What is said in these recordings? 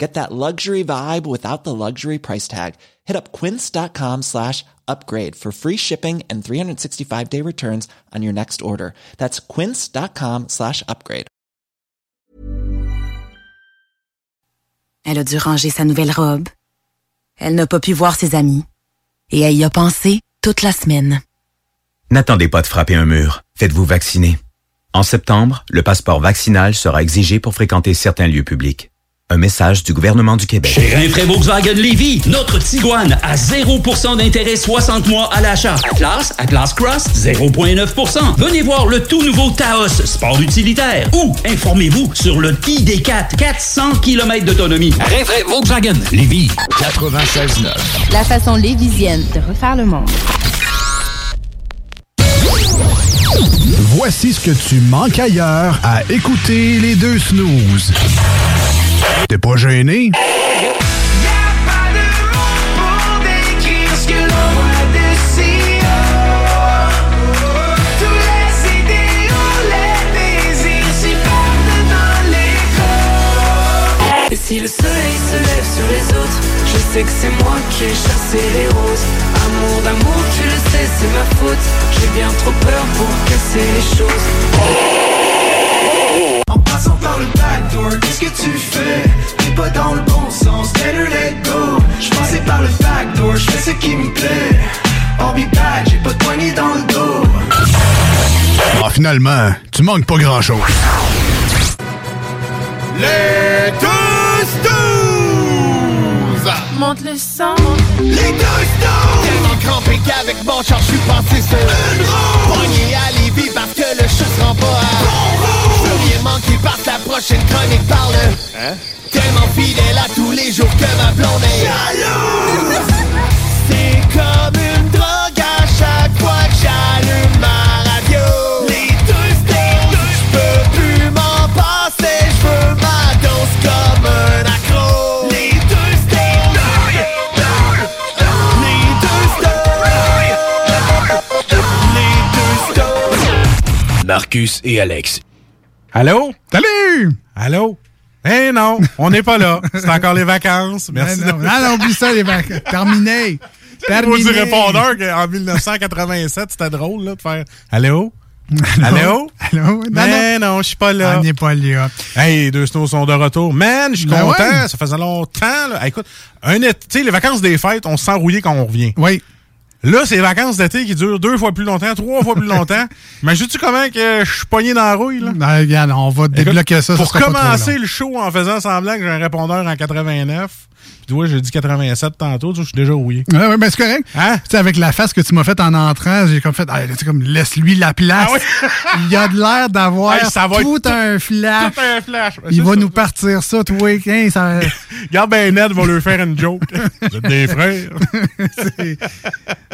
Get that luxury vibe without the luxury price tag. Hit up quince.com/upgrade for free shipping and 365-day returns on your next order. That's quince.com/upgrade. Elle a dû ranger sa nouvelle robe. Elle n'a pas pu voir ses amis. Et elle y a pensé toute la semaine. N'attendez pas de frapper un mur. Faites-vous vacciner. En septembre, le passeport vaccinal sera exigé pour fréquenter certains lieux publics. Un message du gouvernement du Québec. Chez Rainfray Volkswagen Lévis, notre Tiguan à 0% d'intérêt 60 mois à l'achat. Atlas Cross, 0,9%. Venez voir le tout nouveau Taos, sport utilitaire. Ou informez-vous sur le ID4, 400 km d'autonomie. Rainfray Volkswagen Lévis, 96.9. La façon lévisienne de refaire le monde. Voici ce que tu manques ailleurs à écouter les deux snooze. T'es pas gêné? Y'a pas de mots pour décrire ce que l'on voit d'ici. Tous les idéaux, les désirs s'y perdent dans les corps. Et si le soleil se lève sur les autres, je sais que c'est moi qui ai chassé les roses. Amour d'amour, tu le sais, c'est ma faute. J'ai bien trop peur pour casser les choses. En passant par le backdoor, qu'est-ce que tu fais? T'es pas dans le bon sens, better let go. J'passais par le backdoor, j'fais ce qui me plaît. I'll be back, j'ai pas de poignée dans le dos. Ah, finalement, tu manques pas grand-chose. Les Toastouze! Monte le sang. Les Toastouze! Tellement crampé qu'avec mon char, j'suis passé sur une roue. Poigné à Lévis parce que le chat se rend pas à... Qui part la prochaine chronique parle hein? Tellement fidèle à tous les jours que ma blonde est jalouse. C'est comme une drogue à chaque fois que j'allume ma radio. Les deux stars, je peux plus m'en passer. Je veux ma danse comme un accro. Les deux stars, les deux stars, les deux stars. Marcus et Alex. Allô? Salut! Allô? Eh non, on n'est pas là. C'est encore les vacances. Merci. Non, non, oublie ça, les vacances. Terminé. Terminé. C'est du répondeur qu'en 1987, c'était drôle là, de faire « Allô? » Allô? Allô? Mais non, je suis pas là. On n'est pas là. Hey, les deux snows sont de retour. Man, je suis content. Ouais. Ça faisait longtemps. Là. Écoute, tu sais, les vacances des fêtes, on se sent rouillé quand on revient. Oui. Là, c'est les vacances d'été qui durent 2 fois plus longtemps, 3 fois plus longtemps. Mais sais-tu comment que je suis pogné dans la rouille, là? Non, regarde, on va débloquer ça. Pour commencer le show en faisant semblant que j'ai un répondeur en 89, puis tu vois, j'ai dit 87 tantôt, tu vois, je suis déjà rouillé. Oui, ouais, ben c'est correct. Hein? Tu sais, avec la face que tu m'as faite en entrant, j'ai comme fait, ah, tu sais, comme, laisse-lui la place. Ah, oui? Il a de l'air d'avoir tout un flash. Il va nous partir ça, tout week-end. Ça... Regarde, ben Ned va lui faire une joke. Vous êtes des frères.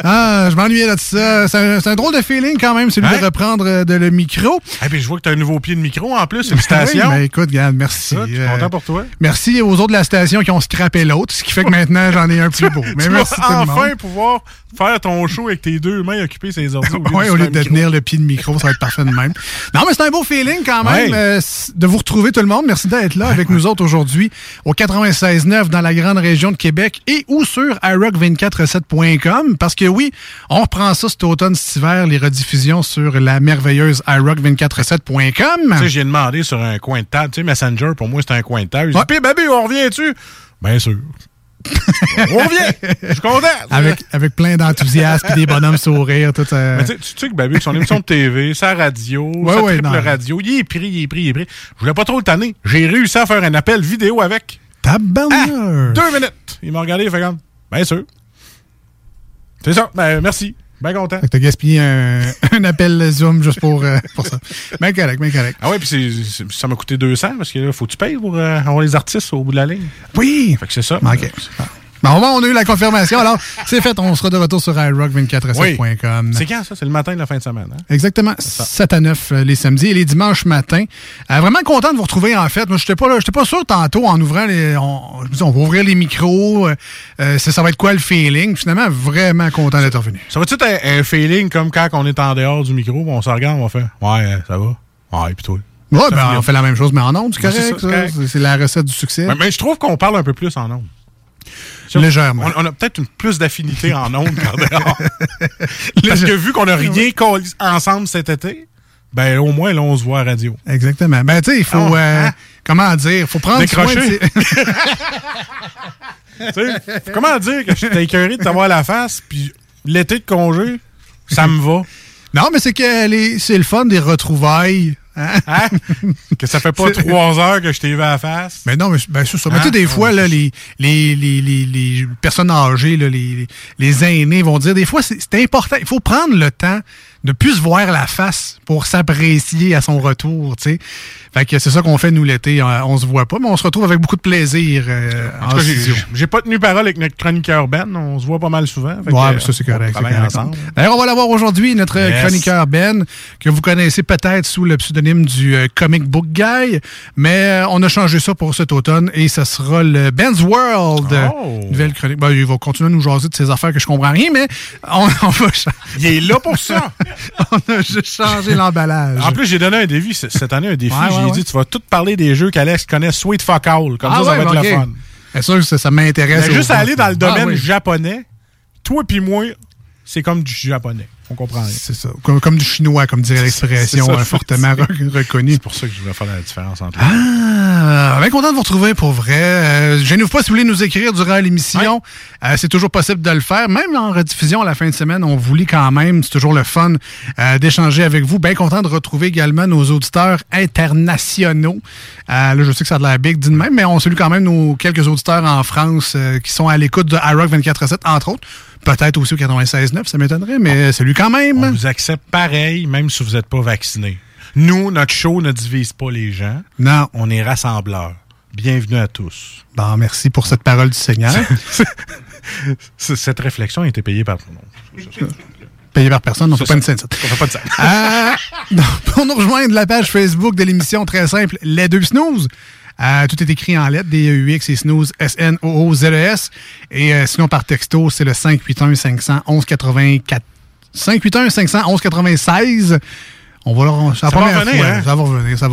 Ah, je m'ennuyais de ça. C'est un drôle de feeling quand même, celui de reprendre le micro. Et puis je vois que tu as un nouveau pied de micro en plus, une station. Oui, ben écoute, regarde, merci. Je suis content pour toi. Merci aux autres de la station qui ont scrappé l'autre, ce qui fait que maintenant j'en ai un plus beau. Mais tu merci vas tout enfin le monde. Pouvoir faire ton show avec tes deux mains occupées ces ordi. Oui, au lieu de tenir le pied de micro, ça va être parfait de même. Non, mais c'est un beau feeling quand même de vous retrouver tout le monde. Merci d'être là avec nous autres aujourd'hui au 96.9 dans la grande région de Québec et ou sur iRock247.com parce que oui, on reprend ça cet automne, cet hiver, les rediffusions sur la merveilleuse iRock247.com. Tu sais, j'ai demandé sur un coin de table, tu sais, Messenger, pour moi, c'est un coin de table. J'ai dit, « Baby, on revient-tu? » Bien sûr. On revient! Je suis content! Avec plein d'enthousiasme et des bonhommes sourires. Tout, Mais tu sais que Babu, son émission de TV, sa radio, sa triple radio, il est pris. Je voulais pas trop le tanner. J'ai réussi à faire un appel vidéo avec. Tabarneur! 2 minutes! Il m'a regardé, il fait comme, bien sûr. C'est ça, ben merci. Bien content. Fait que t'as gaspillé un appel Zoom juste pour ça. Bien correct, bien correct. Ah ouais, puis ça m'a coûté 200 parce que là, faut que tu payes pour avoir les artistes au bout de la ligne. Oui! Fait que c'est ça. OK. Bon, au moins, on a eu la confirmation. Alors, c'est fait. On sera de retour sur iRock247.com. Oui. C'est quand, ça? C'est le matin de la fin de semaine. Hein? Exactement. 7 à 9 les samedis et les dimanches matin. Vraiment content de vous retrouver, en fait. Moi, j'étais pas sûr tantôt en ouvrant les... On va ouvrir les micros. Ça va être quoi le feeling? Finalement, vraiment content d'être revenu. Ça va-tu être un feeling comme quand on est en dehors du micro, on se regarde, on va faire « Ouais, ça va. Ouais, pis toi. » Ouais, ben, on fait la même chose, mais en ondes, c'est correct. C'est la recette du succès. Mais je trouve qu'on parle un peu plus en ondes. Légèrement. On a peut-être plus d'affinité en ondes qu'en dehors. Parce que vu qu'on n'a rien collé ensemble cet été, ben au moins, là, on se voit à radio. Exactement. Ben, tu sais, il faut... Comment dire? Faut prendre décrocher. Comment dire que je suis écœuré de t'avoir la face, puis l'été de congé, ça me va. Non, mais c'est que c'est le fun des retrouvailles. Hein? Que ça fait pas 3 heures que je t'ai vu à la face. Mais non, mais ben, c'est ça. Mais tu sais, des fois, là, les personnes âgées, là, les aînés vont dire, des fois, c'est important. Il faut prendre le temps de plus voir la face pour s'apprécier à son retour, tu sais. Fait que c'est ça qu'on fait, nous, l'été. On se voit pas, mais on se retrouve avec beaucoup de plaisir. En tout cas, j'ai pas tenu parole avec notre chroniqueur Ben. On se voit pas mal souvent. Fait que, ça, c'est correct. D'ailleurs, on va l'avoir aujourd'hui, notre chroniqueur Ben, que vous connaissez peut-être sous le pseudonyme du Comic Book Guy. Mais on a changé ça pour cet automne et ça sera le Ben's World. Nouvelle chronique. Ben, il va continuer à nous jaser de ces affaires que je comprends rien, mais on va changer. Il est là pour ça! On a juste changé l'emballage. En plus, j'ai donné un défi. Cette année, un défi. J'ai dit, tu vas tout parler des jeux qu'Alex connaît Sweet Fuck All. Comme ça va être le fun. C'est sûr que ça m'intéresse. Mais juste aller dans le domaine japonais, toi pis moi, c'est comme du japonais. On comprend rien. C'est ça. Comme du chinois, comme dirait l'expression, fortement reconnue. C'est pour ça que je voulais faire la différence entre eux. Bien content de vous retrouver, pour vrai. Gênez-vous pas si vous voulez nous écrire durant l'émission. Oui. C'est toujours possible de le faire. Même en rediffusion, la fin de semaine, on vous lit quand même. C'est toujours le fun d'échanger avec vous. Bien content de retrouver également nos auditeurs internationaux. Là, je sais que ça a de la big, dit de même, mais on salue quand même nos quelques auditeurs en France qui sont à l'écoute de iRock247, entre autres. Peut-être aussi au 96.9, ça m'étonnerait, mais salut quand même. On vous accepte pareil, même si vous n'êtes pas vacciné. Nous, notre show ne divise pas les gens. Non. On est rassembleurs. Bienvenue à tous. Bon, merci pour cette parole du Seigneur. Cette réflexion a été payée par tout le monde. Payé par personne, on fait pas une scène. On fait pas de scène. Pour nous rejoindre, la page Facebook de l'émission, très simple, Les Deux Snooze. Tout est écrit en lettres, D-E-U-X et Snooze, S-N-O-O-Z-E-S. Et sinon, par texto, c'est le 581-511-96. On va leur... Ça va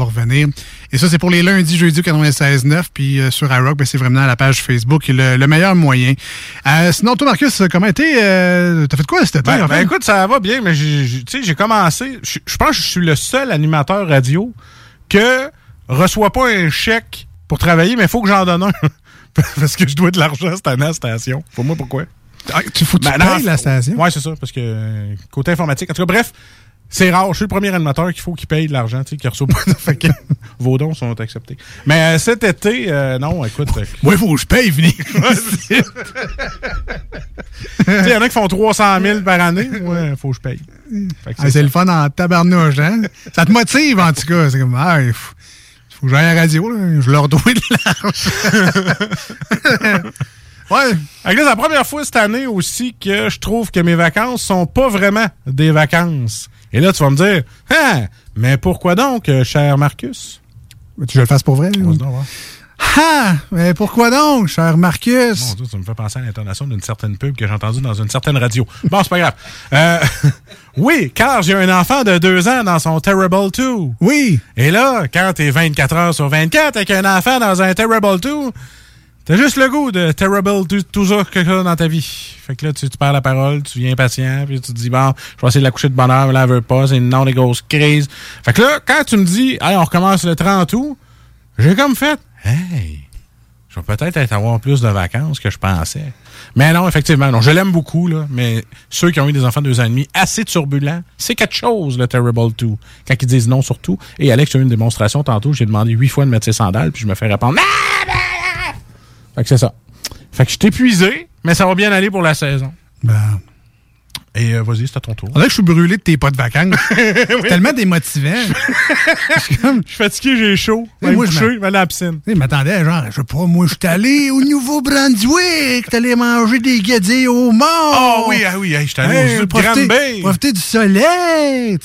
revenir. Et ça, c'est pour les lundis, jeudi, 96.9. Puis sur iRock, ben, c'est vraiment la page Facebook le meilleur moyen. Sinon, toi, Marcus, comment était? T'as fait quoi cet été? Ben, écoute, ça va bien, mais j'ai commencé... Je pense que je suis le seul animateur radio que... reçois pas un chèque pour travailler, mais il faut que j'en donne un. Parce que je dois de l'argent cette année à la station. Pour moi, pourquoi? Faut que tu payes la station? Oui, c'est ça. Parce que côté informatique. En tout cas, bref, c'est rare. Je suis le premier animateur qu'il paye de l'argent, tu sais, qui reçoit pas de fait. Vos dons sont acceptés. Mais cet été, non, écoute. Moi, il faut que je paye, venir. Il y en a qui font 300 000 par année. Ouais, il faut que je paye. Que c'est le fun en tabarnouche, hein? Ça te motive, en tout cas. C'est comme, faut que j'aille à la radio, là. Je leur dois de l'argent. Ouais. C'est la première fois cette année aussi que je trouve que mes vacances sont pas vraiment des vacances. Et là, tu vas me dire, mais pourquoi donc, cher Marcus? Tu veux que je le fasse pour vrai? Là? Mais pourquoi donc, cher Marcus? Mon Dieu, ça me fait penser à l'intonation d'une certaine pub que j'ai entendue dans une certaine radio. Bon, c'est pas grave. Oui, car j'ai un enfant de 2 ans dans son Terrible 2. Oui. Et là, quand t'es 24 heures sur 24 avec un enfant dans un Terrible 2, t'as juste le goût de Terrible 2, tout ça, quelque chose dans ta vie. Fait que là, tu perds la parole, tu viens impatient, puis tu te dis, bon, je vais essayer de la coucher de bonne heure, mais là, elle veut pas, c'est une non-négociable crise. Fait que là, quand tu me dis, allez, on recommence le 30 août, j'ai comme fait, hey, je Je vais peut-être avoir plus de vacances que je pensais. Mais non, effectivement, non. Je l'aime beaucoup, là, mais ceux qui ont eu des enfants de 2 ans et demi, assez turbulents, c'est quelque chose, le Terrible 2. Quand ils disent non, surtout. Et Alex a eu une démonstration tantôt, j'ai demandé 8 fois de mettre ses sandales, puis je me fais répondre. Fait que c'est ça. Fait que je suis épuisé, mais ça va bien aller pour la saison. Ben. Et vas-y, c'est à ton tour. On dirait que je suis brûlé de tes pas de vacances. Oui. Tellement démotivant. Je suis fatigué, j'ai chaud. Moi, je vais aller à la piscine. Je m'attendais, genre, je sais pas, moi, je suis allé au Nouveau-Brunswick. Je suis allé manger des guédilles au mort. Ah oui, ah oui, je suis allé au Granby. Profiter du soleil.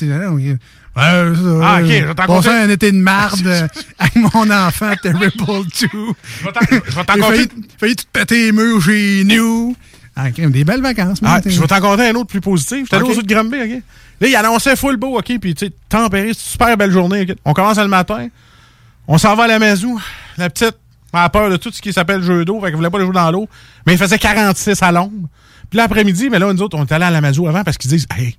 Passer un été de marde avec mon enfant, Terrible 2. Je vais t'en conter. J'ai failli tout péter les murs chez nous. Ah, okay, des belles vacances. Ah, je vais t'en compter un autre plus positif. J'étais allé au Zoo de Granby. Okay? Là, il annonçait full beau. OK, puis tu sais, tempéré, super belle journée. Okay? On commence le matin. On s'en va à la maison. La petite a peur de tout ce qui s'appelle jeu d'eau. Fait qu'elle voulait pas le jouer dans l'eau. Mais il faisait 46 à l'ombre. Puis l'après-midi, mais là, nous autres, on est allés à la maison avant parce qu'ils disent « Hey,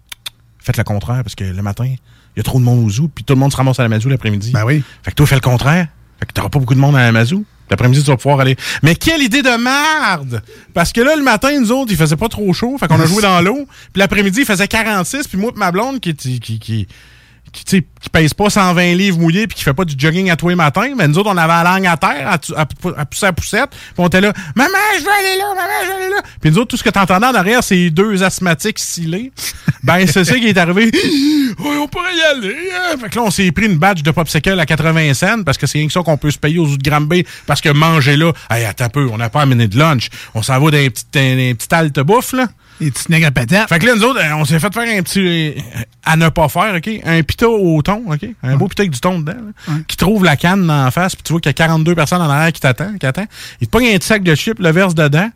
faites le contraire parce que le matin, il y a trop de monde au zoo. Puis tout le monde se ramasse à la maison l'après-midi. » Ben oui. Fait que toi, fais le contraire. Fait que t'auras pas beaucoup de monde à la maison. L'après-midi, tu vas pouvoir aller. Mais quelle idée de merde! Parce que là, le matin, nous autres, il faisait pas trop chaud. Fait qu'on a joué dans l'eau. Puis l'après-midi, il faisait 46. Puis moi et ma blonde, qui pèse pas 120 livres mouillés puis qui fait pas du jogging à tous les matins. Mais nous autres, on avait la langue à terre, à pousser à poussette. Puis on était là, « Maman, je veux aller là! Maman, je veux aller là! » Puis nous autres, tout ce que t'entendais en arrière, c'est 2 asthmatiques scillés. Ben, c'est ça qui est arrivé. « Oui, on pourrait y aller! Hein? » Fait que là, on s'est pris une badge de popsicle à 80 cents parce que c'est rien que ça qu'on peut se payer aux Zoo de Granby parce que manger là, « Hey, attends un peu, on n'a pas amené de lunch. On s'en va dans les petites haltes bouffe, là. » Et tu nègres à patate. Fait que là, nous autres, on s'est fait faire un petit... à ne pas faire, OK? Un pita au thon, OK? Un beau pita avec du thon dedans, là, qui trouve la canne dans la face, puis tu vois qu'il y a 42 personnes en arrière qui t'attendent. Il te pogne un petit sac de chips, le verse dedans,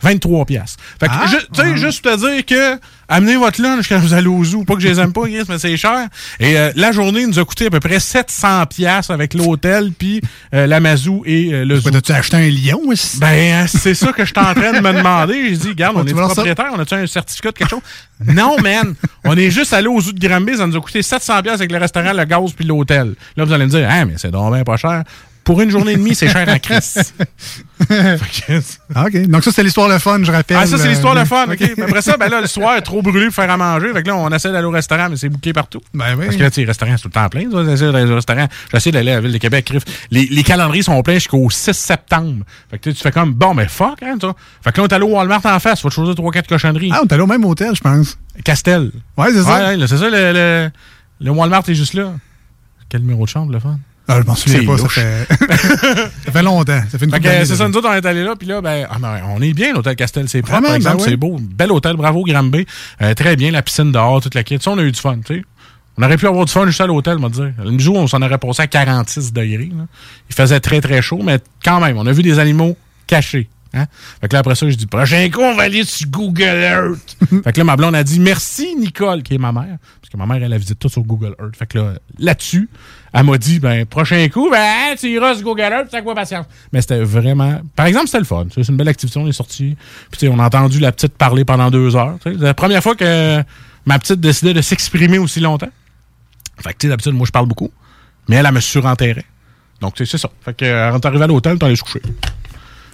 23 piastres. Fait que, tu sais, juste pour te dire que, amenez votre lunch quand vous allez au zoo. Pas que je les aime pas, Chris, mais c'est cher. Et la journée nous a coûté à peu près 700 piastres avec l'hôtel, puis la mazou et le zoo. T'as-tu acheté un lion aussi? Ben, c'est ça que je suis en train de me demander. J'ai dit, regarde, on est propriétaire, on a-tu un certificat de quelque chose? Non, man! On est juste allé au zoo de Granby, ça nous a coûté 700 piastres avec le restaurant, le gaz, puis l'hôtel. Là, vous allez me dire, « Ah, mais c'est donc bien pas cher. » Pour une journée et demie, c'est cher à Christ. OK. Donc ça, c'est l'histoire le fun, je rappelle. Ah, ça, c'est l'histoire le fun, OK. Mais après ça, ben là, le soir, trop brûlé pour faire à manger. Fait que là, on essaie d'aller au restaurant, mais c'est bouqué partout. Ben oui. Parce que là, les restaurants, c'est tout le temps plein. J'essaie d'aller à la Ville de Québec. Les calendriers sont pleins jusqu'au 6 septembre. Fait que tu fais comme, bon, mais fuck, hein, ça. Fait que là, on est allé au Walmart en face. Faut te choisir 3-4 cochonneries. Ah, on est allé au même hôtel, je pense. Castel. Ouais, c'est ça. Ouais, c'est ça, le Walmart est juste là. Quel numéro de chambre, le fun? Ah, je m'en souviens pas, ça fait longtemps. Ça fait une couple d'années. C'est ça, nous autres, on est allés là, puis là, on est bien, l'hôtel Castel, c'est propre, par exemple, ben ouais. C'est beau. Bel hôtel, bravo, Granby. Très bien, la piscine dehors, toute la quête. Ça, on a eu du fun, tu sais. On aurait pu avoir du fun juste à l'hôtel, moi, dire. Le jour, on s'en aurait passé à 46 degrés, là. Il faisait très, très chaud, mais quand même, on a vu des animaux cachés. Hein? Fait que là, après ça, je dis, prochain coup, on va aller sur Google Earth. Fait que là, ma blonde a dit, merci Nicole, qui est ma mère, parce que ma mère, elle la visite tout sur Google Earth. Fait que là, là-dessus, elle m'a dit, prochain coup, tu iras sur Google Earth, c'est quoi patience. Mais c'était vraiment, par exemple, c'était le fun. C'est une belle activité, on est sortis. Puis, tu sais, on a entendu la petite parler pendant 2 heures. T'sais. C'est la première fois que ma petite décidait de s'exprimer aussi longtemps. Fait que, tu sais, d'habitude, moi, je parle beaucoup, mais elle me surenterrait. Donc, tu sais, c'est ça. Fait que, quand t'arrives à l'hôtel, t'en allais se coucher.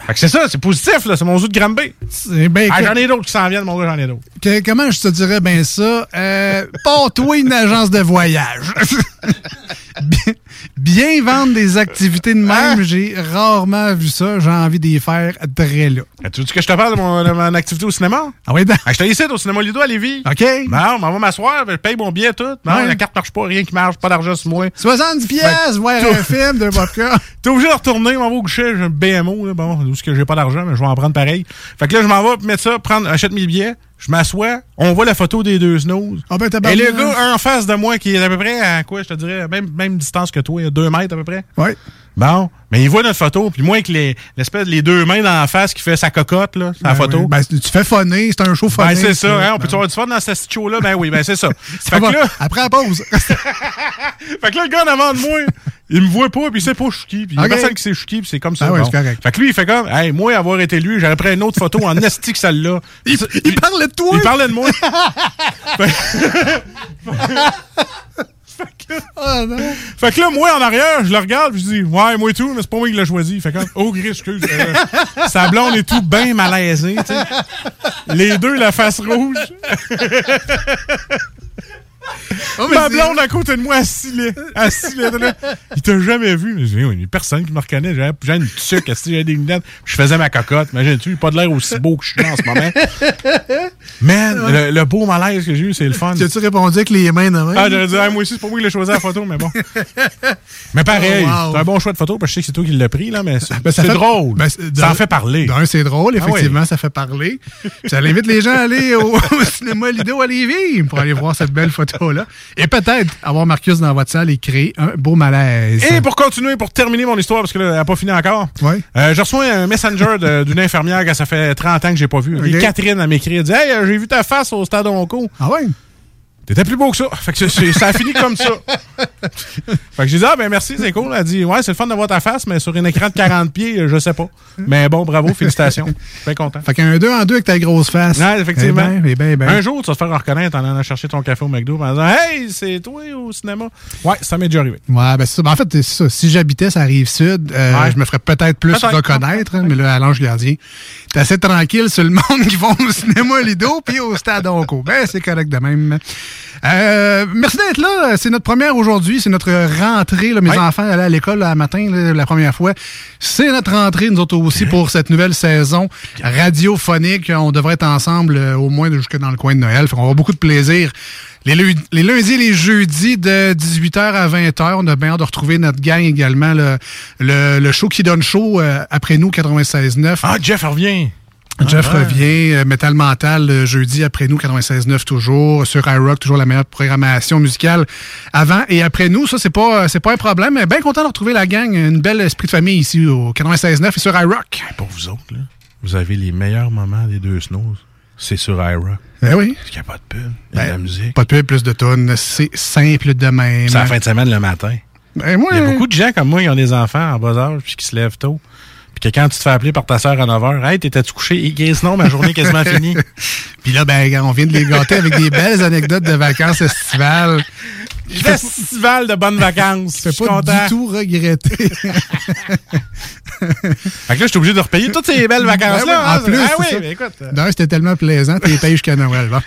Fait que c'est ça, c'est positif, là, c'est mon zoo de Granby. J'en ai d'autres qui s'en viennent, mon gars, j'en ai d'autres. Comment je te dirais bien ça? Porte-toi une agence de voyage. bien vendre des activités de même, j'ai rarement vu ça, j'ai envie d'y faire très là. Tu veux que je te parle de mon activité au cinéma? Ah oui, ben. Je t'ai ici au cinéma Lido à Lévis. OK. Non, on va m'asseoir, je paye mon billet tout. Non, la carte marche pas, rien qui marche, pas d'argent sur moi. 70 pièces, voir un film, d'un podcast. T'es obligé de retourner, m'en va au guichet, j'ai un BMO, là, bon. Parce que j'ai pas d'argent, mais je vais en prendre pareil. Fait que là, je m'en vais mettre ça, achète mes billets, je m'assois, on voit la photo des 2 snooze. Ah ben, et le gars en face de moi, qui est à peu près à quoi, je te dirais, même distance que toi, 2 mètres à peu près. Oui. Bon, mais il voit notre photo, puis moi, avec l'espèce de les 2 mains dans la face qui fait sa cocotte, là, sa photo. Oui. Ben, tu fais funner, c'est un show funner. Ben, c'est ça, hein, on peut avoir du fun dans ce show-là? Ben oui, ben c'est ça. Fait que là, après la pause. Fait que là, le gars en avant de moi, il me voit pas, puis il sait pas chouki. Puis il y a personne qui sait chouki, puis c'est comme ça. Ah ouais, bon. C'est correct. Fait que lui, il fait comme, hey, moi, avoir été élu, j'aurais pris une autre photo en esti que celle-là. Il parlait de toi! Il parlait de moi! Fait que là, moi, en arrière, je le regarde, je dis, ouais, moi et tout, mais c'est pas moi qui l'a choisi. Fait que, oh, gris, excuse. Sa blonde est tout bien malaisée, tu sais. Les deux, la face rouge. Oh, ma blonde à côté de moi, assis là, là. Il t'a jamais vu. Mais il n'y a personne qui me reconnaît. J'ai une tuque, j'ai des lunettes. Je faisais ma cocotte. Imagine-tu, pas de l'air aussi beau que je suis là en ce moment. Man, ouais. le beau malaise que j'ai eu, c'est le fun. T'as-tu répondu avec les mains dans la main? Ah, j'aurais dit, moi aussi, c'est pas moi qui l'ai choisi la photo, mais bon. Mais pareil, oh, wow. C'est un bon choix de photo, parce que je sais que c'est toi qui l'as pris, là, mais c'est drôle. Ben, ça en fait parler. D'un, c'est drôle, effectivement, ça fait parler. Puis ça invite les gens à aller au cinéma Lido à Lévis pour aller voir cette belle photo. Là. Et peut-être avoir Marcus dans votre salle et créer un beau malaise. Et pour continuer, pour terminer mon histoire, parce qu'elle n'a pas fini encore, ouais. Je reçois un messenger d'une infirmière que ça fait 30 ans que je n'ai pas vu. Okay. Et Catherine, elle m'écrit, elle dit « Hey, j'ai vu ta face au stade Onco. » Ah ouais? T'étais plus beau que ça. Fait que ça a fini comme ça. Fait que j'ai dit, ah, ben merci, c'est cool. Elle dit, ouais, c'est le fun de voir ta face, mais sur un écran de 40 pieds, je sais pas. Mais bon, bravo, félicitations. Bien content. Fait qu'un 2 en 2 avec ta grosse face. Ouais, effectivement. Eh ben. Un jour, tu vas te faire reconnaître en allant chercher ton café au McDo en disant, hey, c'est toi au cinéma. Ouais, ça m'est déjà arrivé. Ouais, ben c'est ça. Ben, en fait, c'est ça. Si j'habitais sur la Rive-Sud, ouais. Je me ferais peut-être plus reconnaître. Mais là, à l'Ange Gardien, t'es assez tranquille sur le monde qui vont au cinéma Lido puis au stade Onco. Ben, c'est correct de même. Merci d'être là. C'est notre première aujourd'hui. C'est notre rentrée. Là, mes enfants allaient à l'école le matin là, la première fois. C'est notre rentrée, nous autres aussi, pour cette nouvelle saison radiophonique. On devrait être ensemble au moins jusque dans le coin de Noël. On aura beaucoup de plaisir. Les lundis et les jeudis de 18h à 20h, on a bien hâte de retrouver notre gang également. Le show qui donne chaud après nous, 96.9. Ah, Jeff revient! Jeff revient, Metal Mental, jeudi après nous, 96.9 toujours, sur iRock, toujours la meilleure programmation musicale avant et après nous. Ça, c'est pas un problème, mais bien content de retrouver la gang, une belle esprit de famille ici au 96.9 et sur iRock. Pour vous autres, là, vous avez les meilleurs moments des deux snows, c'est sur iRock. Ben oui. Parce qu'il n'y a pas de pub, il y a de la musique. Pas de pub, plus de tunes, c'est simple de même. C'est la fin de semaine le matin. Ben moi, il y a beaucoup de gens comme moi qui ont des enfants en bas âge puis qui se lèvent tôt. Puis que quand tu te fais appeler par ta sœur à 9h, « Hey, t'étais-tu couché? »« Guess non, ma journée est quasiment finie. » Puis là, ben, on vient de les gâter avec des belles anecdotes de vacances estivales. Festival de bonnes vacances. Je suis content. Du tout regretter. Fait que là, je suis obligé de repayer toutes ces belles vacances-là. En plus, ah oui, mais écoute. Non, c'était tellement plaisant. T'es payé jusqu'à Noël. Bon.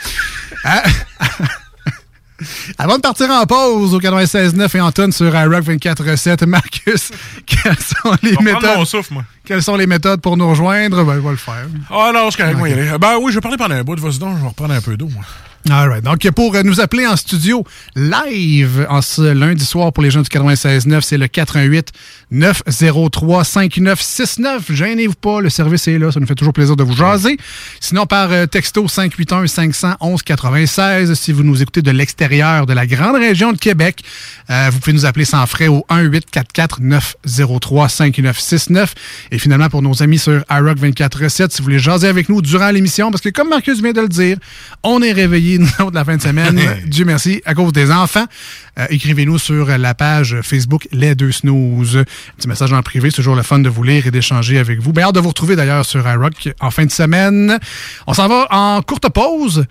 Avant de partir en pause au 96.9 et Anton sur iRock24/7, Marcus, quelles sont les méthodes pour nous rejoindre? Ben, je vais le faire. Ah non, c'est correct. Okay. Ben oui, je vais parler pendant un bout de vas-y donc, je vais reprendre un peu d'eau, moi. All right. Donc, pour nous appeler en studio live en ce lundi soir pour les gens du 96.9, c'est le 418-903-5969. Gênez-vous pas, le service est là. Ça nous fait toujours plaisir de vous jaser. Sinon, par texto 581-511-96, si vous nous écoutez de l'extérieur de la grande région de Québec, vous pouvez nous appeler sans frais au 1-844-903-5969. Et finalement, pour nos amis sur iRock24/7, si vous voulez jaser avec nous durant l'émission, parce que comme Marcus vient de le dire, on est réveillés nous autres la fin de semaine, Dieu merci, à cause des enfants. Écrivez-nous sur la page Facebook Les Deux Snooze. Un petit message en privé, c'est toujours le fun de vous lire et d'échanger avec vous. Bien, hâte de vous retrouver d'ailleurs sur iRock en fin de semaine. On s'en va en courte pause.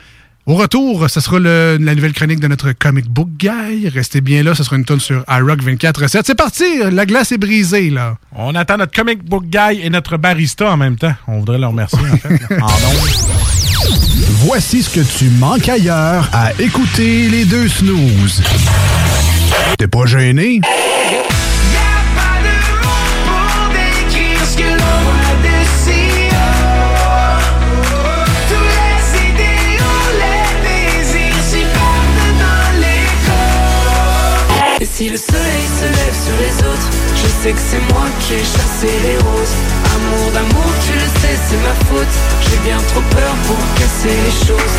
Au retour, ce sera la nouvelle chronique de notre Comic Book Guy. Restez bien là, ce sera une toune sur iRock24/7. C'est parti, la glace est brisée, là. On attend notre Comic Book Guy et notre barista en même temps. On voudrait leur remercier, en fait. En nombre. Voici ce que tu manques ailleurs à écouter les deux snooze. T'es pas gêné? Si le soleil se lève sur les autres, je sais que c'est moi qui ai chassé les roses. Amour d'amour, tu le sais, c'est ma faute. J'ai bien trop peur pour casser les choses.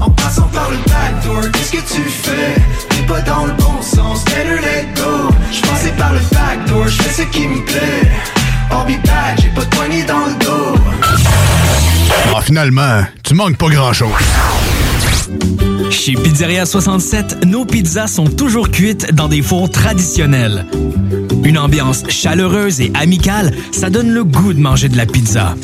En passant par le backdoor, qu'est-ce que tu fais? T'es pas dans le bon sens, better let go. J'passais par le backdoor, j'fais ce qui me plaît. I'll be back, j'ai pas de poignée dans le dos. Ah, finalement, tu manques pas grand-chose. Chez Pizzeria 67, nos pizzas sont toujours cuites dans des fours traditionnels. Une ambiance chaleureuse et amicale, ça donne le goût de manger de la pizza.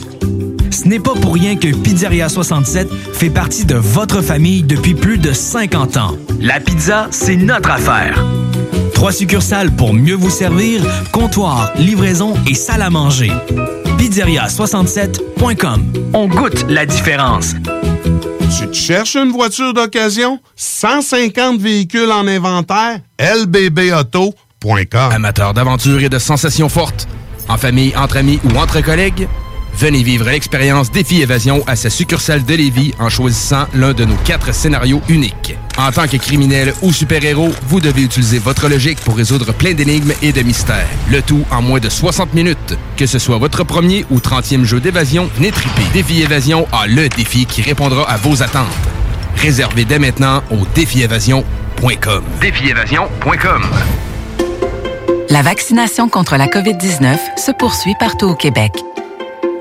Ce n'est pas pour rien que Pizzeria 67 fait partie de votre famille depuis plus de 50 ans. La pizza, c'est notre affaire. 3 succursales pour mieux vous servir, comptoir, livraison et salle à manger. Pizzeria67.com. On goûte la différence. Tu te cherches une voiture d'occasion? 150 véhicules en inventaire? LBB Auto.com. Amateurs d'aventure et de sensations fortes, en famille, entre amis ou entre collègues, venez vivre l'expérience Défi Évasion à sa succursale de Lévis en choisissant l'un de nos 4 scénarios uniques. En tant que criminel ou super-héros, vous devez utiliser votre logique pour résoudre plein d'énigmes et de mystères. Le tout en moins de 60 minutes. Que ce soit votre premier ou 30e jeu d'évasion, venez triper. Défi Évasion a le défi qui répondra à vos attentes. Réservez dès maintenant au défiévasion.com. Défiévasion.com. La vaccination contre la COVID-19 se poursuit partout au Québec.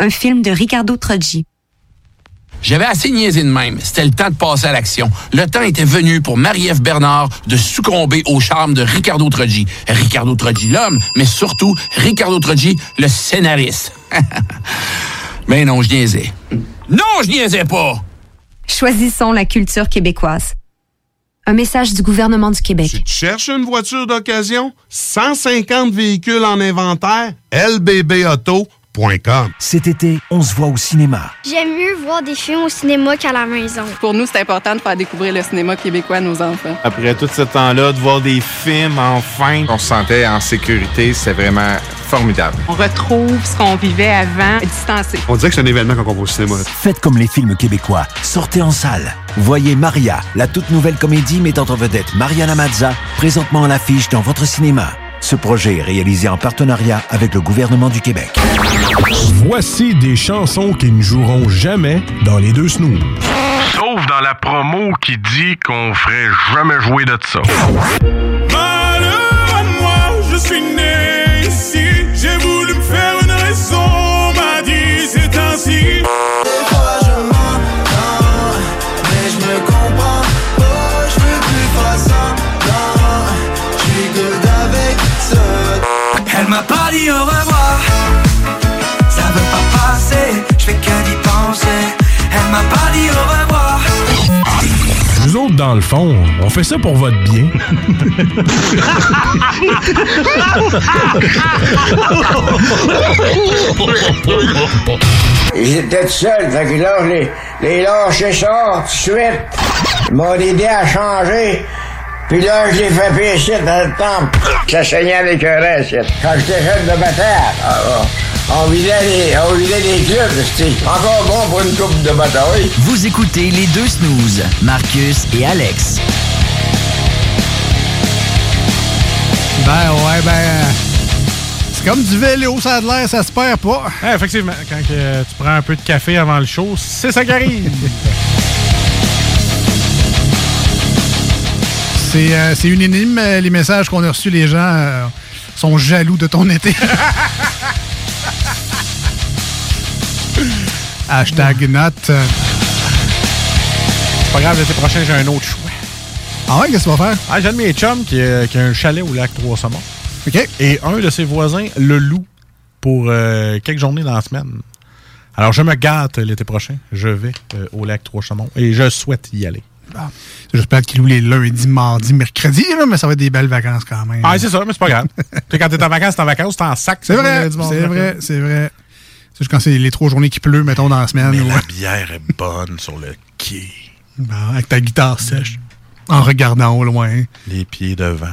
un film de Ricardo Troggi. J'avais assez niaisé de même. C'était le temps de passer à l'action. Le temps était venu pour Marie-Ève Bernard de succomber au charme de Ricardo Troggi. Ricardo Troggi, l'homme, mais surtout Ricardo Troggi, le scénariste. Ben non, je niaisais. Non, je niaisais pas! Choisissons la culture québécoise. Un message du gouvernement du Québec. Tu cherches une voiture d'occasion? 150 véhicules en inventaire? LBB Auto. Cet été, on se voit au cinéma. J'aime mieux voir des films au cinéma qu'à la maison. Pour nous, c'est important de faire découvrir le cinéma québécois à nos enfants. Après tout ce temps-là, de voir des films, enfin, on se sentait en sécurité. C'est vraiment formidable. On retrouve ce qu'on vivait avant, distancé. On dirait que c'est un événement quand on va au cinéma. Faites comme les films québécois. Sortez en salle. Voyez Maria, la toute nouvelle comédie mettant en vedette Mariana Mazza, présentement à l'affiche dans votre cinéma. Ce projet est réalisé en partenariat avec le gouvernement du Québec. Voici des chansons qui ne joueront jamais dans les 2 snooze. Sauf dans la promo qui dit qu'on ferait jamais jouer de ça. Malheur à moi, je suis né ici. J'ai voulu me faire une raison, m'a dit c'est ainsi. Elle m'a pas dit au revoir, ça veut pas passer, je fais que d'y penser. Elle m'a pas dit au revoir. Nous autres, dans le fond, on fait ça pour votre bien. J'étais tout seul, fait que là, les lâchés sortent tout de suite. Ils m'ont aidé à changer. Puis là, je l'ai fait pécher dans le temple. Ça saignait avec un reste. Quand j'étais jeune de bataille, on vidait les clubs. C'était encore bon pour une coupe de bataille. Vous écoutez les 2 snooze, Marcus et Alex. Ben ouais, c'est comme du vélo, ça a de l'air, ça se perd pas. Ouais, effectivement, quand tu prends un peu de café avant le show, c'est ça qui arrive. C'est unanime, les messages qu'on a reçus. Les gens sont jaloux de ton été. #not. C'est pas grave, l'été prochain, j'ai un autre choix. Ah ouais, qu'est-ce que tu vas faire? Ah, j'ai un de mes chums qui a un chalet au lac Trois-Saumons. OK. Et un de ses voisins le loue pour quelques journées dans la semaine. Alors, je me gâte l'été prochain. Je vais au lac Trois-Saumons et je souhaite y aller. Ah, j'espère qu'il loue les lundis, mardis, mercredis, mais ça va être des belles vacances quand même. Ah, c'est ça, mais c'est pas grave. Quand t'es en vacances, t'es en sac. C'est vrai, c'est vrai. C'est juste quand c'est les 3 journées qui pleut, mettons, dans la semaine. Mais la bière est bonne sur le quai. Ah, avec ta guitare sèche, en regardant au loin. Les pieds devant.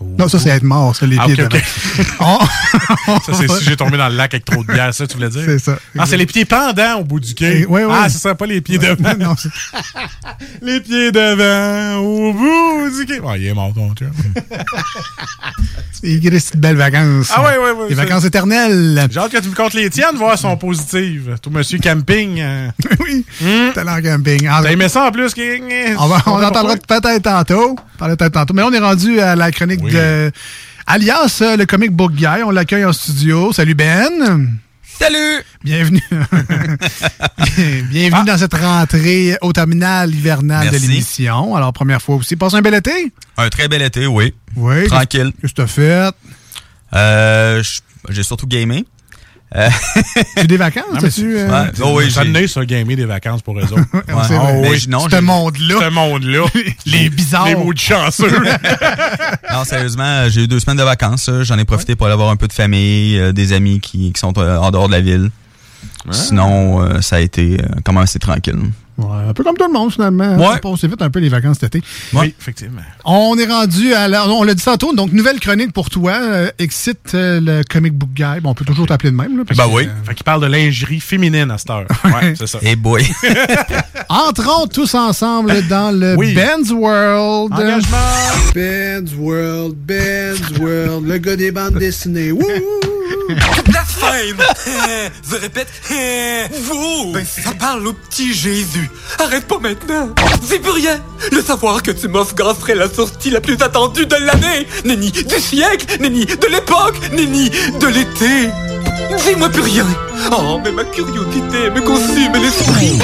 Oh. Non, ça, c'est être mort, ça, les pieds okay, okay. Ça, c'est si j'ai tombé dans le lac avec trop de bière, ça, tu voulais dire? C'est ça. Ah, c'est les pieds pendants au bout du quai. Oui, oui. Ah, c'est ça, pas les pieds devant. Non, les pieds devant au bout du quai. Ah, il est mort, ton chum. Il reste de belles vacances. Ah, oui, oui, oui. Des vacances éternelles. J'ai hâte que tu me comptes les tiennes, voir si sont positives. Tout monsieur camping. Oui, t'as l'air camping. T'as aimé ça en plus? On entendra peut-être tantôt. Mais là, on est rendu à la chronique de alias le Comic Book Guy. On l'accueille en studio. Salut Ben. Salut! Bienvenue. Bienvenue dans cette rentrée au terminal hivernal de l'émission. Alors, première fois aussi. Passe un bel été? Un très bel été, oui. Oui. Tranquille. Qu'est-ce que tu as fait? J'ai surtout gamé. C'est des vacances, tu j'en ai sur gamer des vacances pour eux autres. Ce monde-là. Ce monde-là. Les bizarres. Les mots de chanceux. Non, sérieusement, j'ai eu 2 semaines de vacances. J'en ai profité pour aller voir un peu de famille, des amis qui sont en dehors de la ville. Ouais. Sinon, ça a été quand même assez tranquille. Ouais, un peu comme tout le monde, finalement. Ouais. On s'est fait un peu les vacances cet été. Ouais. Oui, effectivement. On est rendu à la... On l'a dit tantôt, donc nouvelle chronique pour toi. Excite le Comic Book Guy. Bon, on peut toujours t'appeler de même. Là, parce ben que, oui. Fait qu'il parle de lingerie féminine à cette heure. Ouais, c'est ça. Hey boy. Entrons tous ensemble dans le Ben's World. Engagement. Ben's World, Ben's World. Le gars des bandes dessinées. Wouh! Blasphème! Je répète, vous! Ben, ça parle au petit Jésus. Arrête pas maintenant! C'est plus rien! Le savoir que tu m'offres grasserait la sortie la plus attendue de l'année! Nenni du siècle! Nenni de l'époque! Nenni de l'été! Dis-moi plus rien! Oh, mais ma curiosité me consume l'esprit!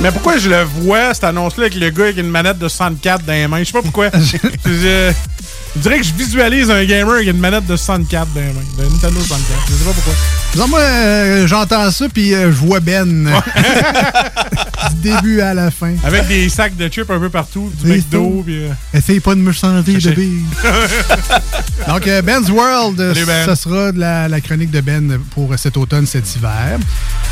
Mais pourquoi je le vois, cette annonce-là, avec le gars avec une manette de 64 dans les mains? Je sais pas pourquoi. Je dirais que je visualise un gamer avec une manette de 64 dans les mains. De Nintendo 64. Je sais pas pourquoi. Genre, moi, j'entends ça, puis je vois Ben. Du début à la fin. Avec des sacs de chips un peu partout, du McDo. Pis, Essaye pas de me changer de bille. Donc, Ben's World, allez, Ben. Ça sera la chronique de Ben pour cet automne, cet hiver.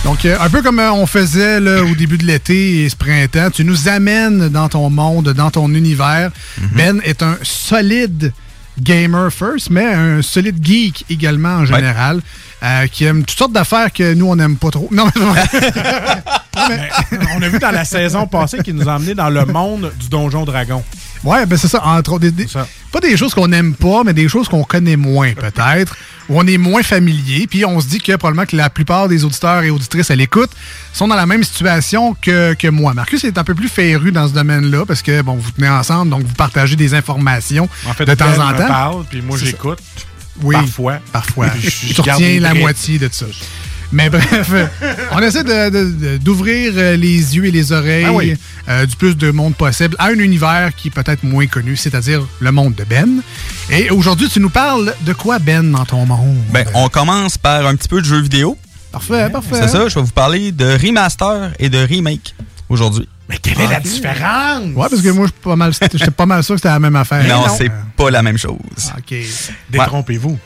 Donc, un peu comme on faisait là, au début de l'été et ce printemps, tu nous amènes dans ton monde, dans ton univers. Mm-hmm. Ben est un solide gamer first, mais un solide geek également en général, qui aime toutes sortes d'affaires que nous, on n'aime pas trop. Non, mais on a vu dans la saison passée qu'il nous a emmené dans le monde du Donjon Dragon. Oui, ben c'est ça. Entre autres, pas des choses qu'on n'aime pas, mais des choses qu'on connaît moins peut-être, où on est moins familier. Puis on se dit que probablement que la plupart des auditeurs et auditrices à l'écoute sont dans la même situation que moi. Marcus est un peu plus féru dans ce domaine-là parce que bon, vous tenez ensemble, donc vous partagez des informations en fait, de temps en temps. Je parle, puis moi j'écoute. Oui, parfois. Je retiens la moitié de tout ça. Mais bref, on essaie d'ouvrir les yeux et les oreilles du plus de monde possible à un univers qui est peut-être moins connu, c'est-à-dire le monde de Ben. Et aujourd'hui, tu nous parles de quoi, Ben, dans ton monde? Ben, on commence par un petit peu de jeux vidéo. Parfait. C'est ça, je vais vous parler de remaster et de remake aujourd'hui. Mais quelle est la différence? Ouais, parce que moi, j'étais pas mal sûr que c'était la même affaire. Non, c'est pas la même chose. OK. Détrompez-vous.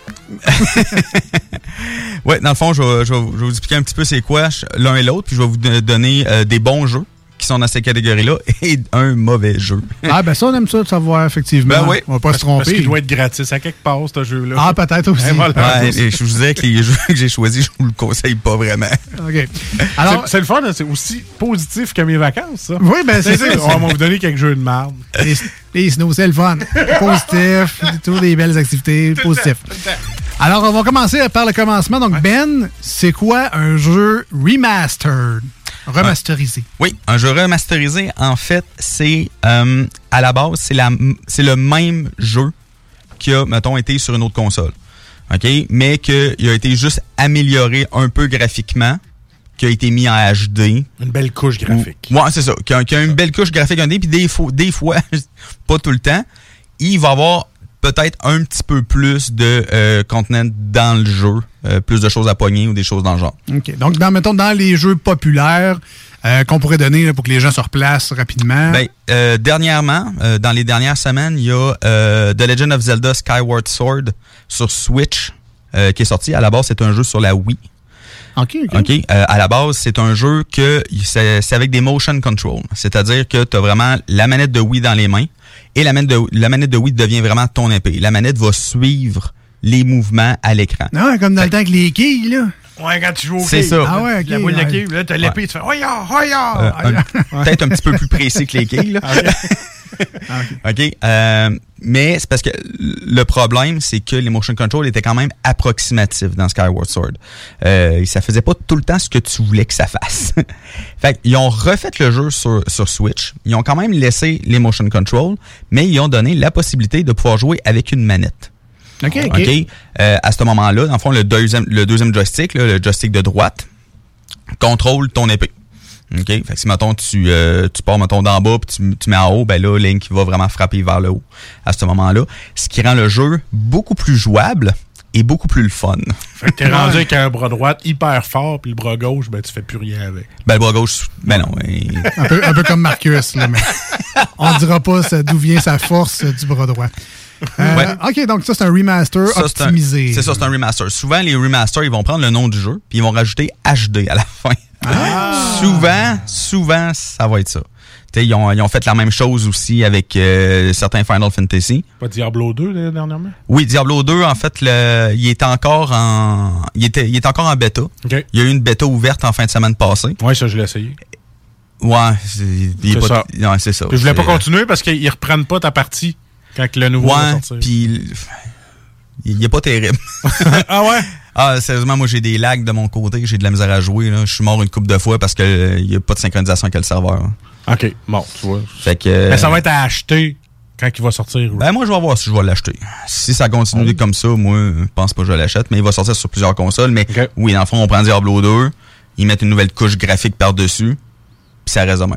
Ouais, dans le fond, je vais vous expliquer un petit peu c'est quoi l'un et l'autre, puis je vais vous donner des bons jeux qui sont dans ces catégories-là et un mauvais jeu. Ah, ben ça, on aime ça de savoir, effectivement. Ben oui. On va pas se tromper. Parce qu'il doit être gratis à quelque part, ce jeu-là. Ah, peut-être aussi. Ouais, voilà. Et je vous disais que les jeux que j'ai choisis, je vous le conseille pas vraiment. OK. Alors, c'est le fun, c'est aussi positif que mes vacances, ça. Oui, ben c'est ça. On va vous donner quelques jeux de merde. Et sinon, c'est le fun. Positif, toutes des belles activités, positif. Alors, on va commencer par le commencement. Donc, Ben, c'est quoi un jeu remastered? Remasterisé. Oui, un jeu remasterisé, en fait, c'est à la base, c'est le même jeu qui a, mettons, été sur une autre console. OK? Mais qu'il a été juste amélioré un peu graphiquement, qui a été mis en HD. Une belle couche graphique. Oui, c'est ça. Qui a une belle couche graphique, puis des fois, pas tout le temps, il va avoir peut-être un petit peu plus de contenant dans le jeu, plus de choses à pogner ou des choses dans le genre. OK. Donc, mettons, dans les jeux populaires qu'on pourrait donner là, pour que les gens se replacent rapidement. Ben, dernièrement, dans les dernières semaines, il y a The Legend of Zelda Skyward Sword sur Switch qui est sorti. À la base, c'est un jeu sur la Wii. OK. À la base, c'est un jeu que c'est avec des motion control. C'est-à-dire que tu as vraiment la manette de Wii dans les mains et la manette de Wii devient vraiment ton épée. La manette va suivre les mouvements à l'écran. Non, comme dans le temps avec les quilles, là. Ouais, quand tu joues au quai. C'est ça. Ah ouais, okay, la boule de quai, là, t'as l'épée, tu fais « Oya! » Peut-être un petit peu plus précis que les quilles, là. OK. Mais c'est parce que le problème, c'est que les motion control étaient quand même approximatifs dans Skyward Sword. Ça faisait pas tout le temps ce que tu voulais que ça fasse. Fait qu'ils ont refait le jeu sur Switch. Ils ont quand même laissé les motion control, mais ils ont donné la possibilité de pouvoir jouer avec une manette. OK. À ce moment-là, dans le fond, le deuxième joystick, là, le joystick de droite, contrôle ton épée. OK? Fait que si, mettons, tu pars, mettons, d'en bas puis tu mets en haut, ben là, Link va vraiment frapper vers le haut à ce moment-là. Ce qui rend le jeu beaucoup plus jouable et beaucoup plus le fun. Fait que t'es rendu avec un bras droit hyper fort puis le bras gauche, ben tu fais plus rien avec. Ben le bras gauche, ben non. Un peu comme Marcus, là, mais on dira pas d'où vient sa force du bras droit. OK, donc ça, c'est un remaster optimisé. C'est un remaster. Souvent, les remasters, ils vont prendre le nom du jeu puis ils vont rajouter HD à la fin. Souvent, ça va être ça. T'sais, ils ont fait la même chose aussi avec certains Final Fantasy. Pas Diablo 2, là, dernièrement? Oui, Diablo 2, en fait, il est encore en bêta. Okay. Il y a eu une bêta ouverte en fin de semaine passée. Oui, ça, je l'ai essayé. Oui, c'est ça. Puis je voulais pas continuer parce qu'ils reprennent pas ta partie. Quand le nouveau va sortir. Ouais, puis il est pas terrible. Ah ouais? Ah, sérieusement, moi, j'ai des lags de mon côté. J'ai de la misère à jouer. Je suis mort une couple de fois parce qu'il n'y a pas de synchronisation avec le serveur. Là. OK, bon, tu vois. Fait que, mais ça va être à acheter quand il va sortir. Ben, moi, je vais voir si je vais l'acheter. Si ça continue comme ça, moi, je pense pas que je l'achète. Mais il va sortir sur plusieurs consoles. Mais oui, dans le fond, on prend Diablo 2. Ils mettent une nouvelle couche graphique par-dessus. Puis ça reste de même.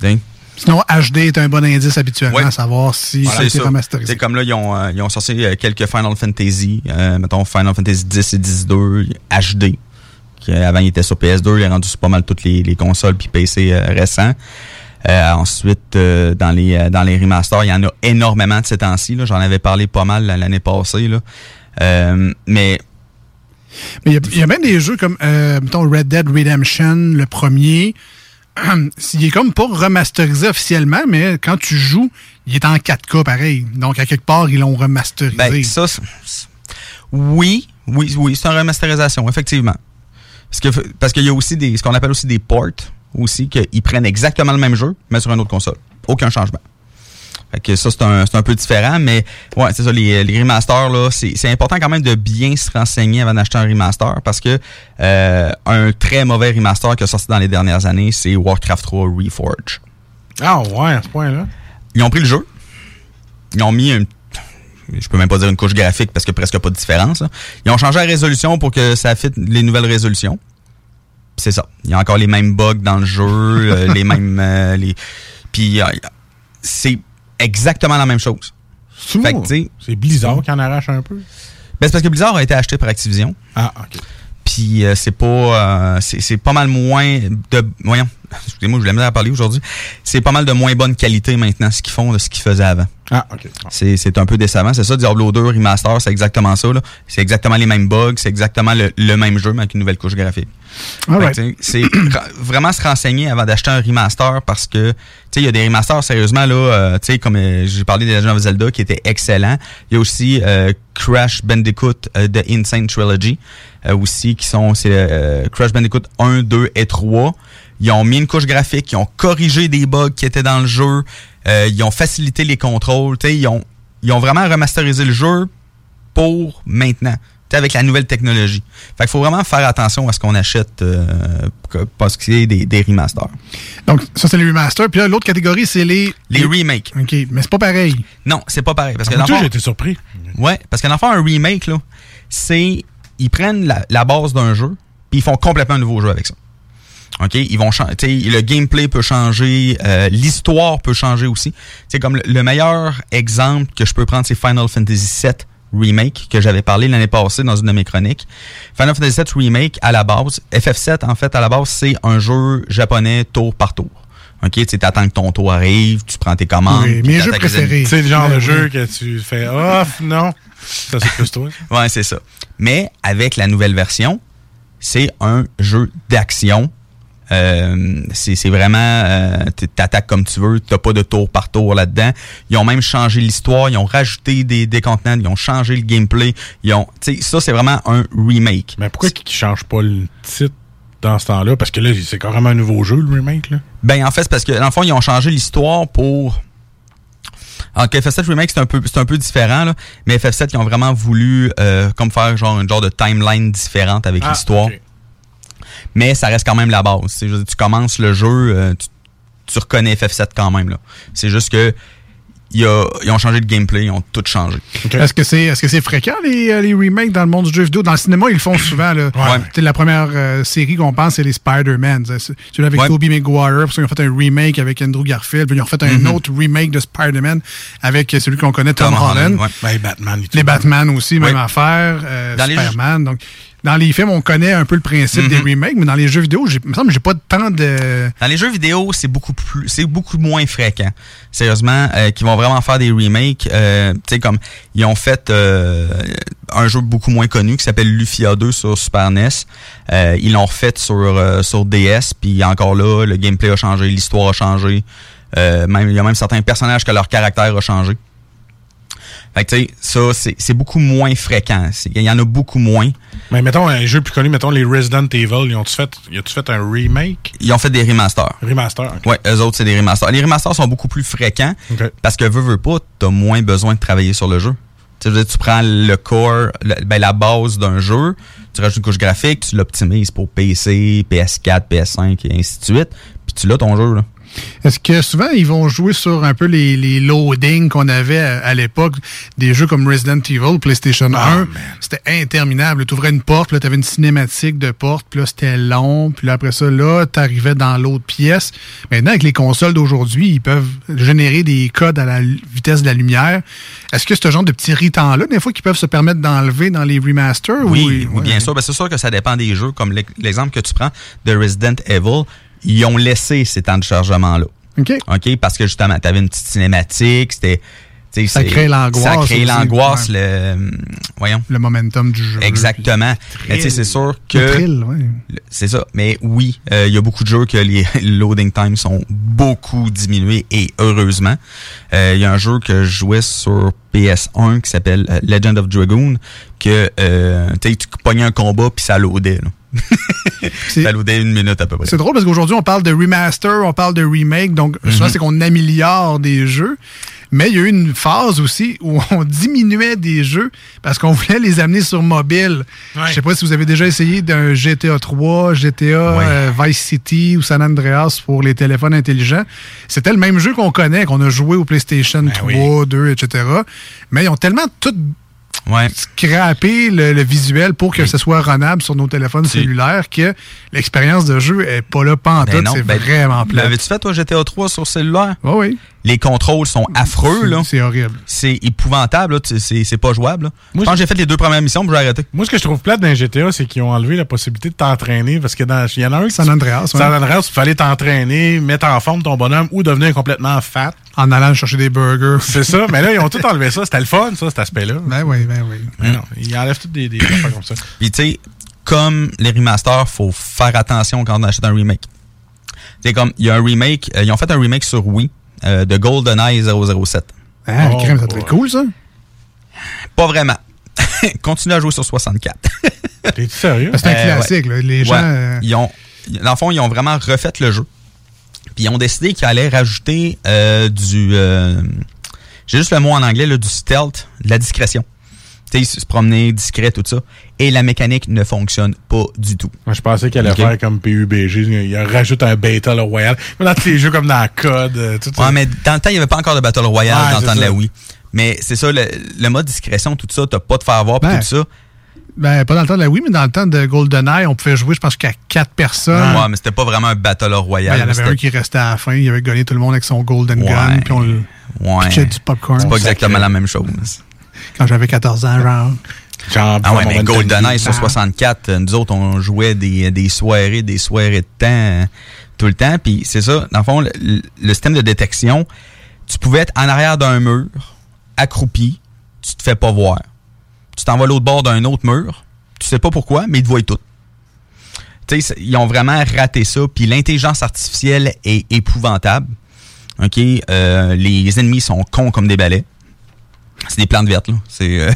Dingue. Sinon, HD est un bon indice habituellement à savoir si ça a été remasterisé. C'est comme là, ils ont sorti quelques Final Fantasy, mettons Final Fantasy X et X-2, HD. Avant, il était sur PS2, il est rendu sur pas mal toutes les consoles puis PC récents. Ensuite, dans les remasters, il y en a énormément de ces temps-ci. Là. J'en avais parlé pas mal l'année passée. Là. Mais il y a même des jeux comme, mettons, Red Dead Redemption, le premier... Il est comme pas remasterisé officiellement, mais quand tu joues, il est en 4K pareil. Donc, à quelque part, ils l'ont remasterisé. Ben, ça, oui, c'est une remasterisation, effectivement. Parce qu'il y a aussi ce qu'on appelle aussi des ports, aussi, qu'ils prennent exactement le même jeu, mais sur une autre console. Aucun changement. Fait que ça, c'est un peu différent, mais ouais, c'est ça, les remasters, là, c'est important quand même de bien se renseigner avant d'acheter un remaster parce que un très mauvais remaster qui a sorti dans les dernières années, c'est Warcraft 3 Reforge. Ah ouais, à ce point-là. Ils ont pris le jeu. Ils ont mis je peux même pas dire une couche graphique parce qu'il n'y a presque pas de différence. Là. Ils ont changé la résolution pour que ça fitte les nouvelles résolutions. Pis c'est ça. Il y a encore les mêmes bugs dans le jeu, les mêmes. Puis c'est exactement la même chose. Fait que, c'est Blizzard qui en arrache un peu. Ben, c'est parce que Blizzard a été acheté par Activision. Ah, OK. Puis c'est pas mal moins de... Voyons, excusez-moi, je voulais me dire à parler aujourd'hui. C'est pas mal de moins bonne qualité maintenant, ce qu'ils font de ce qu'ils faisaient avant. Ah, OK. C'est un peu décevant. C'est ça, Diablo 2, Remaster, c'est exactement ça. Là. C'est exactement les mêmes bugs, c'est exactement le même jeu, mais avec une nouvelle couche graphique. Right. C'est vraiment se renseigner avant d'acheter un remaster parce que, tu sais, il y a des remasters, sérieusement, là, tu sais, comme j'ai parlé des Legend of Zelda qui étaient excellents. Il y a aussi Crash Bandicoot de Insane Trilogy, aussi, qui sont, Crash Bandicoot 1, 2 et 3. Ils ont mis une couche graphique, ils ont corrigé des bugs qui étaient dans le jeu, ils ont facilité les contrôles, tu sais, ils ont vraiment remasterisé le jeu pour maintenant. Avec la nouvelle technologie. Fait qu'il faut vraiment faire attention à ce qu'on achète parce qu'il y a des remasters. Donc, ça, c'est les remasters. Puis là, l'autre catégorie, c'est les remakes. OK, mais c'est pas pareil. Non, c'est pas pareil. Parce que dans le fond, j'ai été surpris. Ouais, parce qu'en fait, un remake, là, c'est... Ils prennent la base d'un jeu puis ils font complètement un nouveau jeu avec ça. OK? Ils vont changer... Le gameplay peut changer. L'histoire peut changer aussi. C'est comme le meilleur exemple que je peux prendre, c'est Final Fantasy VII. Remake que j'avais parlé l'année passée dans une de mes chroniques. Final Fantasy VII Remake à la base, FF7 en fait à la base c'est un jeu japonais tour par tour. OK, tu sais, t'attends que ton tour arrive, tu prends tes commandes. Oui, mes jeux préférés. C'est le genre de jeu que tu fais off, non. Ça c'est plus toi. Ouais, c'est ça. Mais avec la nouvelle version, c'est un jeu d'action. C'est vraiment t'attaques comme tu veux, t'as pas de tour par tour là-dedans. Ils ont même changé l'histoire, ils ont rajouté des contenants, ils ont changé le gameplay, ils ont, tu sais, ça c'est vraiment un remake. Mais pourquoi qu'ils changent pas le titre dans ce temps-là, parce que là c'est carrément un nouveau jeu le remake là? Ben en fait c'est parce que dans le fond ils ont changé l'histoire pour... Alors, FF7 Remake, c'est un peu différent, là, mais FF7, ils ont vraiment voulu comme faire genre une genre de timeline différente avec l'histoire. Okay. Mais ça reste quand même la base. C'est juste, tu commences le jeu, tu reconnais FF7 quand même, là. C'est juste que ils ont changé de gameplay, ils ont tout changé. Okay. Est-ce que c'est fréquent, les remakes dans le monde du jeu vidéo? Dans le cinéma, ils le font souvent, là. Ouais. La première série qu'on pense, c'est les Spider-Man. Celui avec Tobey Maguire, parce qu'ils ont fait un remake avec Andrew Garfield, puis ils ont fait un autre remake de Spider-Man avec celui qu'on connaît, Tom Holland. Ouais. Ben, Batman, les Batman aussi, même affaire, Superman, donc... Dans les films, on connaît un peu le principe des remakes, mais dans les jeux vidéo, il me semble que j'ai pas de temps de... Dans les jeux vidéo, c'est beaucoup moins fréquent. Sérieusement, qu'ils vont vraiment faire des remakes. Tu sais, comme ils ont fait un jeu beaucoup moins connu qui s'appelle Lufia 2 sur Super NES. Ils l'ont refait sur DS, puis encore là, le gameplay a changé, l'histoire a changé. Il y a même certains personnages que leur caractère a changé. Fait que tu sais, ça, c'est beaucoup moins fréquent. Il y en a beaucoup moins. Mais mettons, un jeu plus connu, mettons les Resident Evil, ils ont-tu fait un remake? Ils ont fait des remasters. Remasters, OK. Ouais, eux autres, c'est des remasters. Les remasters sont beaucoup plus fréquents parce que, veux pas, t'as moins besoin de travailler sur le jeu. Tu sais, tu prends le core, la base d'un jeu, tu rajoutes une couche graphique, tu l'optimises pour PC, PS4, PS5 et ainsi de suite, puis tu l'as ton jeu, là. Est-ce que souvent, ils vont jouer sur un peu les loadings qu'on avait à l'époque, des jeux comme Resident Evil, PlayStation 1, c'était interminable. Tu ouvrais une porte, là, tu avais une cinématique de porte, puis là, c'était long, puis là, après ça, là, tu arrivais dans l'autre pièce. Maintenant, avec les consoles d'aujourd'hui, ils peuvent générer des codes à la vitesse de la lumière. Est-ce que ce genre de petits ritants-là, des fois, qu'ils peuvent se permettre d'enlever dans les remasters? Oui, bien sûr. Ben, c'est sûr que ça dépend des jeux, comme l'exemple que tu prends de Resident Evil. Ils ont laissé ces temps de chargement-là. OK? Parce que justement, tu avais une petite cinématique, c'était... Ça crée l'angoisse. Ça crée l'angoisse, le momentum du jeu. Exactement. Mais tu sais, c'est sûr que... Le thrill, c'est ça. Mais oui, il y a beaucoup de jeux que les loading times sont beaucoup diminués et heureusement. Il y a un jeu que je jouais sur PS1 qui s'appelle Legend of Dragoon que tu pognais un combat puis ça loadait, là. Ça loadait une minute à peu près. C'est drôle parce qu'aujourd'hui, on parle de remaster, on parle de remake, donc souvent, c'est qu'on améliore des jeux. Mais il y a eu une phase aussi où on diminuait des jeux parce qu'on voulait les amener sur mobile. Ouais. Je sais pas si vous avez déjà essayé d'un GTA 3, GTA Vice City ou San Andreas pour les téléphones intelligents. C'était le même jeu qu'on connaît, qu'on a joué au PlayStation 3, 2, etc. Mais ils ont tellement tout... scraper le visuel pour que ce soit renable sur nos téléphones cellulaires que l'expérience de jeu est pas là pantoute, c'est vraiment plat. L'avais-tu fait, toi, GTA 3 sur cellulaire? Oui. Les contrôles sont affreux, là. C'est horrible. C'est épouvantable, là. C'est pas jouable, là. Moi, je pense que j'ai fait les deux premières missions, puis j'ai arrêté. Moi, ce que je trouve plate dans GTA, c'est qu'ils ont enlevé la possibilité de t'entraîner, parce que il y en a un qui... San Andreas, San Andreas, il fallait t'entraîner, mettre en forme ton bonhomme ou devenir complètement fat. En allant chercher des burgers. C'est ça, mais là, ils ont tout enlevé ça. C'était le fun, ça, cet aspect-là. Ben oui. Mais non, ils enlèvent toutes des affaires comme ça. Puis, tu sais, comme les remasters, faut faire attention quand on achète un remake. Tu sais, comme, il y a un remake, ils ont fait un remake sur Wii de GoldenEye 007. Ah, crème, ça serait cool, ça? Pas vraiment. Continue à jouer sur 64. T'es-tu sérieux? C'est un classique, là. Les gens... dans le fond, ils ont vraiment refait le jeu. Puis ils ont décidé qu'ils allaient rajouter j'ai juste le mot en anglais, là, du stealth, de la discrétion. Tu sais, se promener discret, tout ça. Et la mécanique ne fonctionne pas du tout. Moi, je pensais qu'elle allait faire comme PUBG. Il rajoute un Battle Royale. Dans tous les jeux comme dans Code. Tout ça. Ouais, mais dans le temps, il n'y avait pas encore de Battle Royale dans le temps de la Wii. Mais c'est ça, le mode discrétion, tout ça, t'as pas de faire avoir, pis tout ça. Ben, pas dans le temps de la Wii, mais dans le temps de GoldenEye, on pouvait jouer, je pense, qu'à 4 personnes. Ouais, mais c'était pas vraiment un Battle Royale. Il y en avait un qui restait à la fin, il avait gagné tout le monde avec son Golden Gun, puis on le pitchait du popcorn. C'est pas exactement la même chose. Quand j'avais 14 ans, genre ouais, mais GoldenEye sur 64, nous autres, on jouait des soirées de temps, tout le temps, puis c'est ça, dans le fond, le système de détection, tu pouvais être en arrière d'un mur, accroupi, tu te fais pas voir. Tu t'en vas l'autre bord d'un autre mur, tu sais pas pourquoi, mais ils te voient tout. Tu sais, ils ont vraiment raté ça. Puis l'intelligence artificielle est épouvantable. OK? Les ennemis sont cons comme des balais. C'est des plantes vertes, là. C'est,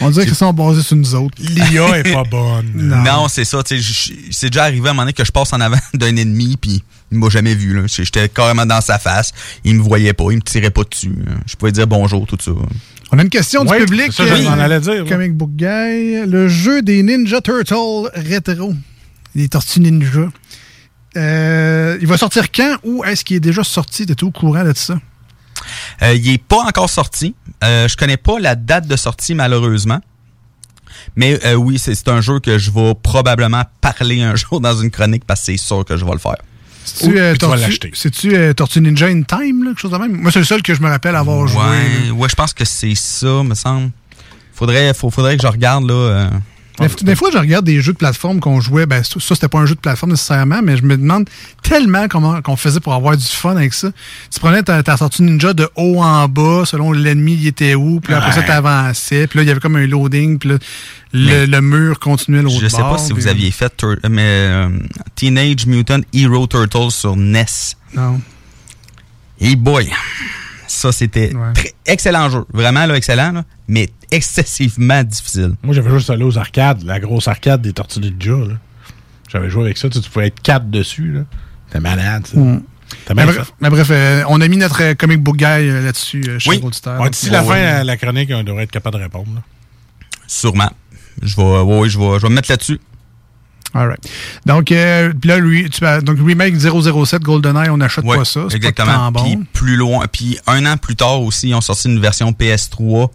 on dirait qu'ils sont basés sur nous autres. L'IA est pas bonne. Non, c'est ça. C'est déjà arrivé à un moment donné que je passe en avant d'un ennemi, puis il m'a jamais vu, là. J'étais carrément dans sa face. Il me voyait pas, il me tirait pas dessus. Je pouvais dire bonjour, tout ça. On a une question du public. C'est ça, je m'en allais dire. Comic Book Guy. Le jeu des Ninja Turtles rétro. Les Tortues Ninja. Il va sortir quand ou est-ce qu'il est déjà sorti? T'es au courant de ça? Il n'est pas encore sorti. Je ne connais pas la date de sortie, malheureusement. Mais oui, c'est un jeu que je vais probablement parler un jour dans une chronique parce que c'est sûr que je vais le faire. C'est-tu, Tortue Ninja in Time, là, quelque chose de même? Moi, c'est le seul que je me rappelle avoir joué. Oui, je pense que c'est ça, me semble. Faudrait que je regarde, là... Des fois, je regarde des jeux de plateforme qu'on jouait. Ben, ça, c'était pas un jeu de plateforme nécessairement, mais je me demande tellement comment qu'on faisait pour avoir du fun avec ça. Tu prenais ta sortie ninja de haut en bas, selon l'ennemi, il était où, puis après ça, t'avançais, puis là, il y avait comme un loading, puis là, le mur continuait l'autre bord. Je sais pas si vous aviez fait Teenage Mutant Hero Turtles sur NES. Non. Hey boy! Ça, c'était très excellent jeu. Vraiment, là, excellent, là, mais excessivement difficile. Moi, j'avais juste allé aux arcades, la grosse arcade des Tortues Ninja. Là. J'avais joué avec ça. Tu pouvais être 4 dessus. Là. T'es malade. Mais bref, on a mis notre Comic Book Guy là-dessus, cher auditeur. Oui, d'ici la fin de la chronique, on devrait être capable de répondre. Là. Sûrement. Je vais me mettre là-dessus. All right. Donc, là, donc remake 007 GoldenEye, on n'achète pas ça. C'est exactement. Pas puis, plus loin, puis un an plus tard aussi, ils ont sorti une version PS3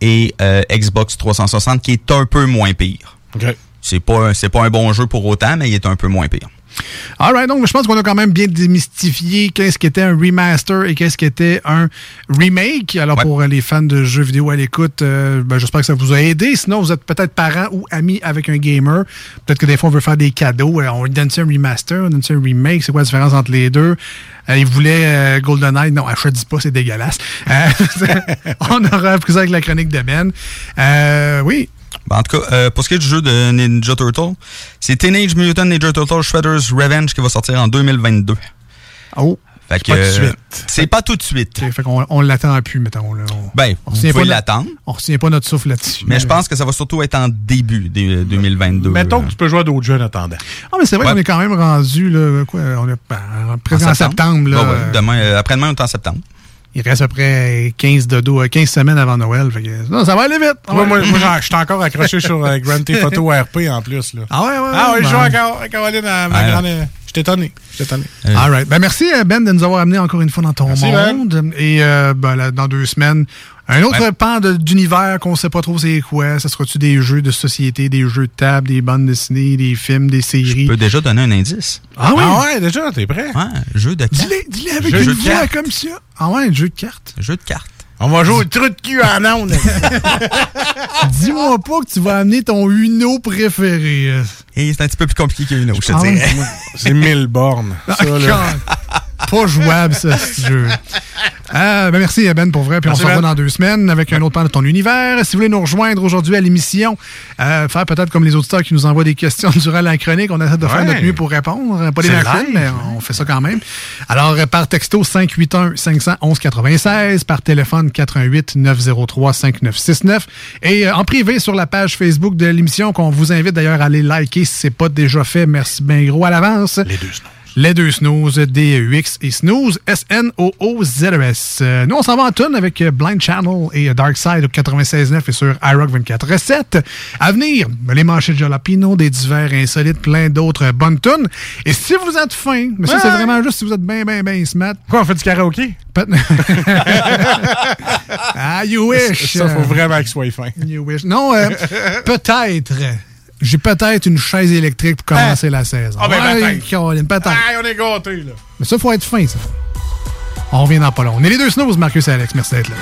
et Xbox 360 qui est un peu moins pire. Okay. C'est pas un bon jeu pour autant, mais il est un peu moins pire. All right, donc je pense qu'on a quand même bien démystifié qu'est-ce qu'était un remaster et qu'est-ce qu'était un remake. Alors pour les fans de jeux vidéo à l'écoute, j'espère que ça vous a aidé. Sinon, vous êtes peut-être parents ou amis avec un gamer. Peut-être que des fois, on veut faire des cadeaux. On lui donne-tu un remaster, on lui donne-tu un remake? C'est quoi la différence entre les deux? Il voulait GoldenEye. Non, je ne dis pas, c'est dégueulasse. On aura appris ça avec la chronique de Ben. Oui. Ben, en tout cas, pour ce qui est du jeu de Ninja Turtle, c'est Teenage Mutant Ninja Turtle Shredder's Revenge qui va sortir en 2022. Oh! Fait c'est que, pas tout de suite. C'est pas tout de suite. Okay, fait qu'on l'attend plus, mettons. Là, on vous pouvez l'attendre. On ne retient pas notre souffle là-dessus. Mais je pense que ça va surtout être en début 2022. Mettons que tu peux jouer à d'autres jeux en attendant. Ah, mais c'est vrai qu'on est quand même rendu, là, quoi, on est presque en septembre. Là, après-demain, on est en septembre. Il reste à peu près 15 semaines avant Noël. Fait que, non, ça va aller vite. Moi, je suis encore accroché sur Grand Theft Auto RP en plus. Là. Ah ouais, je joue encore. Je suis étonné. All right. Ben, merci, Ben, de nous avoir amenés encore une fois dans ton monde. Ben. Et dans 2 semaines, un autre pan d'univers qu'on ne sait pas trop c'est quoi. Ça sera-tu des jeux de société, des jeux de table, des bandes dessinées, des films, des séries? Je peux déjà donner un indice. Ah oui? Ah ouais, déjà, t'es prêt? Ouais, jeu de cartes. Dis-le avec une voix comme ça. Ah ouais, un jeu de cartes. Jeu de cartes. On va jouer au trou de cul en onde. Dis-moi pas que tu vas amener ton Uno préféré. Et c'est un petit peu plus compliqué qu'Uno, je te dirais. C'est 1000 bornes. Ça, là. Pas jouable, ça, ce jeu. Merci, Ben, pour vrai. Puis on se revoit dans 2 semaines avec un autre pan de ton univers. Si vous voulez nous rejoindre aujourd'hui à l'émission, faire peut-être comme les auditeurs qui nous envoient des questions durant la chronique. On essaie de faire notre mieux pour répondre. Pas les machines, mais on fait ça quand même. Alors, par texto 581-511-96, par téléphone 418-903-5969 et en privé sur la page Facebook de l'émission qu'on vous invite d'ailleurs à aller liker si c'est pas déjà fait. Merci bien gros à l'avance. Les deux snooze, D-E-U-X et snooze, S-N-O-O-Z-E-S. Nous, on s'en va en tune avec Blind Channel et Dark Side 96.9 et sur iRock24/7. À venir, les manchettes de jalapino, des divers insolites, plein d'autres bonnes tunes. Et si vous êtes fin, mais ça, c'est vraiment juste si vous êtes bien smart. Quoi, on fait du karaoké? You wish. Ça, faut vraiment qu'il soit fin. You wish. Non, peut-être... J'ai peut-être une chaise électrique pour commencer la saison. Ah, peut-être. On est gâtés, là. Mais ça, faut être fin, ça. On revient dans pas long. On est les 2 snooze, Marcus et Alex. Merci d'être là.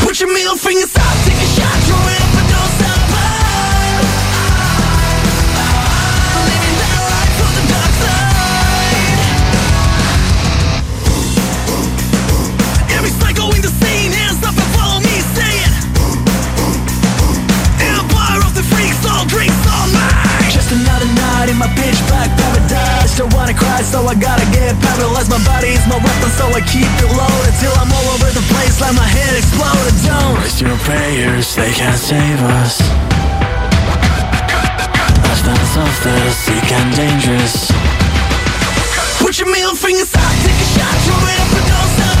Put your middle fingers up, take a shot, throw it up and don't stop. Living that life on the dark side. Every psycho in the scene, hands up and follow me. Say it. in my pitch black paradise. Don't wanna cry, so I gotta get paralyzed. My body's my weapon, so I keep it loaded till I'm all over the place, like my head exploded. Don't waste your prayers, they can't save us. Lifestyles of the sick and dangerous. Put your middle fingers up, take a shot, throw it up and don't stop.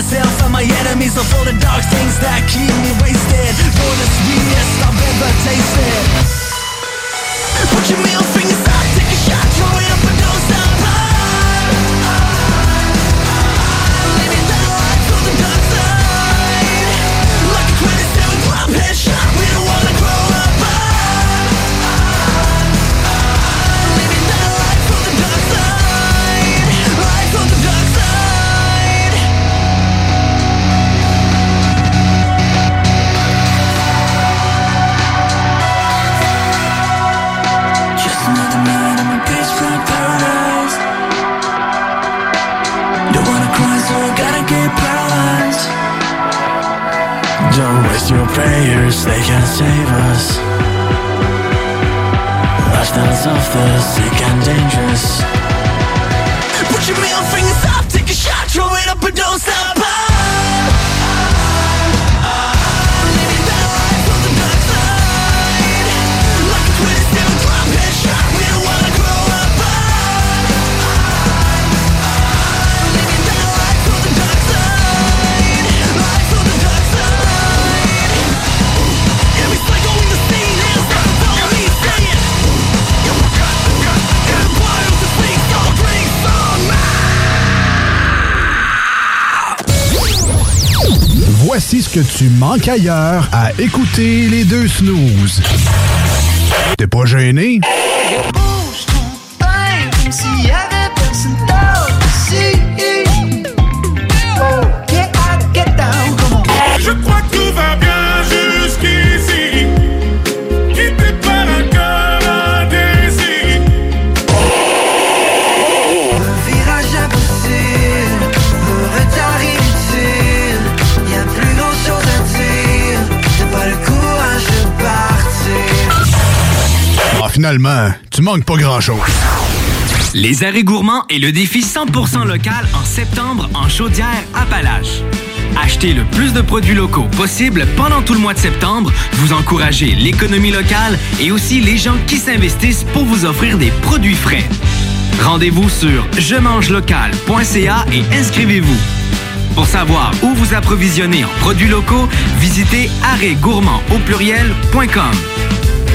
Myself and my enemies are full of dark things that keep me wasted. For the sweetest I've ever tasted. Put your middle fingers up, take a shot, throw it up and don't stop. Living that life on the dark side, like a 27 club headshot. We don't wanna grow up. Living that life on the dark side, life on the dark side. Don't waste your prayers, they can't save us. Lifestyles of the sick and dangerous. Put your middle fingers up, take a shot, throw it up and don't stop. Living that life on the dark side, like a 27 club headshot. We don't wanna grow up. Living that life on the dark side, life on the dark side. Voici ce que tu manques ailleurs à écouter les deux snooze. T'es pas gêné? Bouge ton pain comme s'il y avait personne d'autre ici. Oh, get out, get down, come on. Je crois que tout va bien jusqu'ici. Quittez pas la Canadaisie. Le virage abusif, le retard inutile. Plus grand chose à dire, t'as pas le courage de partir. Ah, finalement, tu manques pas grand-chose. Les arrêts gourmands et le défi 100% local en septembre en Chaudière-Appalaches. Achetez le plus de produits locaux possible pendant tout le mois de septembre. Vous encouragez l'économie locale et aussi les gens qui s'investissent pour vous offrir des produits frais. Rendez-vous sur jemangelocal.ca et inscrivez-vous. Pour savoir où vous approvisionner en produits locaux, visitez arrêtgourmand.com.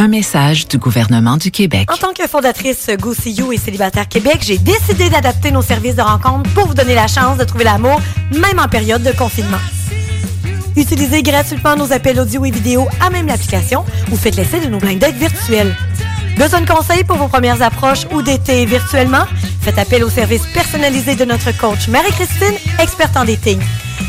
Un message du gouvernement du Québec. En tant que fondatrice Go See You et Célibataire Québec, j'ai décidé d'adapter nos services de rencontre pour vous donner la chance de trouver l'amour, même en période de confinement. Utilisez gratuitement nos appels audio et vidéo à même l'application ou faites l'essai de nos blind dates virtuels. Besoin de conseils pour vos premières approches ou d'été virtuellement? Faites appel au service personnalisé de notre coach Marie-Christine, experte en dating.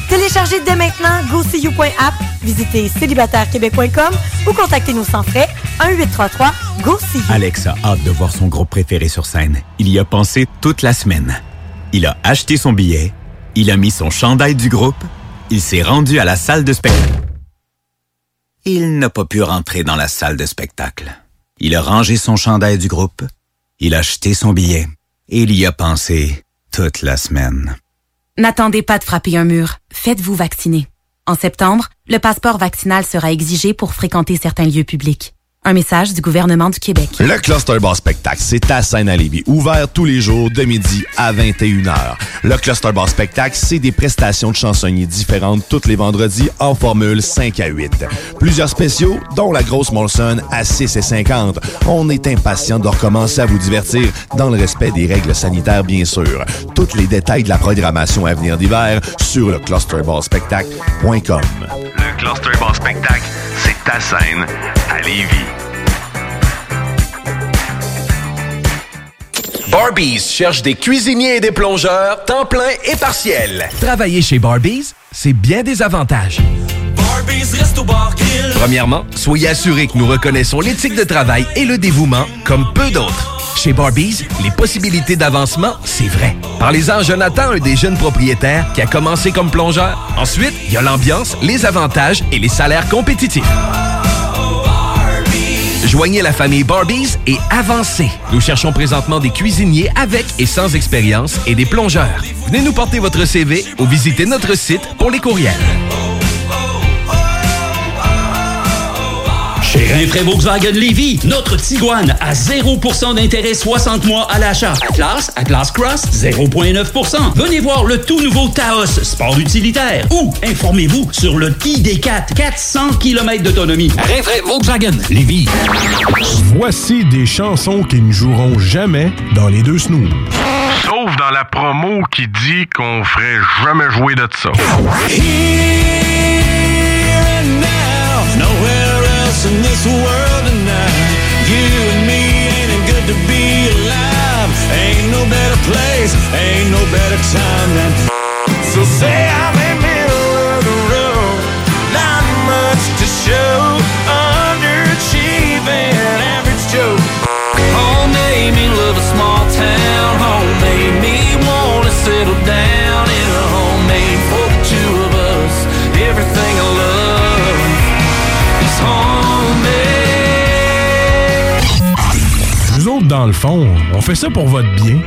Téléchargez dès maintenant GoSeeYou.app, visitez célibatairequebec.com ou contactez-nous sans frais 1-833-GoSeeYou. Alex a hâte de voir son groupe préféré sur scène. Il y a pensé toute la semaine. Il a acheté son billet, il a mis son chandail du groupe, il s'est rendu à la salle de spectacle. Il n'a pas pu rentrer dans la salle de spectacle. Il a rangé son chandail du groupe, il a acheté son billet et il y a pensé toute la semaine. N'attendez pas de frapper un mur. Faites-vous vacciner. En septembre, le passeport vaccinal sera exigé pour fréquenter certains lieux publics. Un message du gouvernement du Québec. Le Cluster Bar Spectacle, c'est à Scène à Lévis. Ouvert tous les jours, de midi à 21h. Le Cluster Bar Spectacle, c'est des prestations de chansonniers différentes tous les vendredis en formule 5 à 8. Plusieurs spéciaux, dont la grosse Molson à 6,50. On est impatient de recommencer à vous divertir dans le respect des règles sanitaires, bien sûr. Tous les détails de la programmation à venir d'hiver sur le clusterbarspectacle.com. Le Cluster Bar Spectacle, c'est à Scène à Lévis. Barbies cherche des cuisiniers et des plongeurs, temps plein et partiel. Travailler chez Barbies, c'est bien des avantages. Barbies Resto Bar Grill. Premièrement, soyez assurés que nous reconnaissons l'éthique de travail et le dévouement comme peu d'autres. Chez Barbies, les possibilités d'avancement, c'est vrai. Parlez-en à Jonathan, un des jeunes propriétaires qui a commencé comme plongeur. Ensuite, il y a l'ambiance, les avantages et les salaires compétitifs. Joignez la famille Barbies et avancez. Nous cherchons présentement des cuisiniers avec et sans expérience et des plongeurs. Venez nous porter votre CV ou visitez notre site pour les courriels. Chez Rainfray Volkswagen Lévis, notre Tiguan à 0% d'intérêt 60 mois à l'achat. Atlas Cross, 0,9%. Venez voir le tout nouveau Taos, sport utilitaire. Ou informez-vous sur le ID4, 400 km d'autonomie. Rainfray Volkswagen Lévis. Voici des chansons qui ne joueront jamais dans les deux snooze. Sauf dans la promo qui dit qu'on ferait jamais jouer de ça. In this world tonight, you and me ain't it good to be alive. Ain't no better place, ain't no better time than. So say I'm in the middle of the road, not much to show, underachieving average Joe. Home made me love a small town, home made me wanna settle down in a homemade folk, two of us, everything I love is home. Nous autres, dans le fond, on fait ça pour votre bien.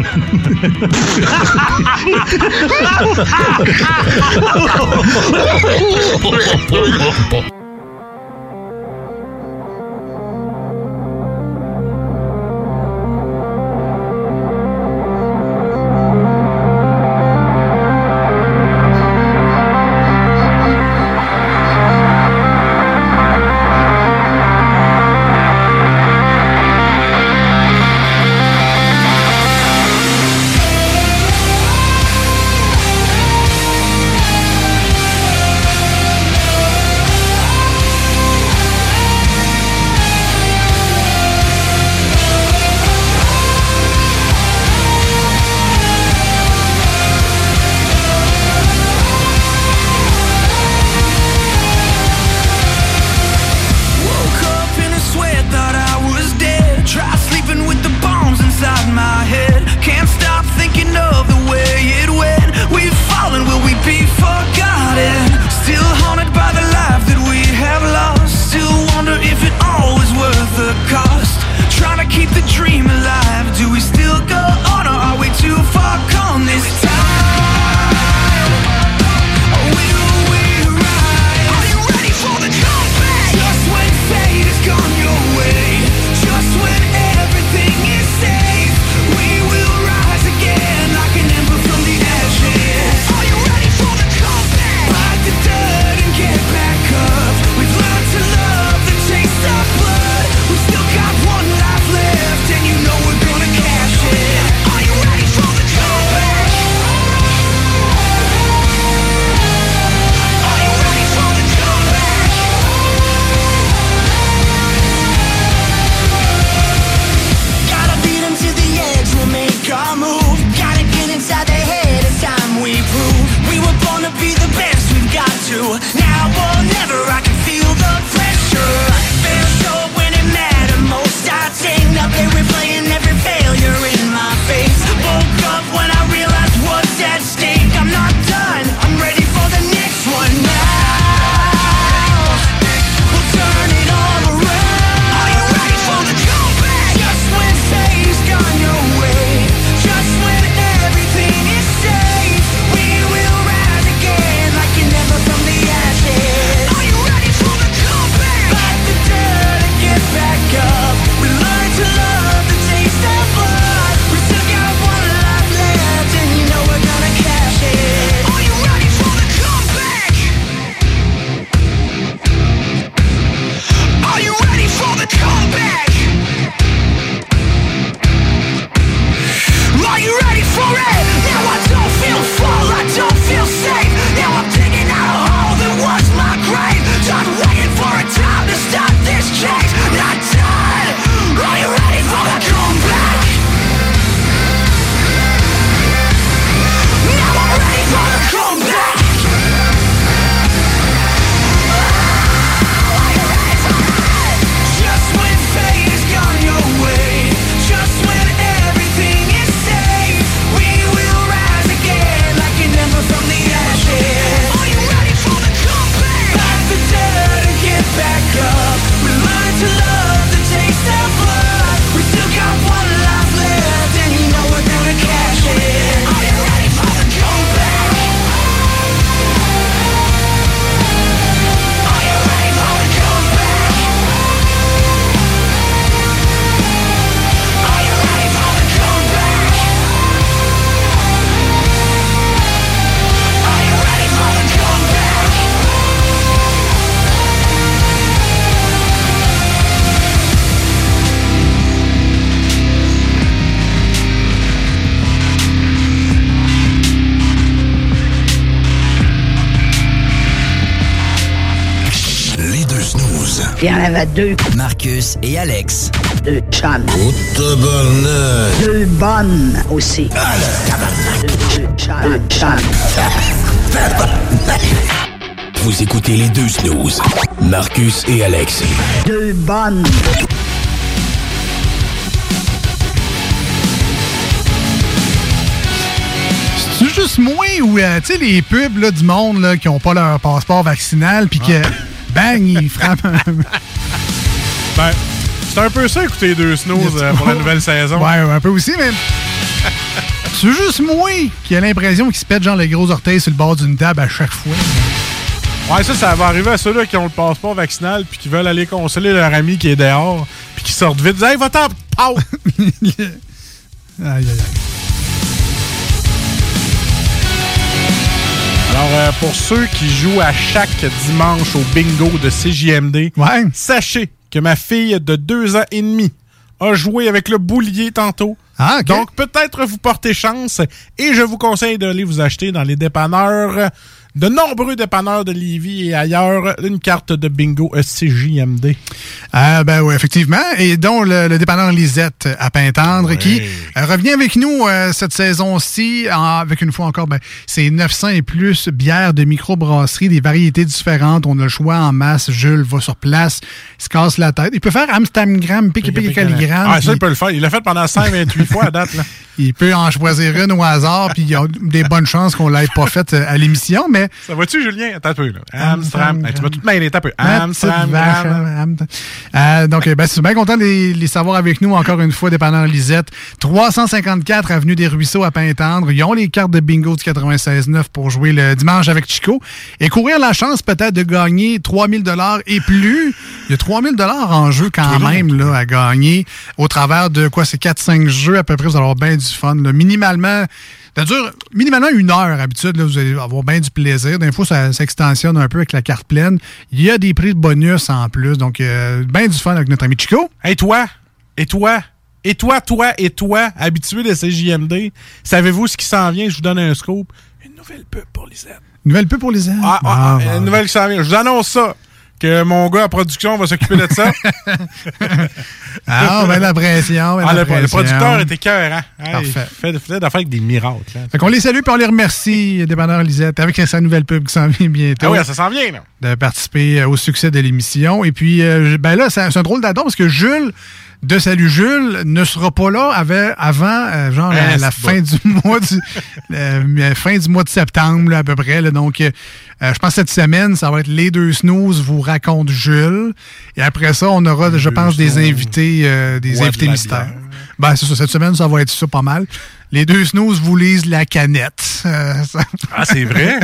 Il y en avait deux. Marcus et Alex. Deux chums. Oh, tabarnak! Deux bonnes aussi. Ah, le tabarnak! Deux chums. Vous écoutez les deux snooze. Marcus et Alex. Deux bonnes. C'est juste moi ou, tu sais, les pubs là, du monde là, qui n'ont pas leur passeport vaccinal puis que, bang, ils frappent. Ben, c'est un peu ça, écouter les deux snooze pour la nouvelle saison. Ouais, un peu aussi, mais... C'est juste moi qui a l'impression qu'ils se pètent genre les gros orteils sur le bord d'une table à chaque fois. Ouais, ça va arriver à ceux-là qui ont le passeport vaccinal puis qui veulent aller consoler leur ami qui est dehors puis qui sortent vite, disent « Hey, va-t'en! » Pow! Aïe, aïe, aïe. Alors, pour ceux qui jouent à chaque dimanche au bingo de CJMD, ouais, sachez que ma fille de 2 ans et demi a joué avec le boulier tantôt. Ah, okay. Donc, peut-être vous portez chance et je vous conseille d'aller vous acheter dans les dépanneurs, de nombreux dépanneurs de Lévis et ailleurs, une carte de bingo CJMD. Ben oui, effectivement. Et dont le dépanneur Lisette à Pintendre, ouais, qui revient avec nous cette saison-ci, avec une fois encore, c'est 900 et plus bières de microbrasserie, des variétés différentes. On a le choix en masse. Jules va sur place, il se casse la tête. Il peut faire Amsterdam, pique calligramme. Ah, ça, il peut le faire. Il l'a fait pendant 128 fois à date, là. Il peut en choisir une au hasard, puis il y a des bonnes chances qu'on ne l'ait pas faite à l'émission, mais... Ça va-tu, Julien? Attends un peu, là. Amsterdam. Tu vas tout mêler, t'as un peu. Amsterdam. Donc, ben, c'est bien content de les savoir avec nous, encore une fois, dépanneur Lisette. 354 Avenue des Ruisseaux à Pintendre. Ils ont les cartes de bingo du 96.9 pour jouer le dimanche avec Chico et courir la chance peut-être de gagner 3 000 $ et plus. Il y a 3 000 $ en jeu quand même, là, à gagner au travers de, quoi, c'est 4-5 jeux à peu près. Vous allez avoir bien du fun, là. Minimalement, ça dure minimalement 1 heure, d'habitude, là, vous allez avoir bien du plaisir. Des fois, ça extensionne un peu avec la carte pleine. Il y a des prix de bonus en plus, donc bien du fun avec notre ami Chico. Hey, toi, habitué de CJMD, savez-vous ce qui s'en vient? Je vous donne un scoop. Une nouvelle pub pour Lisette. Une nouvelle pub pour Lisette? Ah, une nouvelle qui s'en vient. Je vous annonce ça. Que mon gars à production va s'occuper de ça. Ah, ben la pression. Le producteur était cœur, hein? Parfait. Il faisait d'affaires avec des miracles. Hein? Fait qu'on les salue et on les remercie, dépanneur Lisette, avec sa nouvelle pub qui s'en vient bientôt. Ah oui, ça s'en vient, là. De participer au succès de l'émission. Et puis, ben là, c'est un drôle d'attente parce que Jules, de Salut Jules, ne sera pas là avant genre la fin du mois de septembre, là, à peu près. Là, donc, je pense que cette semaine, ça va être les deux snooze vous racontent Jules. Et après ça, on aura, je pense, des invités mystères. Ben, c'est ça. Cette semaine, ça va être ça pas mal. Les deux snooze vous lisent la canette. Ah, c'est vrai?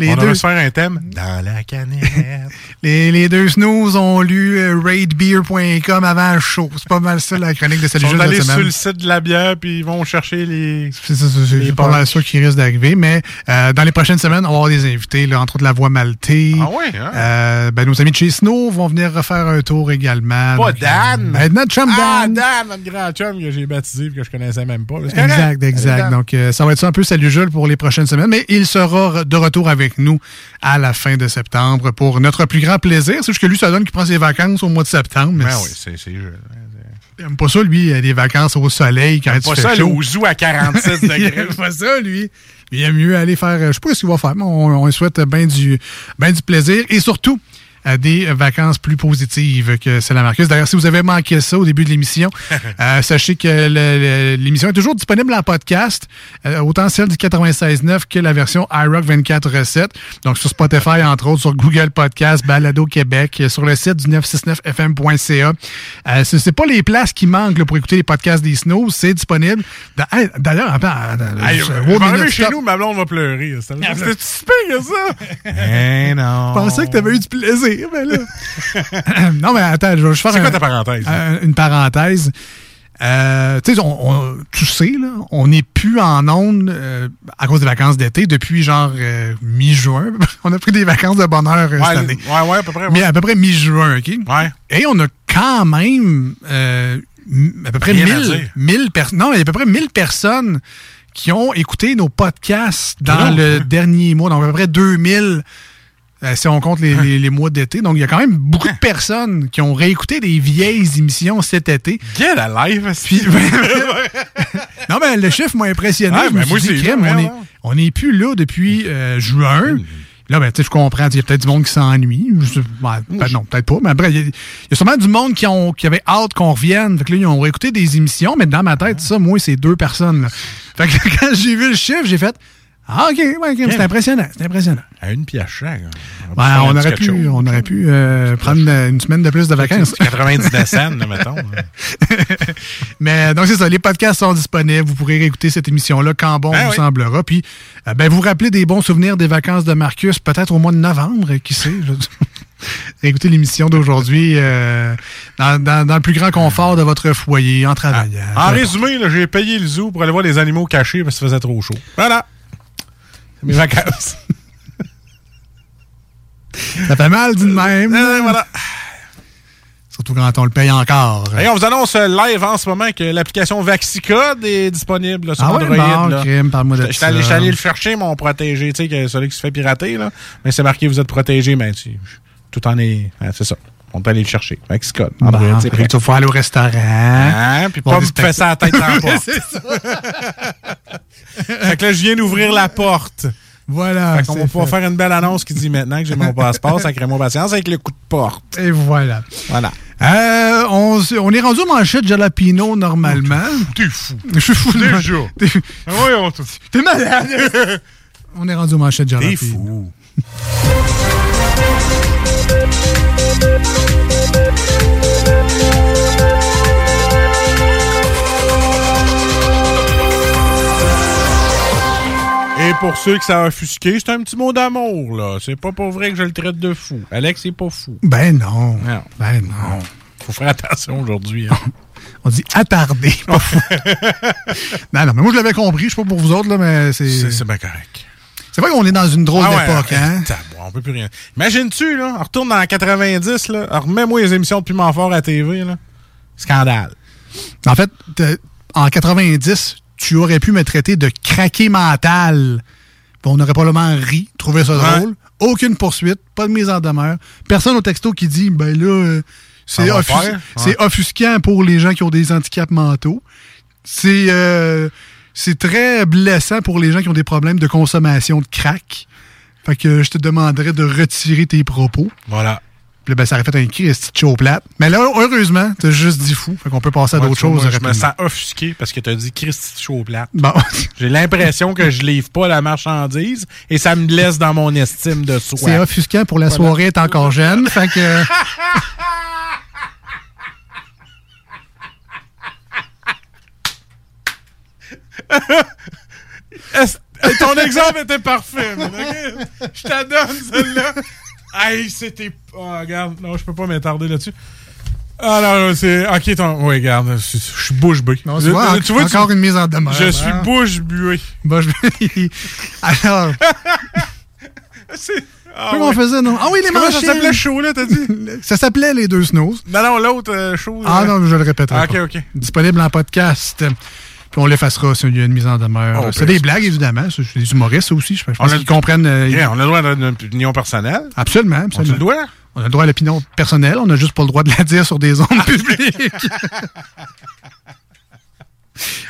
On devrait se faire un thème. Dans la canette. les deux snooze ont lu ratebeer.com avant le show. C'est pas mal ça, la chronique de cette journée. Ils sont allés sur le site de la bière, puis ils vont chercher les... C'est pas mal sûr qui risque d'arriver, mais dans les prochaines semaines, on va avoir des invités, là, entre autres la Voix maltaise. Ah oui? Hein? Ben, nos amis de chez Snow vont venir refaire un tour également. Pas Dan! Notre chum Dan! Ah, Dan, notre grand chum que j'ai baptisé et que je connaissais même pas. Exact. Donc, ça va être ça un peu Salut Jules pour les prochaines semaines, mais il sera de retour avec nous à la fin de septembre pour notre plus grand plaisir. C'est juste que lui, ça donne qu'il prend ses vacances au mois de septembre. Mais oui, c'est Jules. Il n'aime pas ça, lui, des vacances au soleil quand il fait chaud. Pas ça, au zoo à 46 degrés. Il n'aime pas ça, lui. Il aime mieux aller faire... Je ne sais pas ce qu'il va faire, mais on lui souhaite bien du plaisir et surtout... à des vacances plus positives que celle à Marcus. D'ailleurs, si vous avez manqué ça au début de l'émission, sachez que l'émission est toujours disponible en podcast, autant celle du 96.9 que la version iRock24/7. Donc, sur Spotify, entre autres, sur Google Podcast, Balado Québec, sur le site du 969fm.ca. C'est pas les places qui manquent là, pour écouter les podcasts des Snows. C'est disponible. D'ailleurs, chez nous, ma blonde va pleurer. C'est super, ça! Eh non! Je pensais que t'avais eu du plaisir. Ben là. Non, mais attends, je vais faire c'est quoi ta parenthèse? Une parenthèse. Tu sais, tu sais, là, on n'est plus en onde à cause des vacances d'été depuis genre mi-juin. On a pris des vacances de bonheur cette année. Ouais, à peu près. Ouais. Mais à peu près mi-juin, OK? Ouais. Et on a quand même à peu près 1000 personnes. Non, il y a à peu près 1000 personnes qui ont écouté nos podcasts dans le dernier mois. Donc, à peu près 2000 Si on compte les mois d'été. Donc, il y a quand même beaucoup de personnes qui ont réécouté des vieilles émissions cet été. Quelle live! Puis, non, mais le chiffre m'a impressionné. Ah, ben, moi, c'est crème. On n'est plus là depuis juin. Là, ben, tu sais, je comprends. Il y a peut-être du monde qui s'ennuie. Non, peut-être pas. Mais après, il y a sûrement du monde qui avait hâte qu'on revienne. Fait que là, ils ont réécouté des émissions. Mais dans ma tête, ça, moi, c'est deux personnes. Là. Fait que quand j'ai vu le chiffre, j'ai fait... Ah, OK, c'est impressionnant, À une pièce chaque. On aurait pu prendre une semaine de plus de vacances. 99 cents, mettons. Mais donc, c'est ça, les podcasts sont disponibles. Vous pourrez réécouter cette émission-là quand bon vous semblera. Puis, vous vous rappelez des bons souvenirs des vacances de Marcus, peut-être au mois de novembre, qui sait. Écoutez l'émission d'aujourd'hui dans le plus grand confort de votre foyer, en travaillant. En résumé, là, j'ai payé le zoo pour aller voir les animaux cachés parce que ça faisait trop chaud. Voilà. Mes vacances. Ça fait mal, dit de même. Voilà. Surtout quand on le paye encore. Et on vous annonce live en ce moment que l'application VaxiCode est disponible là, sur Android. Je suis allé le chercher, mon protégé. Tu sais, celui qui se fait pirater, là. Mais c'est marqué, vous êtes protégé. Mais tout en est... C'est ça. On peut aller le chercher. VaxiCode. Après, tu vas aller au restaurant. Puis pas me faire ça à la tête dans la porte. C'est ça. Fait que là, je viens d'ouvrir la porte. Voilà. Fait qu'on va pouvoir faire une belle annonce qui dit maintenant que j'ai mon passeport, ça crée mon patience avec le coup de porte. Et voilà. Voilà. On est rendu aux manchettes Jalapino normalement. T'es fou. Je suis fou déjà. T'es malade. On est rendu aux manchettes Jalapino. T'es fou. Et pour ceux que ça a offusqué, c'est un petit mot d'amour, là. C'est pas pour vrai que je le traite de fou. Alex, c'est pas fou. Ben non. Faut faire attention aujourd'hui. Hein. On dit attardé, pas fou. non, mais moi, je l'avais compris. Je sais pas pour vous autres, là, mais c'est bien correct. C'est vrai qu'on est dans une drôle d'époque, hein? On peut plus rien. Imagine-tu, là, on retourne dans 90, là, remets-moi les émissions de Piment Fort à TV, là. Scandale. En fait, en 90, tu aurais pu me traiter de craqué mental. On aurait probablement ri, trouvé ça drôle. Aucune poursuite, pas de mise en demeure. Personne au texto qui dit, ben là, c'est offusquant pour les gens qui ont des handicaps mentaux. C'est très blessant pour les gens qui ont des problèmes de consommation de crack. Fait que je te demanderais de retirer tes propos. Voilà. Puis là, ben, ça aurait fait un cri, chaud plate. Mais là, heureusement, t'as juste dit fou. Fait qu'on peut passer à d'autres choses. Moi, je me sens offusqué parce que t'as dit Christy chaud plate. Bon. J'ai l'impression que je livre pas la marchandise et ça me blesse dans mon estime de soi. C'est offusquant pour la soirée est encore jeune. Fait que... Ton exemple était parfait. Okay? Je t'adonne celle-là. Aïe, c'était... Oh, regarde. Non, je peux pas m'attarder là-dessus. Ah non, c'est... OK, ton... Oui, regarde. Je suis bouche bée. Non, tu vois, encore une mise en demeure. Je suis bouche buée. Bouche buée. Alors... c'est... Ah, comment on faisait, non? Ah oui, les manchettes! Ça s'appelait show, là, t'as dit? Ça s'appelait les deux snows. Non, l'autre show... Ah non, je le répéterai pas. OK. Disponible en podcast. Puis on l'effacera s'il y a une mise en demeure. C'est des blagues, évidemment. C'est des humoristes aussi. Je pense qu'ils comprennent. On a le droit à une opinion personnelle. Absolument. On a le droit à l'opinion personnelle. On n'a juste pas le droit de la dire sur des ondes publiques.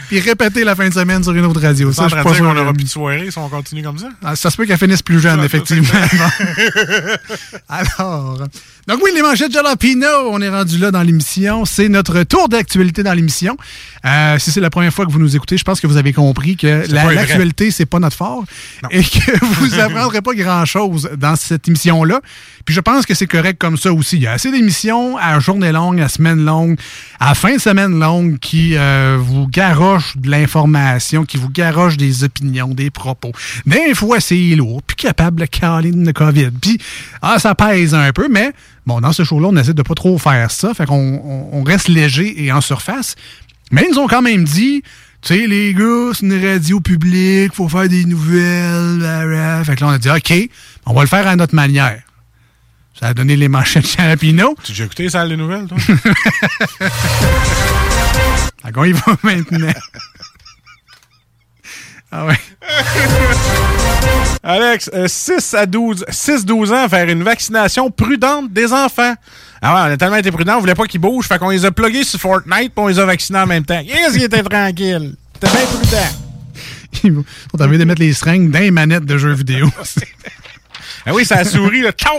Puis répéter la fin de semaine sur une autre radio. Ça, je pense qu'on aura plus de soirée si on continue comme ça. Ah, ça se peut qu'elle finisse plus jeune, effectivement. Alors, donc oui, les manchettes Jalapino, on est rendu là dans l'émission. C'est notre tour d'actualité dans l'émission. Si c'est la première fois que vous nous écoutez, je pense que vous avez compris que l'actualité, c'est pas notre fort et que vous apprendrez pas grand-chose dans cette émission-là. Puis je pense que c'est correct comme ça aussi. Il y a assez d'émissions à journée longue, à semaine longue, à fin de semaine longue qui vous garoche de l'information, qui vous garoche des opinions, des propos. Des fois, c'est lourd, puis capable de caler de COVID. Puis, ça pèse un peu, mais bon, dans ce show-là, on essaie de pas trop faire ça. Fait qu'on reste léger et en surface. Mais ils nous ont quand même dit, tu sais, les gars, c'est une radio publique, faut faire des nouvelles. Blablabla. Fait que là, on a dit, OK, on va le faire à notre manière. Ça a donné les manchettes Jalapino. Tu as déjà écouté ça, les nouvelles, toi? Ah, on y va maintenant. Ah ouais. Alex, 6-12 ans, faire une vaccination prudente des enfants. Ah ouais, on a tellement été prudents, on voulait pas qu'ils bougent, fait qu'on les a plugués sur Fortnite, puis on les a vaccinés en même temps. Qu'est-ce qu'ils étaient tranquilles? T'es bien prudent. Ils sont en train de mettre les seringues dans les manettes de jeux vidéo. Ah oui, ça sourit, là. Ciao!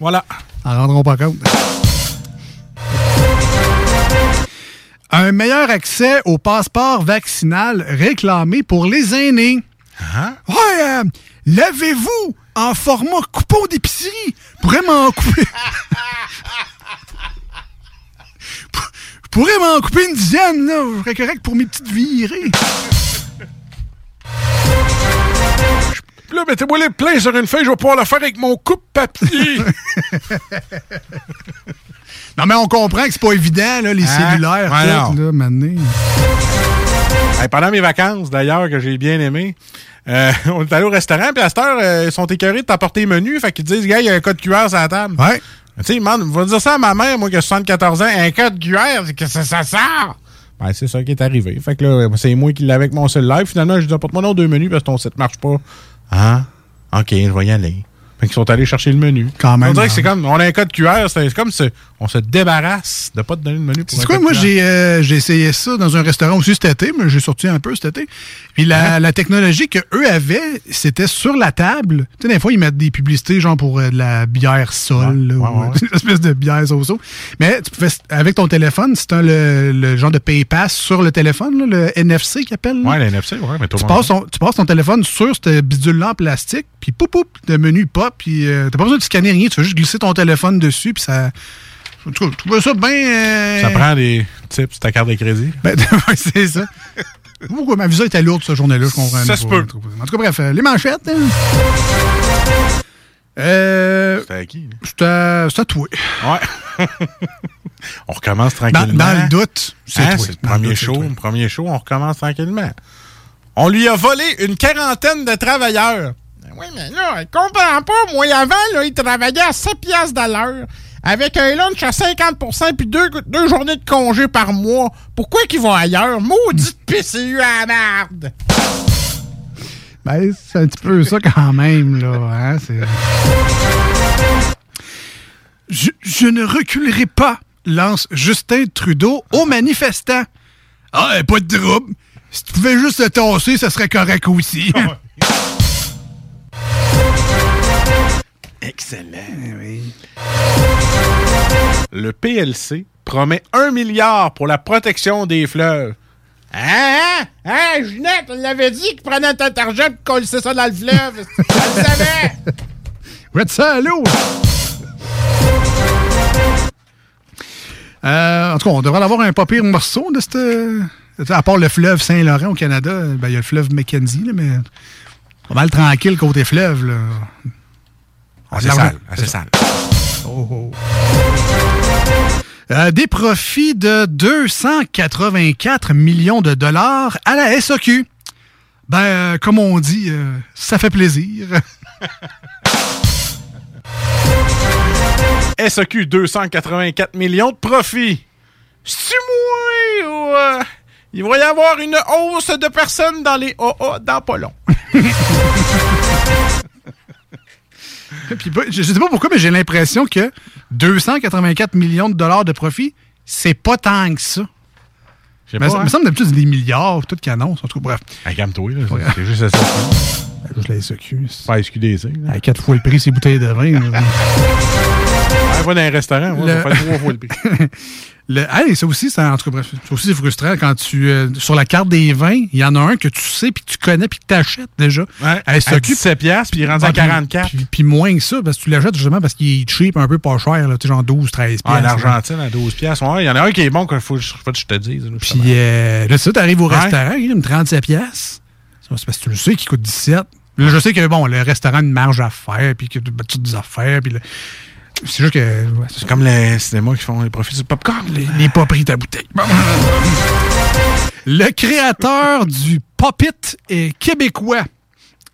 Voilà. Ils n'en rendront pas compte. Un meilleur accès au passeport vaccinal réclamé pour les aînés. Ah. Ouais, l'avez-vous en format coupon d'épicerie? Je pourrais m'en couper une dizaine, là. Je serais correct pour mes petites virées. Là, mettez-moi les pleins sur une feuille, je vais pouvoir le faire avec mon coupe-papier. Non, mais on comprend que c'est pas évident, là, les cellulaires. Ouais, tout, là, maintenant. Hey, pendant mes vacances, d'ailleurs, que j'ai bien aimé, on est allé au restaurant, puis à cette heure, ils sont écœurés de t'apporter le menu, fait qu'ils disent, gars, il y a un code QR sur la table. Ouais. Tu sais, ils vont dire ça à ma mère, moi, qui a 74 ans, un code QR, c'est que ça sort. Ben, c'est ça qui est arrivé. Fait que là, c'est moi qui l'avais avec mon cellulaire. Finalement, je dis, apporte-moi non deux menus parce que ton site marche pas. Ah, OK, je vais y aller. Fait qu'ils sont allés chercher le menu. Quand même. On dirait que c'est comme, on a un code QR, c'est comme si on se débarrasse de pas te donner le menu pour un code QR. Moi, j'ai essayé ça dans un restaurant aussi cet été, mais j'ai sorti un peu cet été. Puis la technologie qu'eux avaient, c'était sur la table. Tu sais, des fois, ils mettent des publicités, genre pour de la bière sol, une espèce de bière so-so. Mais tu pouvais, avec ton téléphone, si tu as le genre de PayPass sur le téléphone, là, le NFC qu'ils appellent. Oui, le NFC, oui. Tu passes ton téléphone sur cette bidule-là en plastique, puis poup, le menu pop. Puis t'as pas besoin de scanner rien, tu veux juste glisser ton téléphone dessus, puis ça... En tout cas, je trouvais ça bien... Ça prend des tips sur ta carte de crédit. Ben, c'est ça. Pourquoi ma visa était lourde, cette journée-là, je comprends. Ça se peut. En tout cas, bref, les manchettes. Hein? C'était à qui? C'était à toi. Ouais. On recommence tranquillement. Dans le doute, c'est toi. C'est le premier show, on recommence tranquillement. On lui a volé une quarantaine de travailleurs. Oui, mais là, elle comprend pas. Moi, avant, là, il travaillait à 7 piastres de l'heure avec un lunch à 50% puis deux journées de congé par mois. Pourquoi qu'ils vont ailleurs? Maudite PCU à la merde! Ben, c'est un petit peu ça quand même, là. Hein? C'est... Je ne reculerai pas, lance Justin Trudeau aux manifestants. Ah, pas de trouble. Si tu pouvais juste le tasser, ça serait correct aussi. Excellent. Oui. Le PLC promet 1 milliard pour la protection des fleuves. Hein, Ginette, elle l'avait dit qu'il prenait un target et qu'on laissait ça dans le fleuve. Elle le savait. Ouais, ça à l'eau. En tout cas, on devrait avoir un pas pire morceau de cette... À part le fleuve Saint-Laurent au Canada, ben, y a le fleuve Mackenzie, là, mais... Pas mal tranquille côté fleuve, là. Assez sale. Oh. Des profits de 284 millions de dollars à la SAQ. Ben, comme on dit, ça fait plaisir. SAQ, 284 millions de profits. C'est moi ou... il va y avoir une hausse de personnes dans les AA dans pas long. Puis, je sais pas pourquoi, mais j'ai l'impression que 284 millions de dollars de profit, c'est pas tant que ça. Je sais pas. Ça me semble d'habitude des milliards, tout canon, en tout cas, bref. Calme-toi, là. C'est juste la SAQ. C'est juste la SAQ. C'est pas SQDC. 4 fois le prix, ces bouteilles de vin. On va dans un restaurant, ça fait 3 fois le prix. Ça aussi, c'est frustrant quand tu. Sur la carte des vins, il y en a un que tu sais, puis que tu connais, puis que tu achètes déjà. Ouais, à 17$, puis il rentre à 44$. Puis moins que ça, parce que tu l'achètes justement parce qu'il est cheap, un peu pas cher, là, genre 12-13$. Ah, en Argentine, à 12$. Il y en a un qui est bon, qu'il faut que je te dise. Puis là, tu arrives au restaurant, il y a une 37$. C'est parce que tu le sais qu'il coûte 17$. Là, je sais que, bon, le restaurant a une marge à faire, puis qu'il y a toutes des affaires, puis. C'est juste que... Ouais, c'est comme les cinémas qui font les profits du popcorn. Les pas pris ta bouteille. Le créateur du Pop-It est québécois.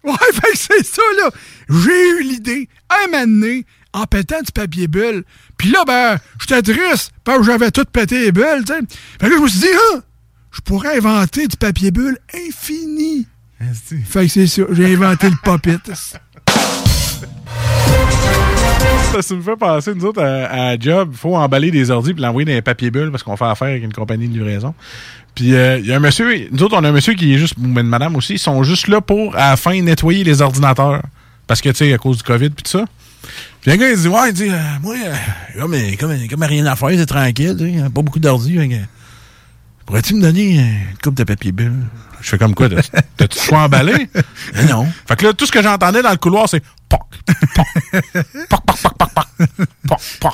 Ouais, fait que c'est ça, là. J'ai eu l'idée, un moment donné, en pétant du papier bulle. Puis là, ben, j'étais triste parce que j'avais tout pété les bulles, tu sais. Fait que là, je me suis dit, je pourrais inventer du papier bulle infini. Asti. Fait que c'est ça, j'ai inventé le pop-it. Ça me fait penser, nous autres, à Job, il faut emballer des ordi puis l'envoyer dans les papiers bulles parce qu'on fait affaire avec une compagnie de livraison. Puis il y a un monsieur, nous autres, on a un monsieur qui est juste, mais une madame aussi, ils sont juste là pour, à la fin, nettoyer les ordinateurs. Parce que, tu sais, à cause du COVID puis tout ça. Puis un gars, il dit, ouais, il dit, moi, là, mais comme rien à faire, c'est tranquille, tu sais, pas beaucoup d'ordi. Pourrais-tu me donner une coupe de papier bulle? Je fais comme quoi? T'as-tu choix emballé? Non. Fait que là, tout ce que j'entendais dans le couloir, c'est poc, poc, poc, poc, poc, poc, poc, poc.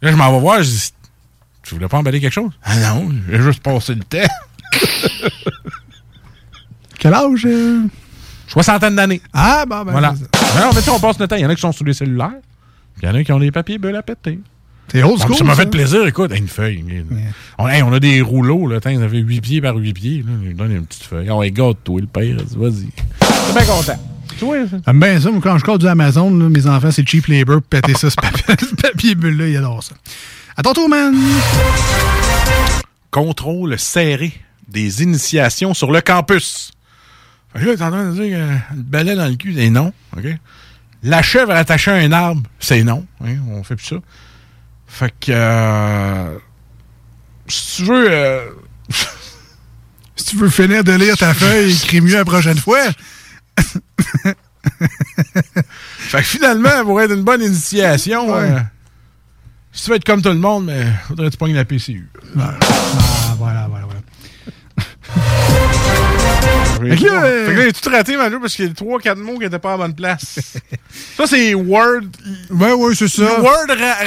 Là, je m'en vais voir, je dis, tu voulais pas emballer quelque chose? Ah non, j'ai juste passé le temps. Quel âge? Soixantaine d'années. Ah, bon, ben. Voilà. Non, mais tu sais, on passe le temps. Il y en a qui sont sous les cellulaires, puis il y en a qui ont des papiers bulles à péter. C'est old school, ça m'a fait plaisir, écoute. Une feuille. Yeah. On a des rouleaux, là. Ils avaient 8 pieds par 8 pieds. Là. Ils donnent une petite feuille. On regarde tout, le père. Vas-y. C'est bien content. Tu vois, ça? J'aime bien ça. Moi, quand je cours du Amazon, là, mes enfants, c'est cheap labor. Péter ça, ce papier bulle-là. Ils adorent ça. À ton tour, man. Contrôle serré des initiations sur le campus. Fait que là, t'es en train de dire le balai dans le cul, c'est non. Okay? La chèvre attachée à un arbre, c'est non. Hein? On fait plus ça. Fait que, si tu veux, si tu veux finir de lire ta feuille, écris mieux la prochaine fois. Fait que finalement, pour être une bonne initiation, ouais. Si tu veux être comme tout le monde, mais faudrait que tu pognes la PCU. Voilà. Fait que là, tout raté, Manu, parce qu'il y a 3-4 mots qui n'étaient pas à la bonne place. Ça, c'est Word. Ben oui, c'est ça. Word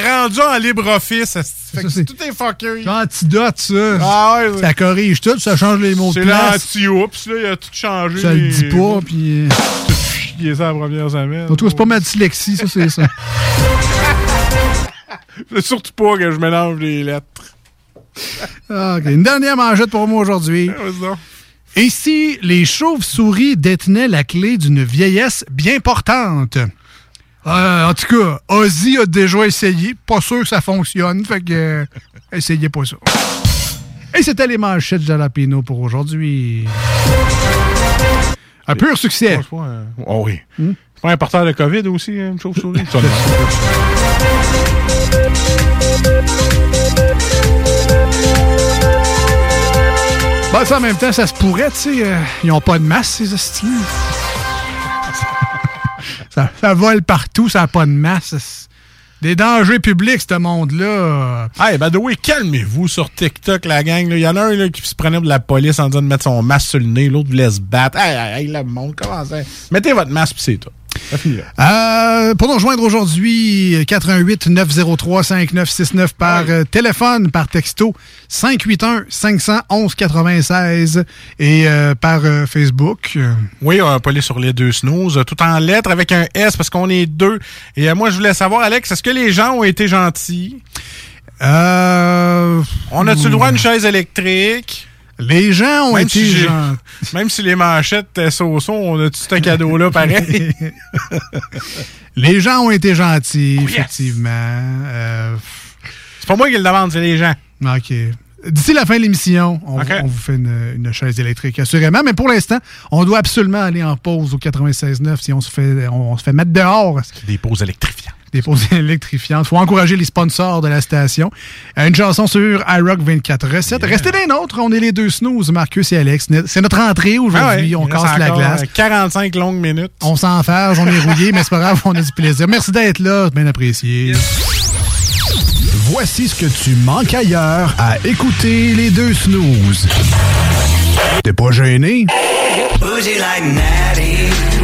rendu en LibreOffice. Fait que c'est tout est fucké. L'antidote, ça. Ah ouais, ça corrige tout, ça change les mots de place. C'est l'anti-oups, là, il a tout changé. Ça le dit pas, puis... Tout chier ça la première semaine. En tout cas, c'est pas ma dyslexie, ça, c'est ça. C'est surtout pas que je mélange les lettres. OK. Une dernière manchette pour moi aujourd'hui. Ouais, et si les chauves-souris détenaient la clé d'une vieillesse bien portante? En tout cas, Ozzy a déjà essayé. Pas sûr que ça fonctionne, fait que essayez pas ça. Et c'était les manchettes Jalapeno pour aujourd'hui. Un pur succès. Oh oui. C'est pas un porteur de COVID aussi, une chauve-souris? Ben, ça, en même temps, ça se pourrait, tu sais. Ils ont pas de masse, ces hosties. ça vole partout, ça n'a pas de masse. Des dangers publics, ce monde-là. Hey, by the way, calmez-vous sur TikTok, la gang. Il y en a un là, qui se prenait de la police en disant de mettre son masque sur le nez, l'autre voulait se battre. Hey, le monde, comment ça? Mettez votre masque, puis c'est tout. Pour nous rejoindre aujourd'hui, 418-903-5969 par téléphone, par texto, 581-511-96 et par Facebook. Oui, on peut aller sur les deux snooze, tout en lettres avec un S parce qu'on est deux. Et moi, je voulais savoir, Alex, est-ce que les gens ont été gentils? On a-tu le droit à une chaise électrique? Les gens ont été gentils. Même si les manchettes étaient so-so, on a tout ce cadeau-là pareil. Les gens ont été gentils, effectivement. C'est pas moi qui le demande, c'est les gens. OK. D'ici la fin de l'émission, on vous fait une chaise électrique, assurément. Mais pour l'instant, on doit absolument aller en pause au 96.9 si on se fait mettre dehors. Des pauses électrifiantes. Il faut encourager les sponsors de la station. Une chanson sur iRock24/7. Yeah. Restez des nôtres. On est les deux snooze, Marcus et Alex. C'est notre entrée aujourd'hui. Ah ouais. On casse la glace. 45 longues minutes. On s'enferge, on est rouillé, mais c'est pas grave, on a du plaisir. Merci d'être là, bien apprécié. Yeah. Voici ce que tu manques ailleurs à écouter les deux snooze. T'es pas gêné? Bougie like Natty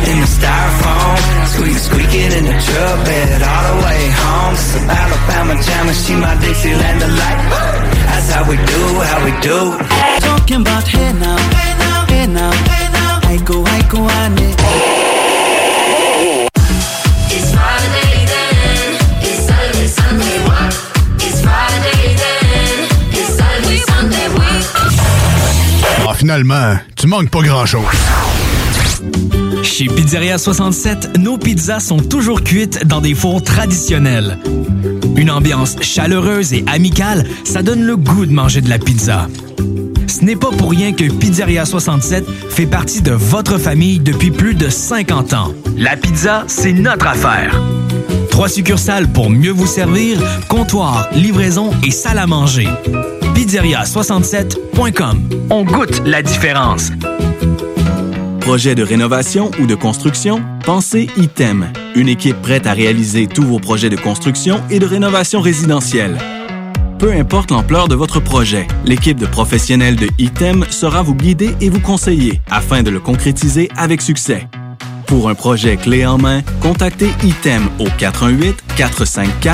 in the styrofoam, squeaking in the truck bed all the way home. Some Alabama jam and she my Dixieland delight. That's how we do, how we do. Talking about hey now, hey now, hey now, hey now. I go on it. It's Friday then, it's Saturday, Sunday, what? It's Friday then, it's Saturday, Sunday, what? Ah, finalement, tu manques pas grand-chose. Chez Pizzeria 67, nos pizzas sont toujours cuites dans des fours traditionnels. Une ambiance chaleureuse et amicale, ça donne le goût de manger de la pizza. Ce n'est pas pour rien que Pizzeria 67 fait partie de votre famille depuis plus de 50 ans. La pizza, c'est notre affaire. 3 succursales pour mieux vous servir, comptoir, livraison et salle à manger. Pizzeria67.com. On goûte la différence. Projet de rénovation ou de construction? Pensez ITEM. Une équipe prête à réaliser tous vos projets de construction et de rénovation résidentielle. Peu importe l'ampleur de votre projet, l'équipe de professionnels de ITEM sera vous guider et vous conseiller afin de le concrétiser avec succès. Pour un projet clé en main, contactez ITEM au 418-454-8834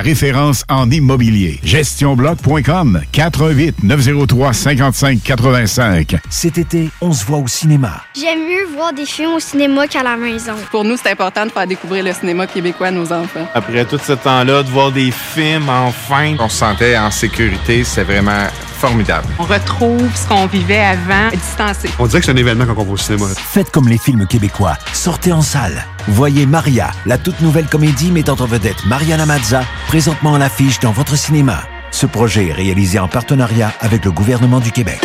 référence en immobilier. GestionBloc.com, 418-903-5585. Cet été, on se voit au cinéma. J'aime mieux voir des films au cinéma qu'à la maison. Pour nous, c'est important de faire découvrir le cinéma québécois à nos enfants. Après tout ce temps-là, de voir des films, enfin, on se sentait en sécurité. C'est vraiment formidable. On retrouve ce qu'on vivait avant, distancé. On dirait que c'est un événement quand on va au cinéma. Faites comme les films québécois. Sortez en salle. Voyez Maria, la toute nouvelle comédie mettant en vedette Mariana Mazza, présentement à l'affiche dans votre cinéma. Ce projet est réalisé en partenariat avec le gouvernement du Québec.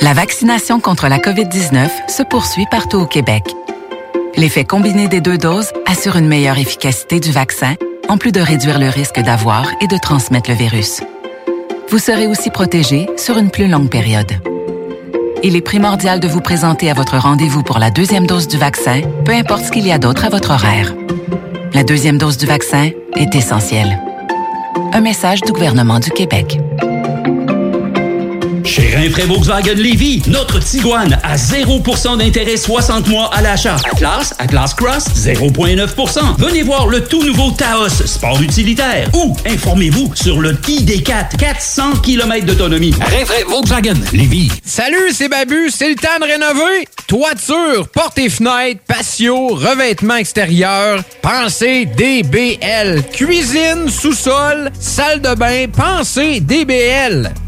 La vaccination contre la COVID-19 se poursuit partout au Québec. L'effet combiné des 2 doses assure une meilleure efficacité du vaccin, en plus de réduire le risque d'avoir et de transmettre le virus. Vous serez aussi protégé sur une plus longue période. Il est primordial de vous présenter à votre rendez-vous pour la 2e dose du vaccin, peu importe ce qu'il y a d'autre à votre horaire. La 2e dose du vaccin est essentielle. Un message du gouvernement du Québec. Chez Rainfray Volkswagen Lévis, notre Tiguan à 0% d'intérêt 60 mois à l'achat. Atlas Cross, 0,9%. Venez voir le tout nouveau Taos, sport utilitaire. Ou informez-vous sur le ID4, 400 km d'autonomie. Rainfray Volkswagen Lévis. Salut, c'est Babu, c'est le temps de rénover. Toiture, portes et fenêtres, patio, revêtement extérieur. Pensez DBL. Cuisine, sous-sol, salle de bain. Pensez DBL.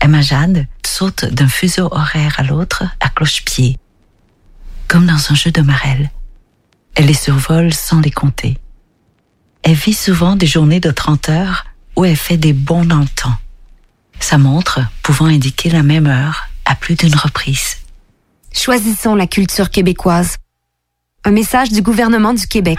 Emma Jade saute d'un fuseau horaire à l'autre à cloche-pied, comme dans un jeu de marelle. Elle les survole sans les compter. Elle vit souvent des journées de 30 heures où elle fait des bonds dans le temps, sa montre pouvant indiquer la même heure à plus d'une reprise. Choisissons la culture québécoise. Un message du gouvernement du Québec.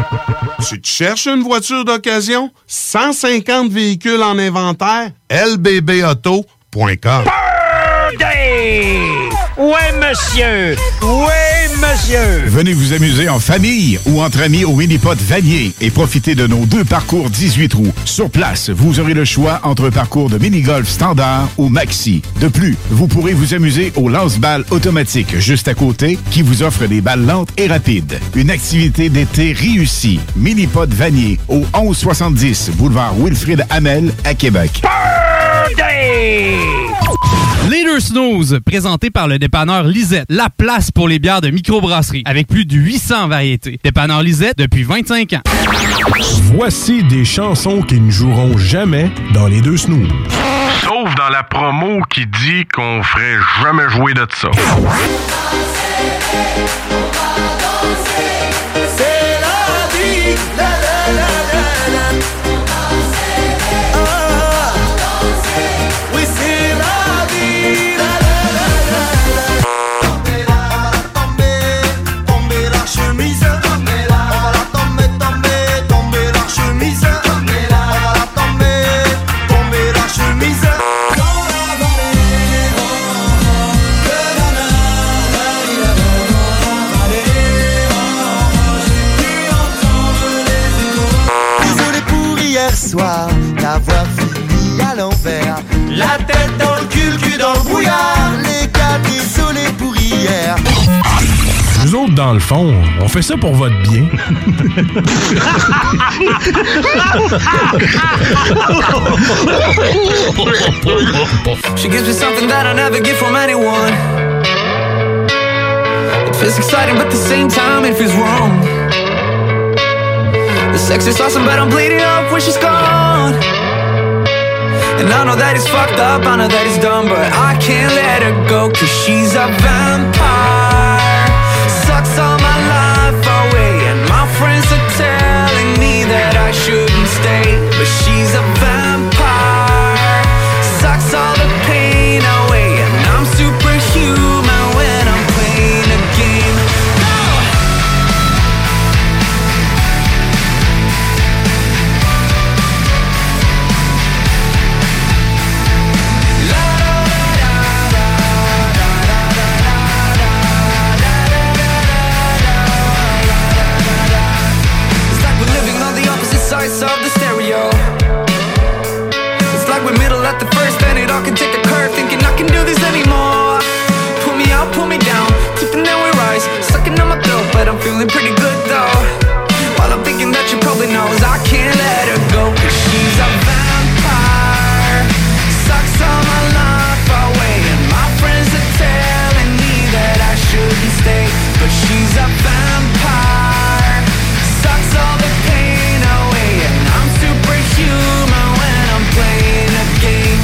Tu te cherches une voiture d'occasion? 150 véhicules en inventaire? LBB Auto.com. Oui, monsieur! Venez vous amuser en famille ou entre amis au Minipod Vanier et profitez de nos 2 parcours 18 trous. Sur place, vous aurez le choix entre un parcours de mini-golf standard ou maxi. De plus, vous pourrez vous amuser au lance-balles automatique juste à côté qui vous offre des balles lentes et rapides. Une activité d'été réussie. Minipod Vanier au 1170 boulevard Wilfrid Hamel à Québec. Party! Leader Snooze, présenté par le dépanneur Lisette, la place pour les bières de microbrasserie, avec plus de 800 variétés. Dépanneur Lisette depuis 25 ans. Voici des chansons qui ne joueront jamais dans les deux Snooze. Sauf dans la promo qui dit qu'on ferait jamais jouer de ça. C'est la vie, la la la la la. D'avoir fini à l'envers, la tête dans le cul, cul dans le brouillard, les gars désolés pour hier. Nous autres, dans le fond, on fait ça pour votre bien. She gives me something that I never get from anyone. It feels exciting, but at the same time it feels wrong. The sex is awesome, but I'm bleeding up when she's gone. And I know that it's fucked up, I know that it's dumb, but I can't let her go, cause she's a vampire. Sucks all my life away, and my friends are telling me that I shouldn't stay, but she's a vampire. Sucks all the pain away, and I'm superhuman when I'm playing a game. Pretty good though. While I'm thinking that she probably knows I can't let her go, cause she's a vampire. Sucks all my life away, and my friends are telling me that I shouldn't stay, but she's a vampire. Sucks all the pain away, and I'm superhuman when I'm playing a game.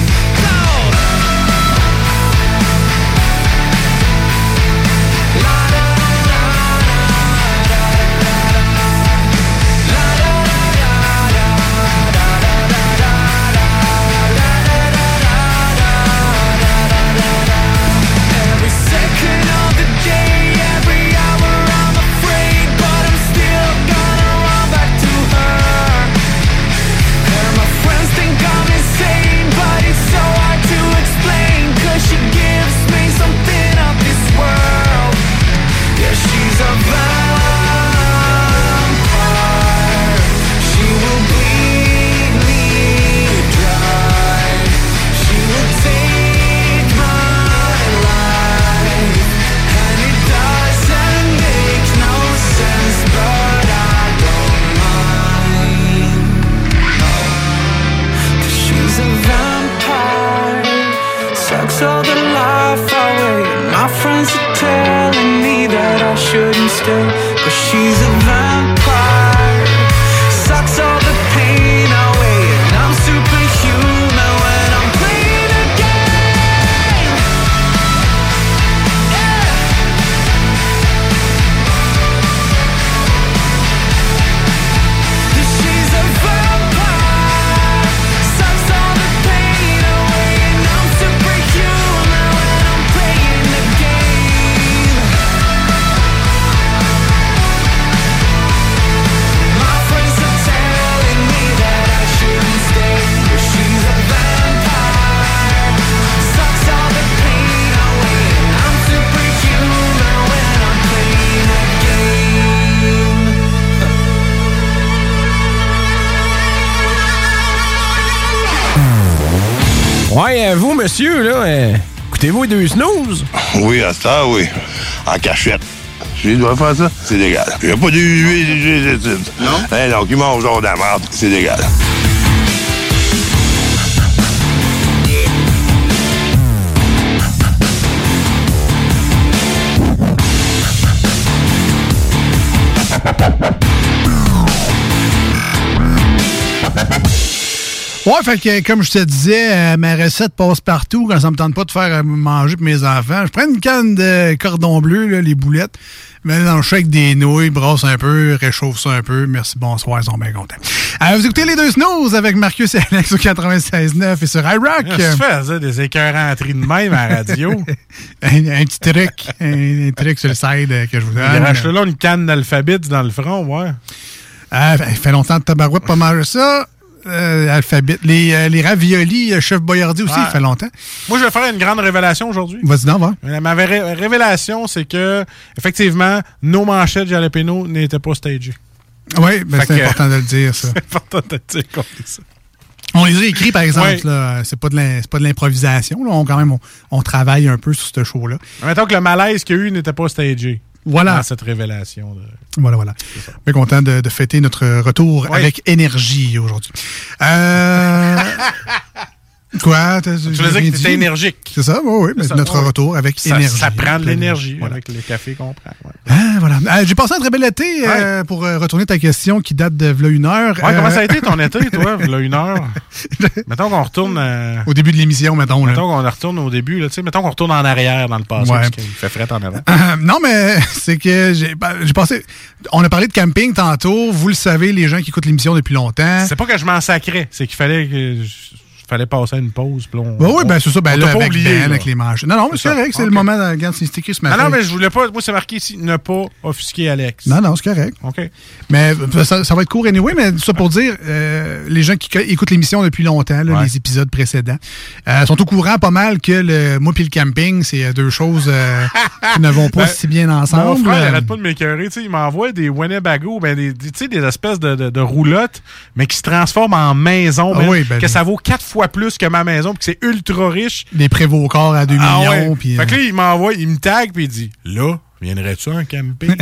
Vous, monsieur, là, écoutez-vous les deux snooze? Oui, à ça, oui. En cachette. Je dois faire ça? C'est légal. J'ai pas d'huile, non? Hein, donc, il mange genre de la merde. C'est légal. Ouais, fait que comme je te disais, ma recette passe partout quand ça me tente pas de faire manger pour mes enfants. Je prends une canne de cordon bleu, là, les boulettes, mets dans le chèque des nouilles, brasse un peu, réchauffe ça un peu. Merci, bonsoir, ils sont bien contents. Vous écoutez les deux snooze avec Marcus et Alex au 96.9 et sur iRock. Qu'est-ce que tu fais, ça, des écœuranteries de même à la radio? un petit truc, un truc sur le side que je vous donne. Il rachète là une canne d'alphabet dans le front, ouais. Il fait longtemps de tabarouette pas manger ça. Alphabet. Les raviolis Chef Boyardi aussi, il fait longtemps. Moi, je vais faire une grande révélation aujourd'hui. Vas-y donc, va. Ma révélation, c'est que effectivement, nos manchettes jalapeno n'étaient pas stagées. Oui, ben c'est important de le dire, ça. C'est important de le dire comme ça. On les a écrits, par exemple. Oui. Là, c'est pas de l'improvisation. Là. On travaille un peu sur ce show-là. Mettons que le malaise qu'il y a eu n'était pas stagé. Voilà. Dans cette révélation. Voilà. Bien content de fêter notre retour avec énergie aujourd'hui. Quoi? Je veux dire que t'étais énergique. C'est ça? Oui, mais notre retour avec énergie. Ça prend de l'énergie avec le café qu'on prend. Ouais. Voilà. J'ai passé un très bel été pour retourner ta question qui date de v'là une heure. Ouais, comment ça a été ton été, toi, v'là une heure? Mettons qu'on retourne... au début de l'émission, mettons. Mettons qu'on retourne au début. Là, mettons qu'on retourne en arrière dans le passé parce qu'il fait fret en avant. Non, mais c'est que j'ai passé... On a parlé de camping tantôt. Vous le savez, les gens qui écoutent l'émission depuis longtemps. C'est pas que je m'en sacrais. C'est qu'il fallait que... Fallait passer une pause. Puis c'est ça. Là, pas oublié, là. Avec les manches. Non, mais c'est correct. C'est okay. Le moment de regarder si stické ce matin. Non, mais je voulais pas. Moi, c'est marqué ici, ne pas offusquer Alex. Non, c'est correct. OK. Mais ça va être court anyway, mais ça pour dire, les gens qui écoutent l'émission depuis longtemps, là, les épisodes précédents, sont au courant pas mal que moi et le camping, c'est deux choses qui ne vont pas si bien ensemble. Mon frère, il arrête pas de m'écœurer. Il m'envoie des Winnebago, des espèces de roulottes, mais qui se transforment en maison. Que ça vaut 4 fois plus que ma maison, puis que c'est ultra riche. Des Prévost-Corps à 2 millions. Pis, fait que là, il m'envoie, il me tague, puis il dit « Là, viendrais-tu en camping? »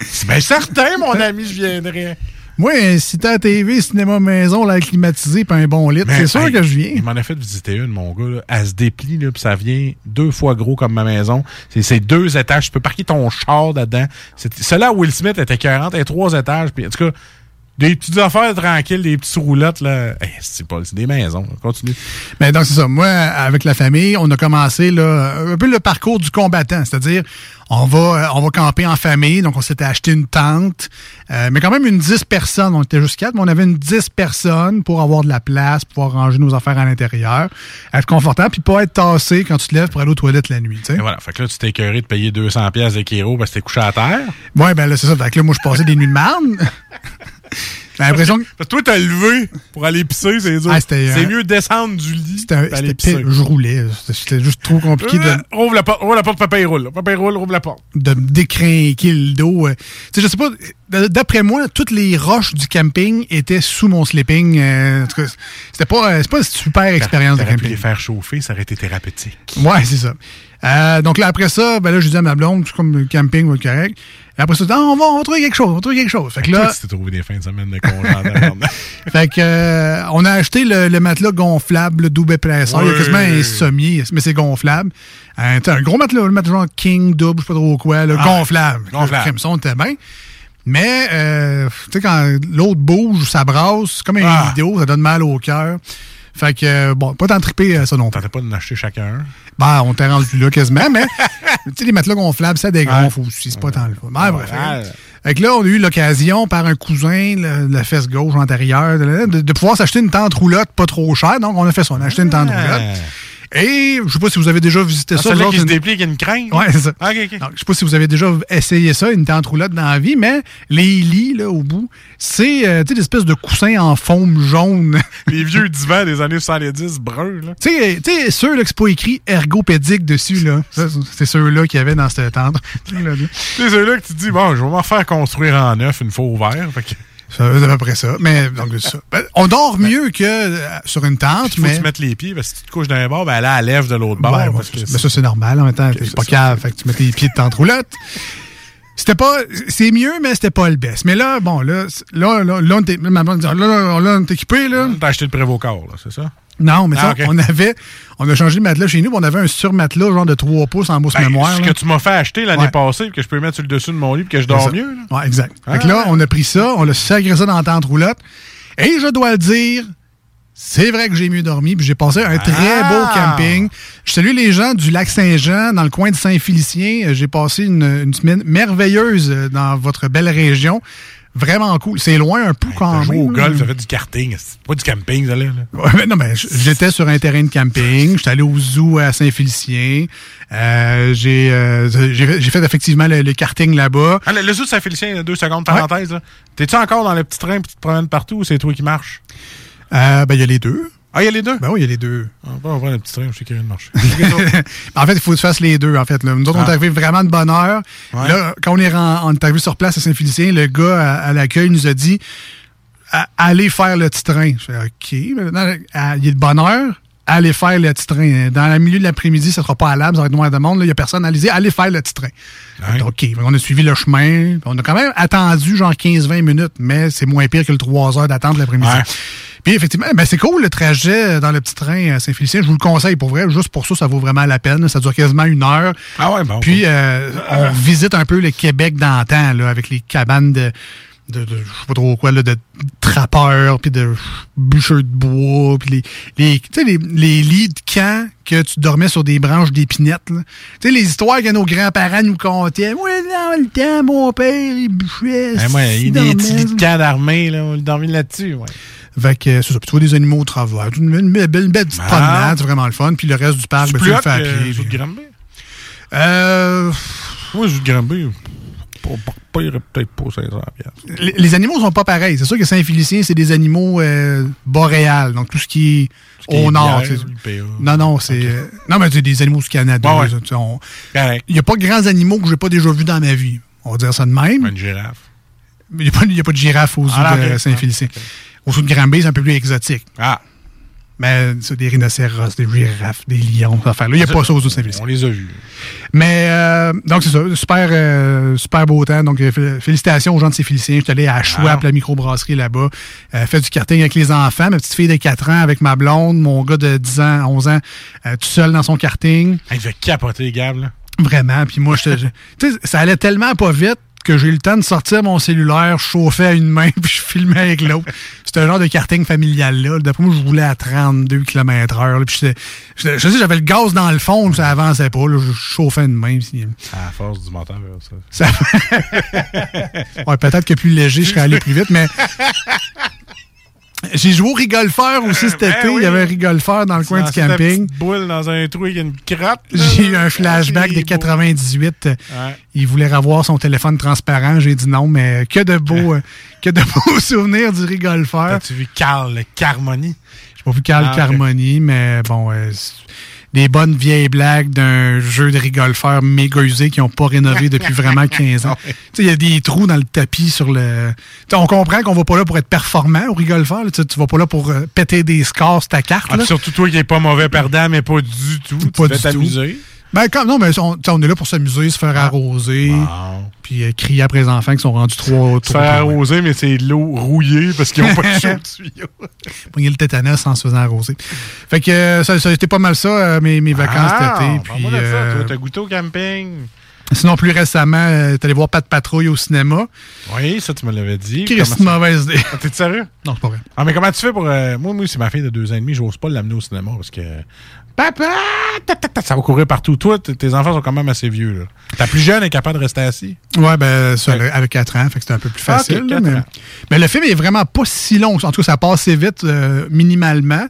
C'est bien certain, mon ami, je viendrais. Moi, si t'as TV, cinéma, maison, l'air climatisé, puis un bon lit, c'est sûr que je viens. Il m'en a fait visiter une, mon gars. Là. Elle se déplie, là, puis ça vient 2 fois gros comme ma maison. C'est 2 étages. Tu peux parquer ton char dedans. Celle-là, Will Smith, était 40, elle est 3 étages. Puis en tout cas, des petites affaires tranquilles, des petites roulottes, là. C'est des maisons. Continue. Mais donc, c'est ça. Moi, avec la famille, on a commencé un peu le parcours du combattant. C'est-à-dire, on va camper en famille. Donc, on s'était acheté une tente. Mais quand même une 10 personnes. On était juste 4, mais on avait une 10 personnes pour avoir de la place, pouvoir ranger nos affaires à l'intérieur, être confortable, puis pas être tassé quand tu te lèves pour aller aux toilettes la nuit. T'sais. Et voilà. Fait que là, tu t'es écœuré de payer 200$ de Kiro parce que t'es couché à terre. Ouais, ben là, c'est ça. Fait que là, moi, je passais des nuits de marne. J'ai l'impression que toi, t'as levé pour aller pisser, c'est dur. C'est mieux descendre du lit pour aller pisser. Je roulais. C'était juste trop compliqué de... Ouvre la porte, papa, il roule. Papa, il roule, ouvre la porte. De me décrinquer le dos. Je sais pas... D'après moi, toutes les roches du camping étaient sous mon sleeping. En tout cas, c'est pas une super expérience de camping. T'aurais pu les faire chauffer, ça aurait été thérapeutique. Ouais, c'est ça. Donc là, après ça, je disais à ma blonde, c'est comme le camping, va être correct. Et après ça, on va trouver quelque chose, Fait que là, tu t'es trouvé des fins de semaine de congé. Fait que, on a acheté le matelas gonflable, le double épaisseur. Il y a quasiment un sommier, mais c'est gonflable. Un gros matelas, le matelas king, double, je sais pas trop quoi, gonflable. Gonflable. Le crimson était bien. Mais, tu sais, quand l'autre bouge, ça brasse, c'est comme un vidéo, ça donne mal au cœur. Fait que, pas tant trippé ça non plus. T'as pas de l'acheter chacun? On t'a rendu là quasiment, mais, tu sais, les matelas gonflables, ça dégonfle aussi, c'est pas tant le cas. Mais bref. Fait que là, on a eu l'occasion, par un cousin, la fesse gauche antérieure, de pouvoir s'acheter une tente roulotte pas trop chère. Donc, on a fait ça, on a acheté une tente roulotte. Et je ne sais pas si vous avez déjà visité ça. Celle-là qui se déplie avec une crainte. Oui, c'est ça. Okay. Donc, je ne sais pas si vous avez déjà essayé ça, une tente roulotte dans la vie, mais les lits, là, au bout, c'est des espèces de coussins en foam jaune. Les vieux divans des années 70, bruns. Tu sais, ceux là, qui sont pas écrits ergopédique dessus, là. C'est ceux-là qu'il y avait dans cette tente. C'est ceux-là que tu te dis, je vais m'en faire construire en neuf une fois ouvert. Fait que... C'est à peu près ça. Mais donc, ça. On dort mieux que sur une tente. Il faut que tu mettes les pieds, parce que si tu te couches d'un bord, elle a la lèvre de l'autre bord. Ça, c'est normal. En même temps, c'est pas cave. Fait que tu mets tes pieds de tente roulotte. C'est mieux, mais c'était pas le best. Mais là, on est équipé. T'as acheté le Prévost-Corps, c'est ça? Non, mais ça, on a changé le matelas chez nous, on avait un surmatelas genre de 3 pouces en mousse mémoire. Ce que tu m'as fait acheter l'année passée, que je peux mettre sur le dessus de mon lit, que je dors mieux. Oui, exact. Fait que là, on a pris ça, on a sacré ça dans la tente roulotte. Et je dois le dire, C'est vrai que j'ai mieux dormi, puis j'ai passé un très beau camping. Je salue les gens du Lac-Saint-Jean, dans le coin de Saint-Félicien. J'ai passé une semaine merveilleuse dans votre belle région. Vraiment cool. C'est loin un peu quand même. T'as joué au golf, t'as fait du karting. C'est pas du camping, ça, là. Ouais, non, mais j'étais sur un terrain de camping. J'étais allé au zoo à Saint-Félicien. J'ai fait effectivement le karting là-bas. Ah, le zoo de Saint-Félicien, 2 secondes, parenthèse. Ouais. Là. T'es-tu encore dans le petit train et tu te promènes partout ou c'est toi qui marches? Il y a les deux. Ah, il y a les deux? Ben oui, il y a les deux. On va voir le petit train, je sais qu'il y a une marche. En fait, il faut que tu fasses les deux, en fait. Là. Nous autres, on est arrivés vraiment de bonne heure. Ouais. Là, quand on est arrivé sur place à Saint-Félicien, le gars à l'accueil nous a dit « Allez faire le petit train ». Je fais « OK, maintenant, il est de bonne heure, allez faire le petit train ». Dans le milieu de l'après-midi, ça ne sera pas valable, ça va être loin de monde. Là, il n'y a personne. Allez-y, allez faire le petit train. Ouais. OK, on a suivi le chemin. On a quand même attendu genre 15-20 minutes, mais c'est moins pire que le 3 heures d'attente de l'après-midi. Ouais. Puis effectivement, ben c'est cool le trajet dans le petit train à Saint-Félicien. Je vous le conseille pour vrai. Juste pour ça, ça vaut vraiment la peine. Ça dure quasiment 1 heure. Ah ouais, bon. Puis on visite un peu le Québec d'antan, là, avec les cabanes de je sais pas trop quoi, là, de trappeurs, puis de bûcheux de bois, puis les lits de camp que tu dormais sur des branches d'épinettes. Tu sais, les histoires que nos grands-parents nous contaient. « Oui, dans le temps, mon père, il bûchait. Ben » ouais, il y a des petits lits de camp d'armée, là, on dormait là-dessus, ouais. Fait que c'est ça. Puis tu vois des animaux au travers. Une belle petite promenade, c'est vraiment le fun. Puis le reste du parc, tu le fais à pied. Zoo de Granby? Oui, Zoo de Granby. Peut-être pas 500 piastres. Les animaux sont pas pareils. C'est sûr que Saint-Félicien, c'est des animaux boréales. Donc tout ce qui est au nord. Non, c'est. Okay. Non, mais c'est des animaux du Canada. Bon, ouais. Il n'y a pas de grands animaux que j'ai pas déjà vus dans ma vie. On va dire ça de même. Une girafe. Il n'y a pas de girafe aux zoo de Saint-Félicien. Okay. Au sud de Granby, c'est un peu plus exotique. Ah! Mais c'est des rhinocéros, des girafes, des lions, ça fait. Là, il n'y a pas ça aux autres services. On les a vus. Mais, donc, c'est ça. Super beau temps. Donc, félicitations aux gens de Saint-Félicien. Je suis allé à Chouap, la microbrasserie là-bas. Fait du karting avec les enfants. Ma petite fille de 4 ans avec ma blonde, mon gars de 10 ans, 11 ans, tout seul dans son karting. Il fait capoter, Gab, là. Vraiment. Puis moi, tu sais, ça allait tellement pas vite que j'ai eu le temps de sortir mon cellulaire, je chauffais à une main, puis je filmais avec l'autre. C'était un genre de karting familial-là. D'après moi, je roulais à 32 km/h. Je sais, j'avais le gaz dans le fond, mais ça avançait pas. Là, je chauffais à une main. À la force du moteur, ça. Ouais, peut-être que plus léger, je serais allé plus vite, mais... J'ai joué au rigolfeur aussi cet été. Oui. Il y avait un rigolfeur dans le coin du camping. Une boule dans un trou avec une crotte. J'ai eu un flashback de 98. Ouais. Il voulait avoir son téléphone transparent. J'ai dit non, mais que de beaux souvenirs du rigolfeur. T'as-tu vu Carl Carmoni? J'ai pas vu Carl Carmoni, mais bon... des bonnes vieilles blagues d'un jeu de rigolfeurs méga usé qui n'ont pas rénové depuis vraiment 15 ans. Tu sais, il y a des trous dans le tapis sur le... T'sais, on comprend qu'on va pas là pour être performant au rigolfeur. Tu vas pas là pour péter des scores sur ta carte. Là. Surtout toi qui n'es pas mauvais perdant, mais pas du tout. Pas tu fais t'amuser. Ben, on est là pour s'amuser, se faire arroser, puis crier après les enfants qui sont rendus trop... Se faire arroser, mais c'est l'eau rouillée parce qu'ils n'ont pas de chaud de tuyau. Pogner le tétanos en se faisant arroser. Fait que ça a été pas mal ça, mes vacances d'été. Puis ça, t'as goûté au camping. Sinon, plus récemment, t'es allé voir Pat Patrouille au cinéma. Oui, ça, tu me l'avais dit. Christ, mauvaise idée. T'es sérieux? Non, c'est pas vrai. Ah, mais comment tu fais pour... Moi, c'est ma fille de 2 ans et demi, j'ose pas l'amener au cinéma parce que... Papa! Ça va courir partout. Toi, tes enfants sont quand même assez vieux. Là. Ta plus jeune est capable de rester assis? Oui, ben, avec 4 ans, fait que c'était un peu plus facile. Okay, mais le film est vraiment pas si long. En tout cas, ça passe vite, minimalement.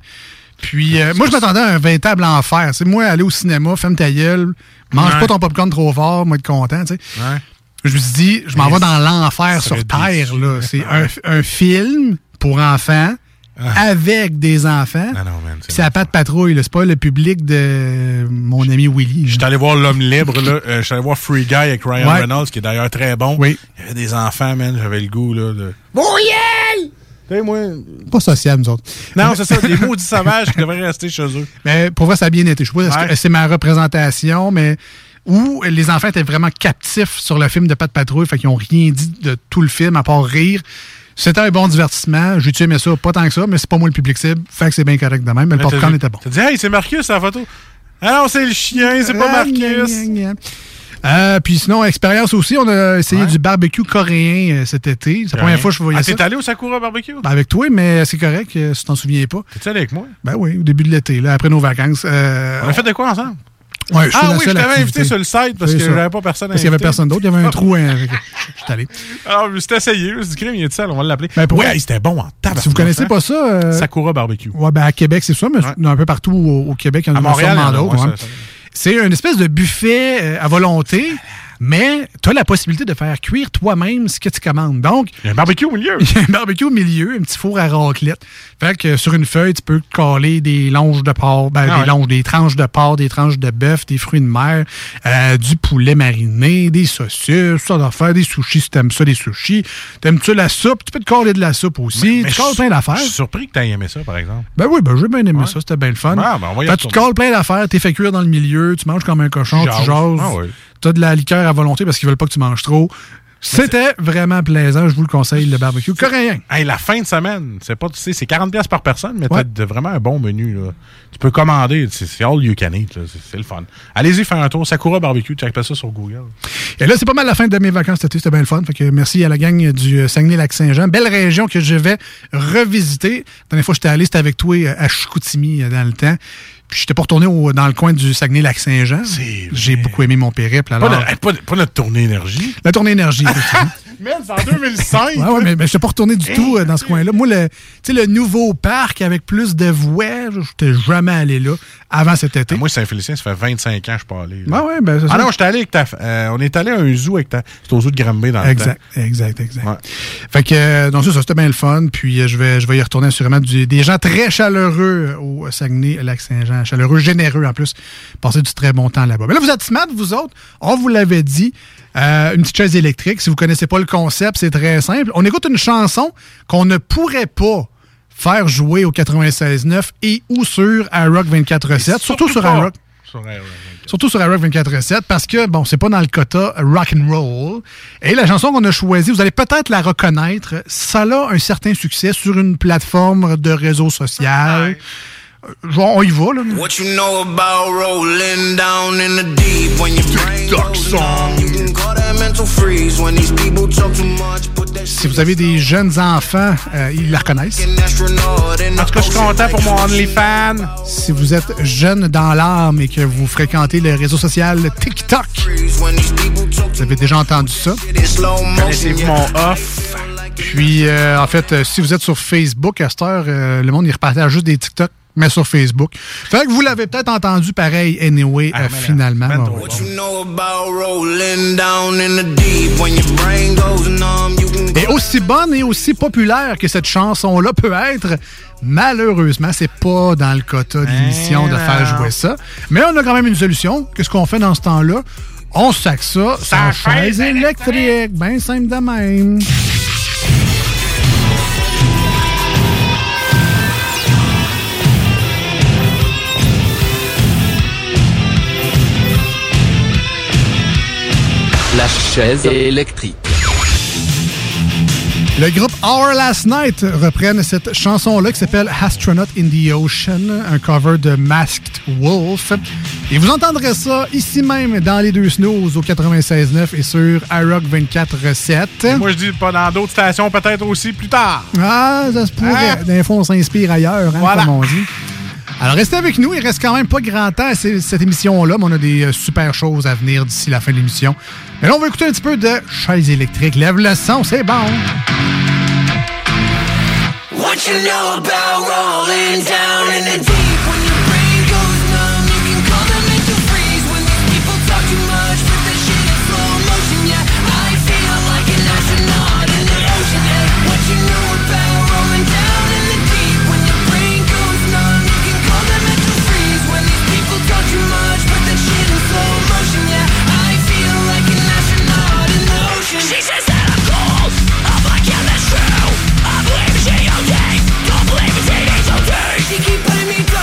Puis, moi, je m'attendais à un véritable enfer. T'sais, moi, aller au cinéma, ferme ta gueule, mange pas ton popcorn trop fort, moi, être content. T'sais. Ouais. Je me suis dit, je m'en vais dans l'enfer sur Terre. Là. C'est un film pour enfants. Avec des enfants. Non, man, c'est la Patte Patrouille. Là. C'est pas le public de mon ami Willy. Je suis allé voir L'Homme Libre. Là. Je suis allé voir Free Guy avec Ryan Reynolds, qui est d'ailleurs très bon. Oui. Il y avait des enfants, man. J'avais le goût. Là, de... Bourriel! Moi... Pas sociable, nous autres. Non, c'est ça. Des maudits sauvages qui devraient rester chez eux. Mais pour vrai, ça a bien été. Je sais pas si c'est ma représentation, mais... où les enfants étaient vraiment captifs sur le film de Patte Patrouille. Fait qu'ils n'ont rien dit de tout le film, à part rire. C'était un bon divertissement. J'ai aimé ça, pas tant que ça, mais c'est pas moi le public cible. Fait que c'est bien correct de même, mais le popcorn était bon. T'as dit, hey, c'est Marcus, la photo. Ah non, c'est le chien, c'est pas Marcus. Puis sinon, expérience aussi, on a essayé du barbecue coréen cet été. C'est la première fois que je voyais ça. T'es allé au Sakura Barbecue? Ben, avec toi, mais c'est correct, si t'en souviens pas. T'es-tu allé avec moi? Ben oui, au début de l'été, là, après nos vacances. On a fait de quoi ensemble? Ouais, je t'avais invité sur le site parce que j'avais pas personne à inviter. Parce qu'il y avait personne d'autre, il y avait un trou. J'étais allé. Alors, je me suis essayé, je me suis dit, crème, il est seul, on va l'appeler. Ben, ouais, c'était bon en tabac. Si vous connaissez pas ça. Sakura Barbecue. Ouais, ben à Québec, c'est ça, mais un peu partout au Québec, il y en a sûrement d'autres. C'est une espèce de buffet à volonté, mais tu as la possibilité de faire cuire toi-même ce que tu commandes. Donc, il y a un barbecue au milieu. Il y a un barbecue au milieu, un petit four à raclette. Fait que sur une feuille, tu peux coller des longes de porc, des tranches de porc, des tranches de bœuf, des fruits de mer, du poulet mariné, des saucisses, ça d'affaires, des sushis si t'aimes ça, des sushis. T'aimes-tu la soupe? Tu peux te coller de la soupe aussi. Mais tu colles plein d'affaires. Je suis surpris que t'aies aimé ça, par exemple. Ben oui, ben j'ai bien aimé ça, c'était bien le fun. Ah, ben, tu te colles plein d'affaires, t'es fait cuire dans le milieu, tu manges comme un cochon, tu jases. Ah, oui. T'as de la liqueur à volonté parce qu'ils veulent pas que tu manges trop. C'était vraiment plaisant. Je vous le conseille, le barbecue coréen. Hey, la fin de semaine, c'est pas, tu sais, c'est 40$ par personne, mais t'as vraiment un bon menu. Là. Tu peux commander. C'est all you can eat. Là. C'est le fun. Allez-y, faire un tour. Sakura Barbecue, tu appelles ça sur Google. Et là, c'est pas mal la fin de mes vacances cet été. C'était bien le fun. Fait que merci à la gang du Saguenay-Lac-Saint-Jean. Belle région que je vais revisiter. La dernière fois que j'étais allé, c'était avec toi à Chicoutimi dans le temps. Puis j'étais pas retourné dans le coin du Saguenay-Lac-Saint-Jean. J'ai beaucoup aimé mon périple. Alors... Pas notre tournée énergie. La tournée énergie, effectivement. Mais c'est en 2005. Oui, mais je n'étais pas retourné du tout dans ce coin-là. Moi, le nouveau parc avec plus de voies, je n'étais jamais allé là avant cet été. Moi, Saint-Félicien, ça fait 25 ans que je suis pas allé. Non, j'étais allé avec ta... on est allé à un zoo avec ta... C'était au zoo de Granby dans le temps. Exact. Ouais. Fait que, donc ça, c'était bien le fun. Puis je vais y retourner assurément. Des gens très chaleureux au Saguenay-Lac-Saint-Jean. Chaleureux, généreux en plus. Passez du très bon temps là-bas. Mais là, vous êtes smart, vous autres. On vous l'avait dit. Une petite chaise électrique. Si vous ne connaissez pas le concept, c'est très simple. On écoute une chanson qu'on ne pourrait pas faire jouer au 96.9 et ou sur iRock24/7. Surtout sur iRock. Surtout sur iRock24/7 parce que, bon, c'est pas dans le quota rock'n'roll. Et la chanson qu'on a choisie, vous allez peut-être la reconnaître. Ça a un certain succès sur une plateforme de réseau social. On y va, là. What you know about rolling down in the deep when your brain goes down. You can call that mental freeze when these people talk too much. Si vous avez des jeunes enfants, ils la reconnaissent. En tout cas, je suis content pour mon OnlyFans. Si vous êtes jeune dans l'âme et que vous fréquentez le réseau social TikTok, vous avez déjà entendu ça. Connaissez-vous mon off? Puis, en fait, si vous êtes sur Facebook, à cette heure, le monde, il repartage juste des TikTok. Mais sur Facebook. Fait que vous l'avez peut-être entendu pareil, anyway, finalement. Et aussi bonne et aussi populaire que cette chanson-là peut être, malheureusement, c'est pas dans le quota de l'émission de faire jouer ça. Mais on a quand même une solution. Qu'est-ce qu'on fait dans ce temps-là? On sac ça sans chaise électrique. Ben simple de même. La chaise électrique. Le groupe Our Last Night reprenne cette chanson-là qui s'appelle Astronaut in the Ocean, un cover de Masked Wolf. Et vous entendrez ça ici même dans les deux snooze au 96.9 et sur iRock24/7. Moi, je dis pas dans d'autres stations, peut-être aussi plus tard. Ah, ça se pourrait. Des fois, on s'inspire ailleurs, comme on dit. Alors, restez avec nous. Il reste quand même pas grand temps à cette émission-là, mais on a des super choses à venir d'ici la fin de l'émission. Mais là, on va écouter un petit peu de chaise électrique. Lève le son, c'est bon! What you know about rolling down in the deep? She keep putting me down.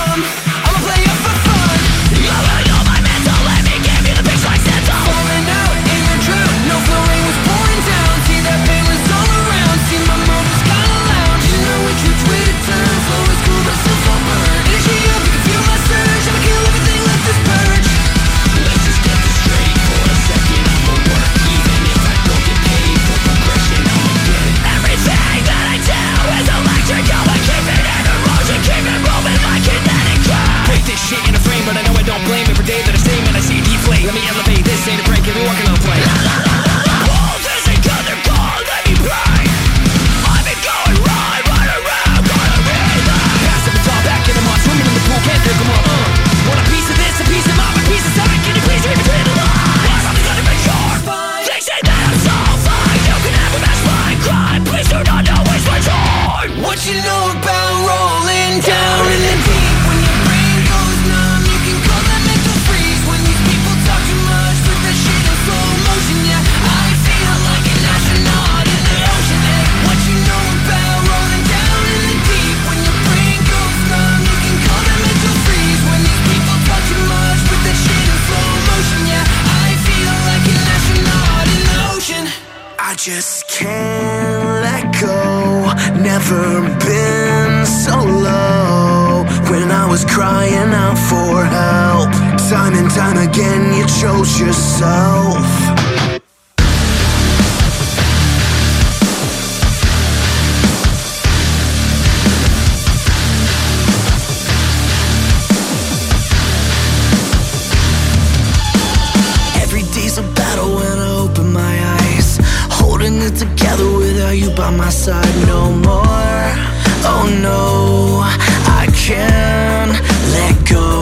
just can't let go. Never been so low. When I was crying out for help, time and time again you chose yourself. Together without you by my side no more. Oh no, I can't let go.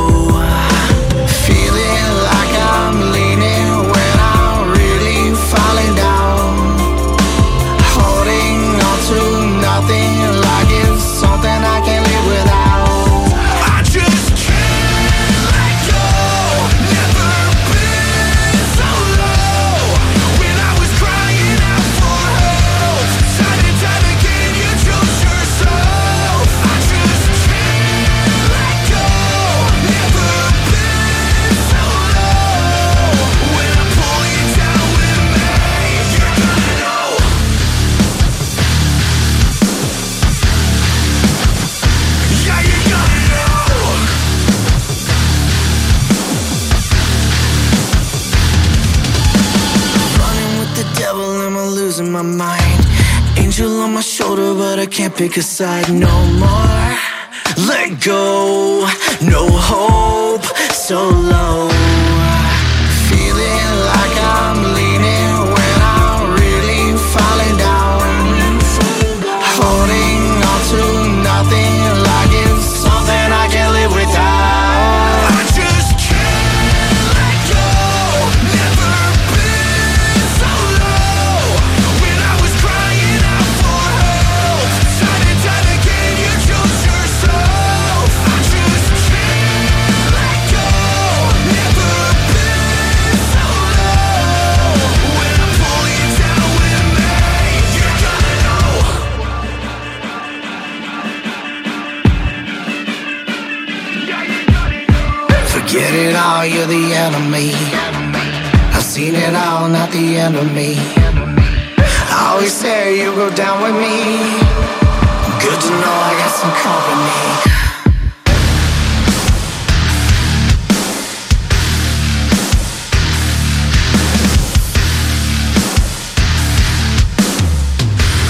Feeling like I'm leaning when I'm really falling down. Holding on to nothing like it's something I can't live without. I just can't let go. Never been so low. When I was crying out for my mind, angel on my shoulder, but I can't pick a side no more. Let go, no hope, so low. Feeling like I'm leaning when I'm really falling down. Holding on to nothing like it's something I can't live without. I just can't let go. Never been so low. When I was crying out for help, time and time again you chose yourself. I just can't let go. Never been so low. When I pull you down with me, you're gonna know. Yeah, you're gonna know. Forget it all, you're the enemy. I've seen it all, not the end of me. I always say you go down with me. Good to know I got some company.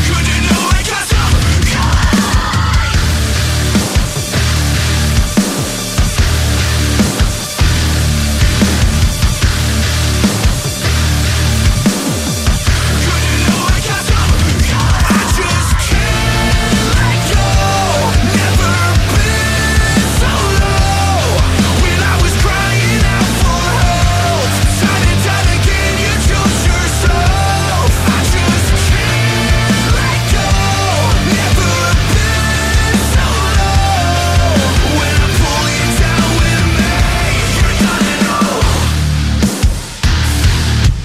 Good to know I got some company. Good to know I got some company. I just can't let go. Never been so low. When I was crying out for help, time and time again you chose yourself. I just can't let go. Never been so low. When I pull you down with me, you're gonna know. Yeah, you're gonna know.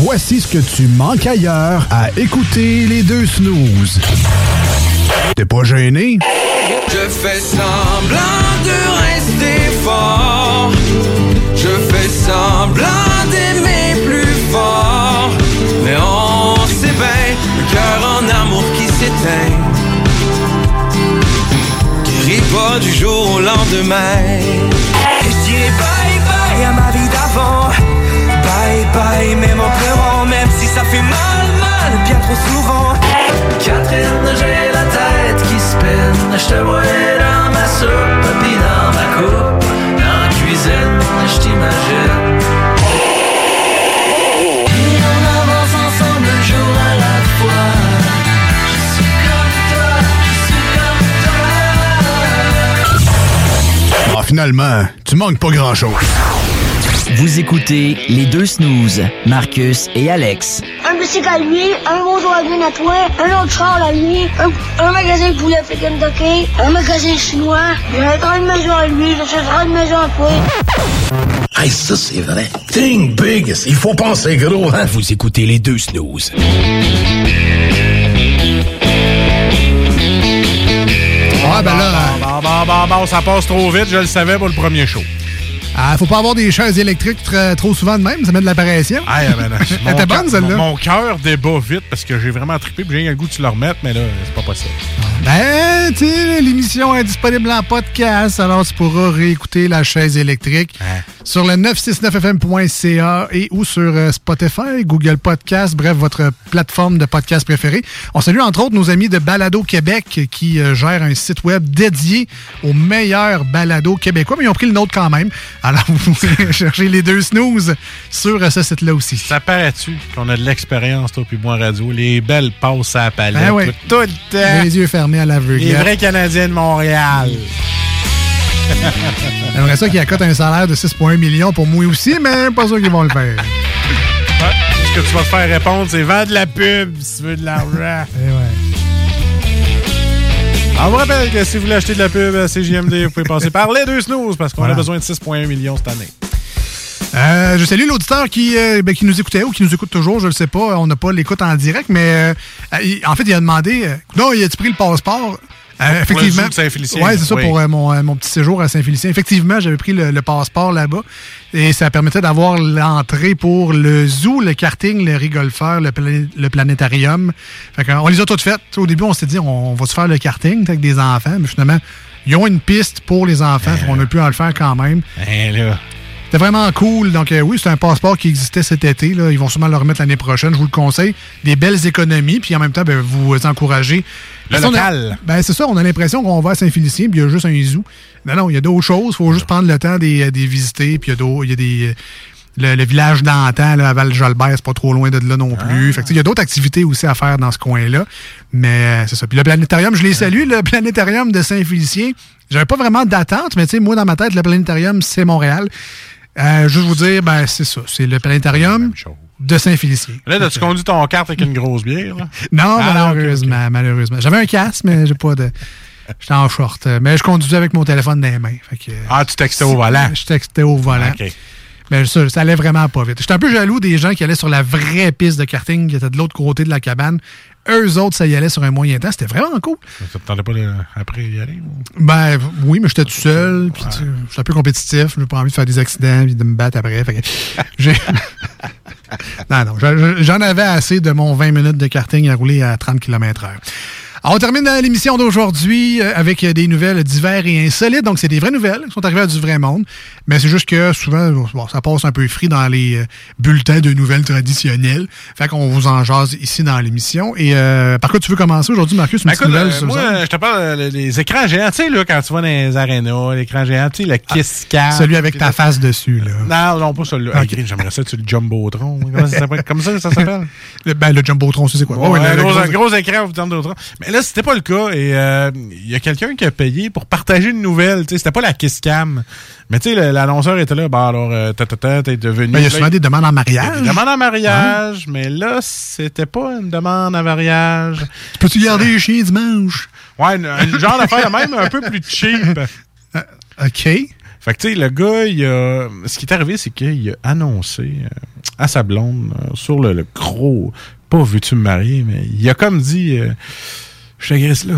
Voici ce que tu manques ailleurs à écouter les deux snooze. T'es pas gêné? Je fais semblant de rester fort. Je fais semblant d'aimer plus fort. Mais on sait bien, le cœur en amour qui s'éteint. Guéris pas du jour au lendemain. Et je dirai bye bye à ma vie d'avant. Bye bye, même en pleurant, même si ça fait mal, mal, bien trop souvent. Catherine, j'ai la tête qui spinne. Je te vois dans ma soupe, puis dans ma coupe. Dans la cuisine, je t'imagine. Puis on avance ensemble un jour à la fois. Je suis comme toi, je suis comme toi. Ah, finalement, tu manques pas grand-chose. Vous écoutez les deux snooze, Marcus et Alex. Un bicycle à lui, un bonjour à lui à toi, un autre char à lui, un magasin de poulet africain de hockey, un magasin chinois, j'achèterai une maison à lui, j'achèterai une maison à toi. Hey, ça c'est vrai. Think big, il faut penser gros, hein? Vous écoutez les deux snooze. Ah, ben là, ça passe trop vite, je le savais pour le premier show. Ah, faut pas avoir des chaises électriques trop souvent de même, ça met de l'apparition. Ah, ben, elle était bonne, celle-là. Mon cœur débat vite parce que j'ai vraiment trippé puis j'ai eu le goût de tu le remettre, mais là, c'est pas possible. Ben, tu sais, l'émission est disponible en podcast, alors tu pourras réécouter la chaise électrique sur le 969fm.ca et ou sur Spotify, Google Podcast, bref, votre plateforme de podcast préférée. On salue entre autres nos amis de Balado Québec qui gèrent un site web dédié aux meilleurs balados québécois, mais ils ont pris le nôtre quand même. Alors, vous pouvez chercher les deux snooze sur ce site-là aussi. Ça paraît-tu qu'on a de l'expérience, toi, puis moi, radio? Les belles passes à la palette, ben oui. Tout le temps. Les yeux fermés à l'aveugle. Les vrais Canadiens de Montréal. J'aimerais ça qu'ils accotent un salaire de 6,1 millions pour moi aussi, mais pas sûr qu'ils vont le faire. Ouais, ce que tu vas te faire répondre, c'est « Vends de la pub si tu veux de l'argent. » On vous rappelle que si vous voulez acheter de la pub à CJMD, vous pouvez passer par les deux snooze parce qu'on a besoin de 6,1 millions cette année. Je salue l'auditeur qui nous écoutait ou qui nous écoute toujours, je le sais pas, on n'a pas l'écoute en direct, mais en fait, il a demandé « Non, il a-tu pris le passeport? » Effectivement. Pour le Zoo de Saint-Félicien. Ouais, c'est ça, pour mon petit séjour à Saint-Félicien. Effectivement, j'avais pris le passeport là-bas et ça permettait d'avoir l'entrée pour le zoo, le karting, le rigolfeur, le planétarium. Fait qu'on les a toutes faites. Au début, on s'est dit, on va se faire le karting avec des enfants, mais finalement, ils ont une piste pour les enfants, on a pu en le faire quand même. Là. C'était vraiment cool. Donc, oui, c'est un passeport qui existait cet été. Là. Ils vont sûrement le remettre l'année prochaine. Je vous le conseille. Des belles économies. Puis, en même temps, ben, vous encouragez. Le local. Ben, c'est ça. On a l'impression qu'on va à Saint-Félicien puis il y a juste un zoo. Non. Il y a d'autres choses. Il faut juste prendre le temps des visiter. Puis, il y a des... Le village d'antan, là, à Val-Jalbert, c'est pas trop loin de là non plus. Fait que, il y a d'autres activités aussi à faire dans ce coin-là. Mais c'est ça. Puis le planétarium, je les salue, le planétarium de Saint-Félicien. J'avais pas vraiment d'attente, mais tu sais, moi, dans ma tête, le planétarium, c'est Montréal. Juste vous dire, ben c'est ça. C'est le planétarium de Saint-Félicien. Là, as-tu conduit ton carte avec une grosse bière? Là? Non, malheureusement. J'avais un casque, mais j'ai pas de... J'étais en short. Mais je conduisais avec mon téléphone dans les mains. Fait que, tu textais au volant? Je textais au volant. OK. Mais ça allait vraiment pas vite. J'étais un peu jaloux des gens qui allaient sur la vraie piste de karting qui était de l'autre côté de la cabane. Eux autres, ça y allait sur un moyen temps. C'était vraiment cool. Ça ne t'attendait pas après y aller? Ou? Ben oui, mais j'étais tout seul. Puis j'étais un peu compétitif. Je n'ai pas envie de faire des accidents et de me battre après. Fait que j'en avais assez de mon 20 minutes de karting à rouler à 30 km/h. Alors, on termine l'émission d'aujourd'hui avec des nouvelles divers et insolites. Donc, c'est des vraies nouvelles qui sont arrivées à du vrai monde. Mais c'est juste que souvent, ça passe un peu frit dans les bulletins de nouvelles traditionnelles. Fait qu'on vous en jase ici dans l'émission. Et par quoi tu veux commencer aujourd'hui, Marcus? Moi, je te parle des écrans géants. Tu sais, là, quand tu vas dans les arénas, l'écran géant, tu sais, le Kiss-Cat. Celui avec ta face dessus, là. Non, pas celui-là. Okay. J'aimerais ça, tu le Jumbotron. Comme ça s'appelle? Le Jumbotron, c'est quoi? Oh, ouais, gros écran, vous tentez d'autres. Mais là, c'était pas le cas. Et il y a quelqu'un qui a payé pour partager une nouvelle. Tu sais, c'était pas la Kiss-Cam. Mais tu sais, l'annonceur était là. Ben alors, t'es devenu... Ben, il y a souvent des demandes en mariage. Des demandes en mariage, mais là, c'était pas une demande en mariage. Peux-tu garder les chiens dimanche? Ouais, un genre d'affaire même un peu plus cheap. OK. Fait que tu sais, le gars, ce qui est arrivé, c'est qu'il a annoncé à sa blonde sur le gros... Pas veux-tu me marier, mais il a comme dit... Je t'agresse là.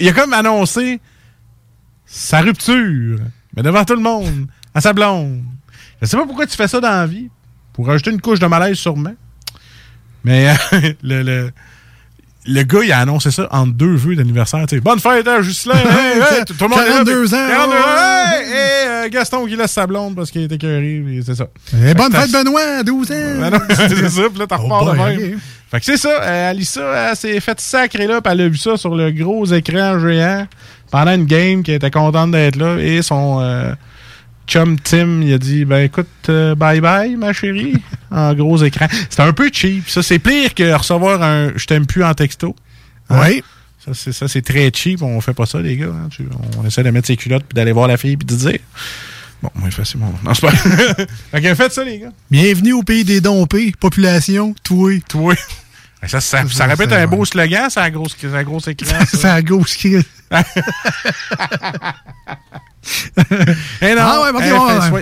Il a comme annoncé sa rupture, mais devant tout le monde, à sa blonde. Je sais pas pourquoi tu fais ça dans la vie, pour rajouter une couche de malaise sûrement. Mais le gars, il a annoncé ça en deux vœux d'anniversaire. T'sais, bonne fête, hein, Juscelin! Hey, tout le monde 42 est là, ans! 42 ans! Et Gaston qui laisse sa blonde parce qu'il était écœuré, c'est ça. Et bonne fête, Benoît, 12 ans! C'est ça, puis là, t'en repars de même. Okay. Fait que c'est ça, Alissa, elle s'est faite sacrée là, puis elle a vu ça sur le gros écran géant pendant une game, qui était contente d'être là, et son chum Tim, il a dit, ben écoute, bye-bye, ma chérie, en gros écran. C'était un peu cheap, ça, c'est pire que recevoir un « je t'aime plus » en texto. Hein? Oui. Ça, c'est très cheap, on fait pas ça, les gars. Hein? On essaie de mettre ses culottes, puis d'aller voir la fille, puis de dire... Bon, moi, facilement. Non, c'est pas... Fait faites ça, les gars. Bienvenue au pays des dompés. Population, toi. Ça répète un beau slogan, c'est un gros écran. C'est un gros écran.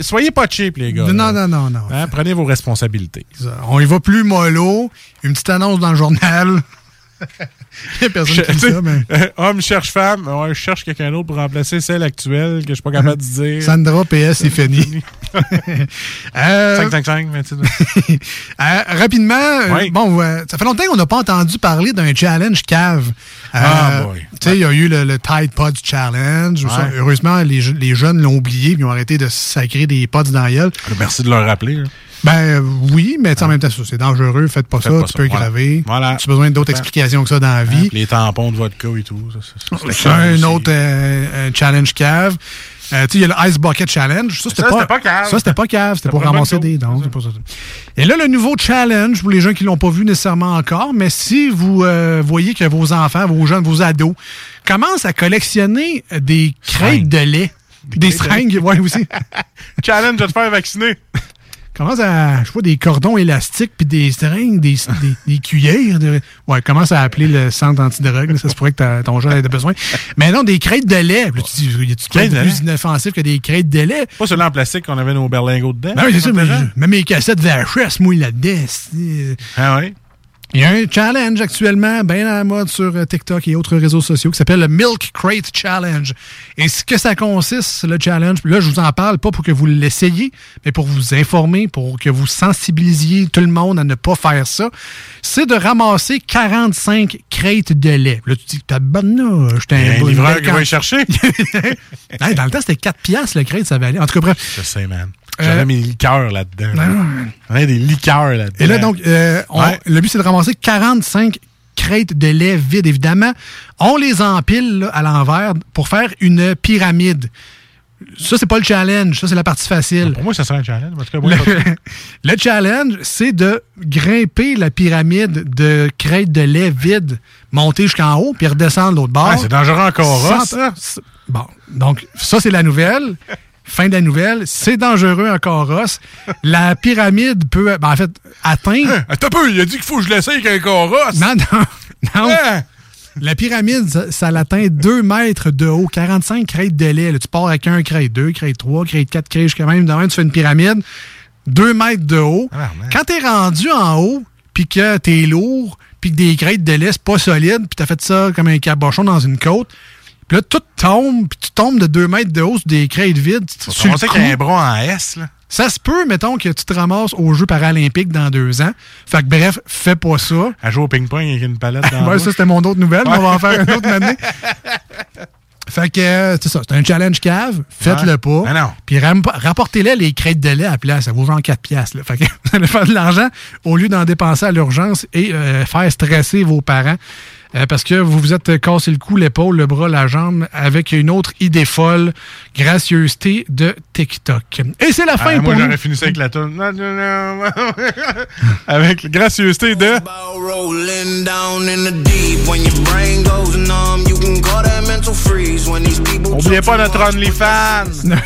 Soyez pas cheap, les gars. Non. Hein, prenez vos responsabilités. On y va plus mollo. Une petite annonce dans le journal. Il y a personne qui dit ça, mais... Homme cherche femme. Ouais, je cherche quelqu'un d'autre pour remplacer celle actuelle que je suis pas capable de dire. Sandra, PS, c'est fini. 555, mais tu sais. Rapidement, oui. Bon, ça fait longtemps qu'on n'a pas entendu parler d'un challenge cave. Tu sais, il y a eu le Tide Pod Challenge. Ouais. Ça, heureusement, les jeunes l'ont oublié et ils ont arrêté de sacrer des pods dans la gueule. Merci de leur rappeler. Là. Ben oui, mais en même temps, c'est dangereux. Faites pas ça. Tu peux graver. Voilà. Tu as besoin d'autres explications que ça dans la vie. Les tampons de vodka et tout. C'est un autre challenge cave. Tu sais, il y a le Ice Bucket Challenge. Ça, c'était pas cave. C'était pour ramasser des dons. Et là, le nouveau challenge, pour les gens qui l'ont pas vu nécessairement encore, mais si vous voyez que vos enfants, vos jeunes, vos ados commencent à collectionner des craques de lait. Des seringues, oui, aussi. Challenge à te faire vacciner. Commence à, je vois, des cordons élastiques puis des seringues, des cuillères. Ouais, commence à appeler le centre antidrogue. Ça se pourrait que ton jeune ait besoin. Mais non, des crêtes de lait. Là, tu dis, y a-tu quelque chose de plus inoffensif que des crêtes de lait? Pas celui en plastique qu'on avait nos berlingots dedans. Ben oui, c'est ça. Même mes cassettes VHS mouillent là-dedans. Ah oui? Il y a un challenge actuellement, bien à la mode sur TikTok et autres réseaux sociaux, qui s'appelle le Milk Crate Challenge. Et ce que ça consiste, le challenge, là, je vous en parle pas pour que vous l'essayiez, mais pour vous informer, pour que vous sensibilisiez tout le monde à ne pas faire ça, c'est de ramasser 45 crêtes de lait. Là, tu te dis, t'as bonne là, je t'ai un livreur qui va y chercher. Dans le temps, c'était 4$ le crate, ça valait. En tout cas, bref. Je sais, man. J'avais mes liqueurs là-dedans. On a des liqueurs là-dedans. Et là, donc, le but, c'est de ramasser 45 crêtes de lait vides, évidemment. On les empile là, à l'envers pour faire une pyramide. Ça, c'est pas le challenge. Ça, c'est la partie facile. Pour moi, ça serait un challenge. Parce que le challenge, c'est de grimper la pyramide de crêtes de lait vides, monter jusqu'en haut, puis redescendre de l'autre bord. Ah, c'est dangereux encore, ça. Bon, donc, ça, c'est la nouvelle. Fin de la nouvelle, c'est dangereux en carrosse. La pyramide peut, en fait, atteindre... Attends un peu, il a dit qu'il faut que je l'essaye avec un carrosse. Non. Hein? La pyramide, ça l'atteint 2 mètres de haut, 45 crêtes de lait. Là, tu pars avec un crête, 2 crêtes, 3 crêtes, 4 crêtes, jusqu'à même. Demain, tu fais une pyramide, 2 mètres de haut. Ah, quand t'es rendu en haut, puis que t'es lourd, puis que des crêtes de lait, c'est pas solide, puis t'as fait ça comme un cabochon dans une côte... Puis là, tout tombe, puis tu tombes de 2 mètres de haut sur des crêtes vides. On sait qu'il y a un bras en S, là. Ça se peut, mettons, que tu te ramasses aux Jeux paralympiques dans 2 ans. Fait que bref, fais pas ça. À jouer au ping-pong avec une palette dans ça, c'était mon autre nouvelle, mais on va en faire une autre maintenant. Fait que, c'est ça, c'est un challenge cave. Faites-le pas. Non. Puis rapportez-les les crêtes de lait à place. Ça vaut genre 4$. Là. Fait que vous allez faire de l'argent au lieu d'en dépenser à l'urgence et faire stresser vos parents. Parce que vous vous êtes cassé le cou, l'épaule, le bras, la jambe avec une autre idée folle, gracieuseté de TikTok. Et c'est la fin pour moi, j'aurais fini ça avec la toune. Avec gracieuseté de... Oubliez pas notre OnlyFans!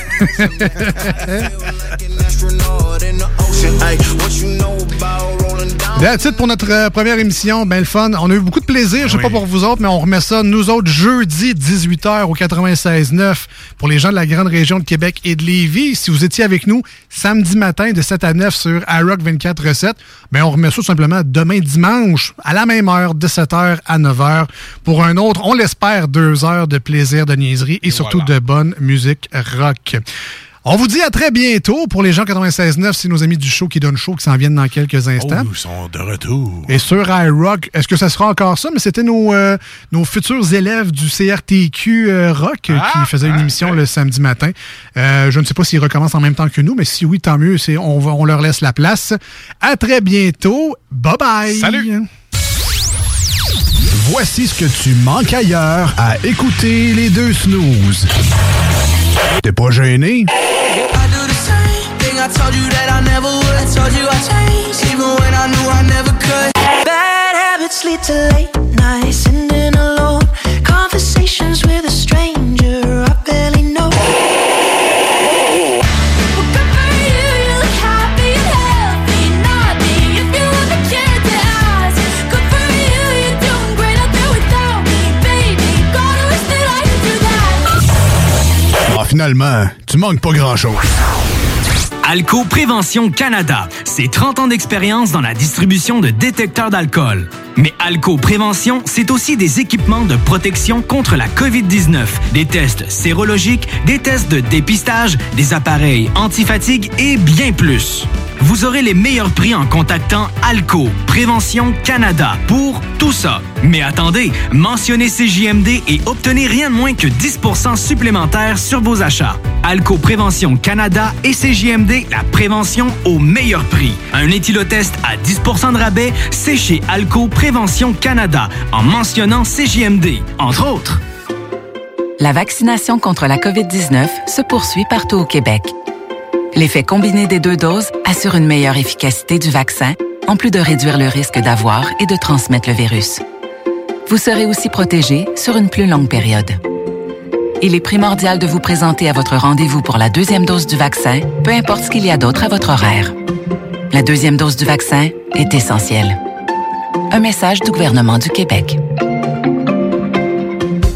That's it pour notre première émission. Ben le fun. On a eu beaucoup de plaisir. Je sais pas pour vous autres, mais on remet ça, nous autres, jeudi 18h au 96.9 pour les gens de la grande région de Québec et de Lévis. Si vous étiez avec nous samedi matin de 7 à 9 sur iRock24/7, ben on remet ça tout simplement demain dimanche à la même heure, de 7h à 9h pour un autre, on l'espère, 2 heures de plaisir, de niaiserie et surtout de bonne musique rock. On vous dit à très bientôt. Pour les gens 96.9, c'est nos amis du show qui donnent chaud qui s'en viennent dans quelques instants. Oh, ils sont de retour. Et sur iRock, est-ce que ça sera encore ça? Mais c'était nos futurs élèves du CRTQ Rock qui faisaient une émission le samedi matin. Je ne sais pas s'ils recommencent en même temps que nous, mais si oui, tant mieux. On leur laisse la place. À très bientôt. Bye-bye. Salut. Voici ce que tu manques ailleurs à écouter les deux snooze. T'es pas gêné? Bad habits lead to late nights, ending alone. Conversations with a stranger I barely know. Well, good for you, you look happy and healthy, naughty. If you look a kid to eyes, good for you, you're doing great out there without me, baby. Gotta wish that I could do that. Ah, finalement, tu manques pas grand-chose. Alco Prévention Canada, c'est 30 ans d'expérience dans la distribution de détecteurs d'alcool. Mais Alco Prévention, c'est aussi des équipements de protection contre la COVID-19, des tests sérologiques, des tests de dépistage, des appareils anti-fatigue et bien plus. Vous aurez les meilleurs prix en contactant Alco Prévention Canada pour tout ça. Mais attendez, mentionnez CJMD et obtenez rien de moins que 10 % supplémentaires sur vos achats. Alco Prévention Canada et CJMD, la prévention au meilleur prix. Un éthylotest à 10 % de rabais, c'est chez Alco Prévention Canada en mentionnant CJMD, entre autres. La vaccination contre la COVID-19 se poursuit partout au Québec. L'effet combiné des deux doses assure une meilleure efficacité du vaccin, en plus de réduire le risque d'avoir et de transmettre le virus. Vous serez aussi protégé sur une plus longue période. Il est primordial de vous présenter à votre rendez-vous pour la deuxième dose du vaccin, peu importe ce qu'il y a d'autre à votre horaire. La deuxième dose du vaccin est essentielle. Un message du gouvernement du Québec.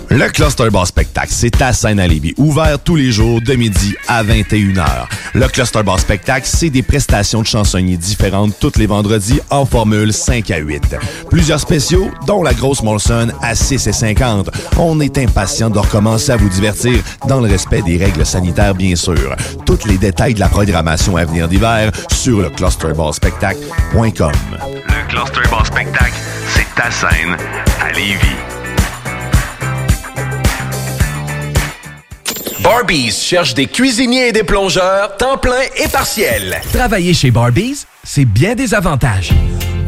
Le Cluster Bar Spectacle, c'est à Saint-Félicien, ouvert tous les jours de midi à 21h. Le Cluster Bar Spectacle, c'est des prestations de chansonniers différentes tous les vendredis en formule 5 à 8. Plusieurs spéciaux, dont la grosse Molson à 6,50. On est impatient de recommencer à vous divertir dans le respect des règles sanitaires, bien sûr. Tous les détails de la programmation à venir d'hiver sur le clusterbarspectacle.com. Le Cluster Bar Spectacle, c'est à Saint, à Lévis. Barbies cherche des cuisiniers et des plongeurs, temps plein et partiel. Travailler chez Barbies, c'est bien des avantages.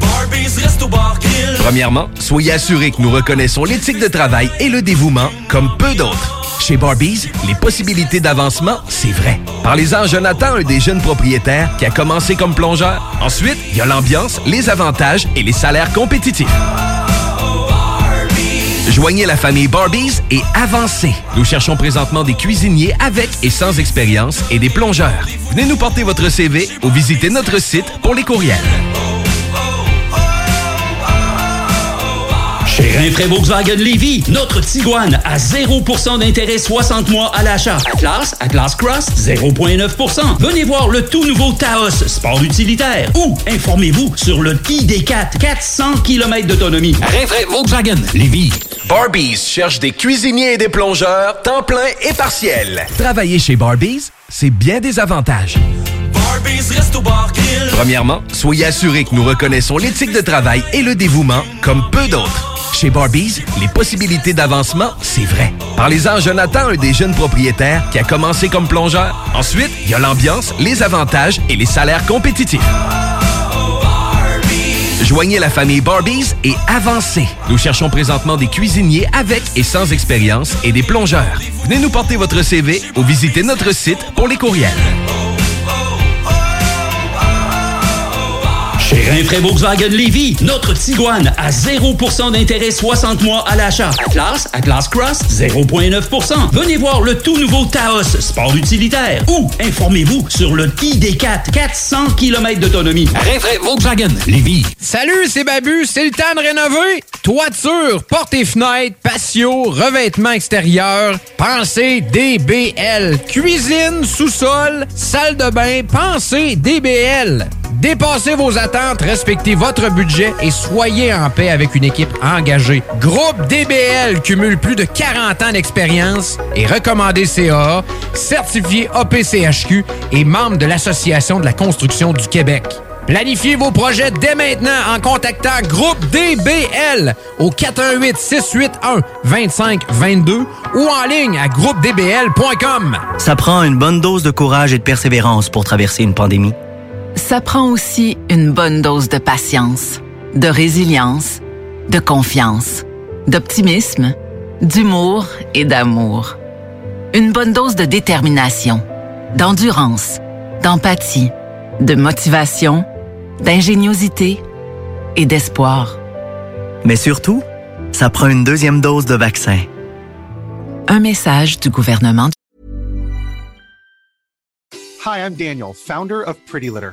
Barbies Resto Bar Grill. Premièrement, soyez assurés que nous reconnaissons l'éthique de travail et le dévouement comme peu d'autres. Chez Barbies, les possibilités d'avancement, c'est vrai. Parlez-en à Jonathan, un des jeunes propriétaires qui a commencé comme plongeur. Ensuite, il y a l'ambiance, les avantages et les salaires compétitifs. Joignez la famille Barbies et avancez. Nous cherchons présentement des cuisiniers avec et sans expérience et des plongeurs. Venez nous porter votre CV ou visitez notre site pour les courriels. Chez Rainfray Volkswagen Lévis, notre Tiguan à 0% d'intérêt 60 mois à l'achat. Atlas Cross, 0,9%. Venez voir le tout nouveau Taos, sport utilitaire. Ou informez-vous sur le ID4, 400 km d'autonomie. Rainfray Volkswagen Lévis. Barbies cherche des cuisiniers et des plongeurs, temps plein et partiel. Travailler chez Barbies, c'est bien des avantages. Premièrement, soyez assurés que nous reconnaissons l'éthique de travail et le dévouement comme peu d'autres. Chez Barbies, les possibilités d'avancement, c'est vrai. Parlez-en à Jonathan, un des jeunes propriétaires qui a commencé comme plongeur. Ensuite, il y a l'ambiance, les avantages et les salaires compétitifs. Joignez la famille Barbies et avancez. Nous cherchons présentement des cuisiniers avec et sans expérience et des plongeurs. Venez nous porter votre CV ou visitez notre site pour les courriels. Chez Rainfray Volkswagen Lévis, notre Tiguan à 0% d'intérêt 60 mois à l'achat. Atlas Cross, 0,9%. Venez voir le tout nouveau Taos, sport utilitaire. Ou informez-vous sur le ID4, 400 km d'autonomie. Rainfray Volkswagen Lévis. Salut, c'est Babu, c'est le temps de rénover. Toiture, portes et fenêtres, patio, revêtement extérieur. Pensez DBL. Cuisine, sous-sol, salle de bain. Pensez DBL. Dépassez vos attentes, respectez votre budget et soyez en paix avec une équipe engagée. Groupe DBL cumule plus de 40 ans d'expérience et recommandé CAA, certifié APCHQ et membre de l'Association de la construction du Québec. Planifiez vos projets dès maintenant en contactant Groupe DBL au 418-681-2522 ou en ligne à groupedbl.com. Ça prend une bonne dose de courage et de persévérance pour traverser une pandémie. Ça prend aussi une bonne dose de patience, de résilience, de confiance, d'optimisme, d'humour et d'amour. Une bonne dose de détermination, d'endurance, d'empathie, de motivation, d'ingéniosité et d'espoir. Mais surtout, ça prend une deuxième dose de vaccin. Un message du gouvernement du... Hi, I'm Daniel, founder of PrettyLitter.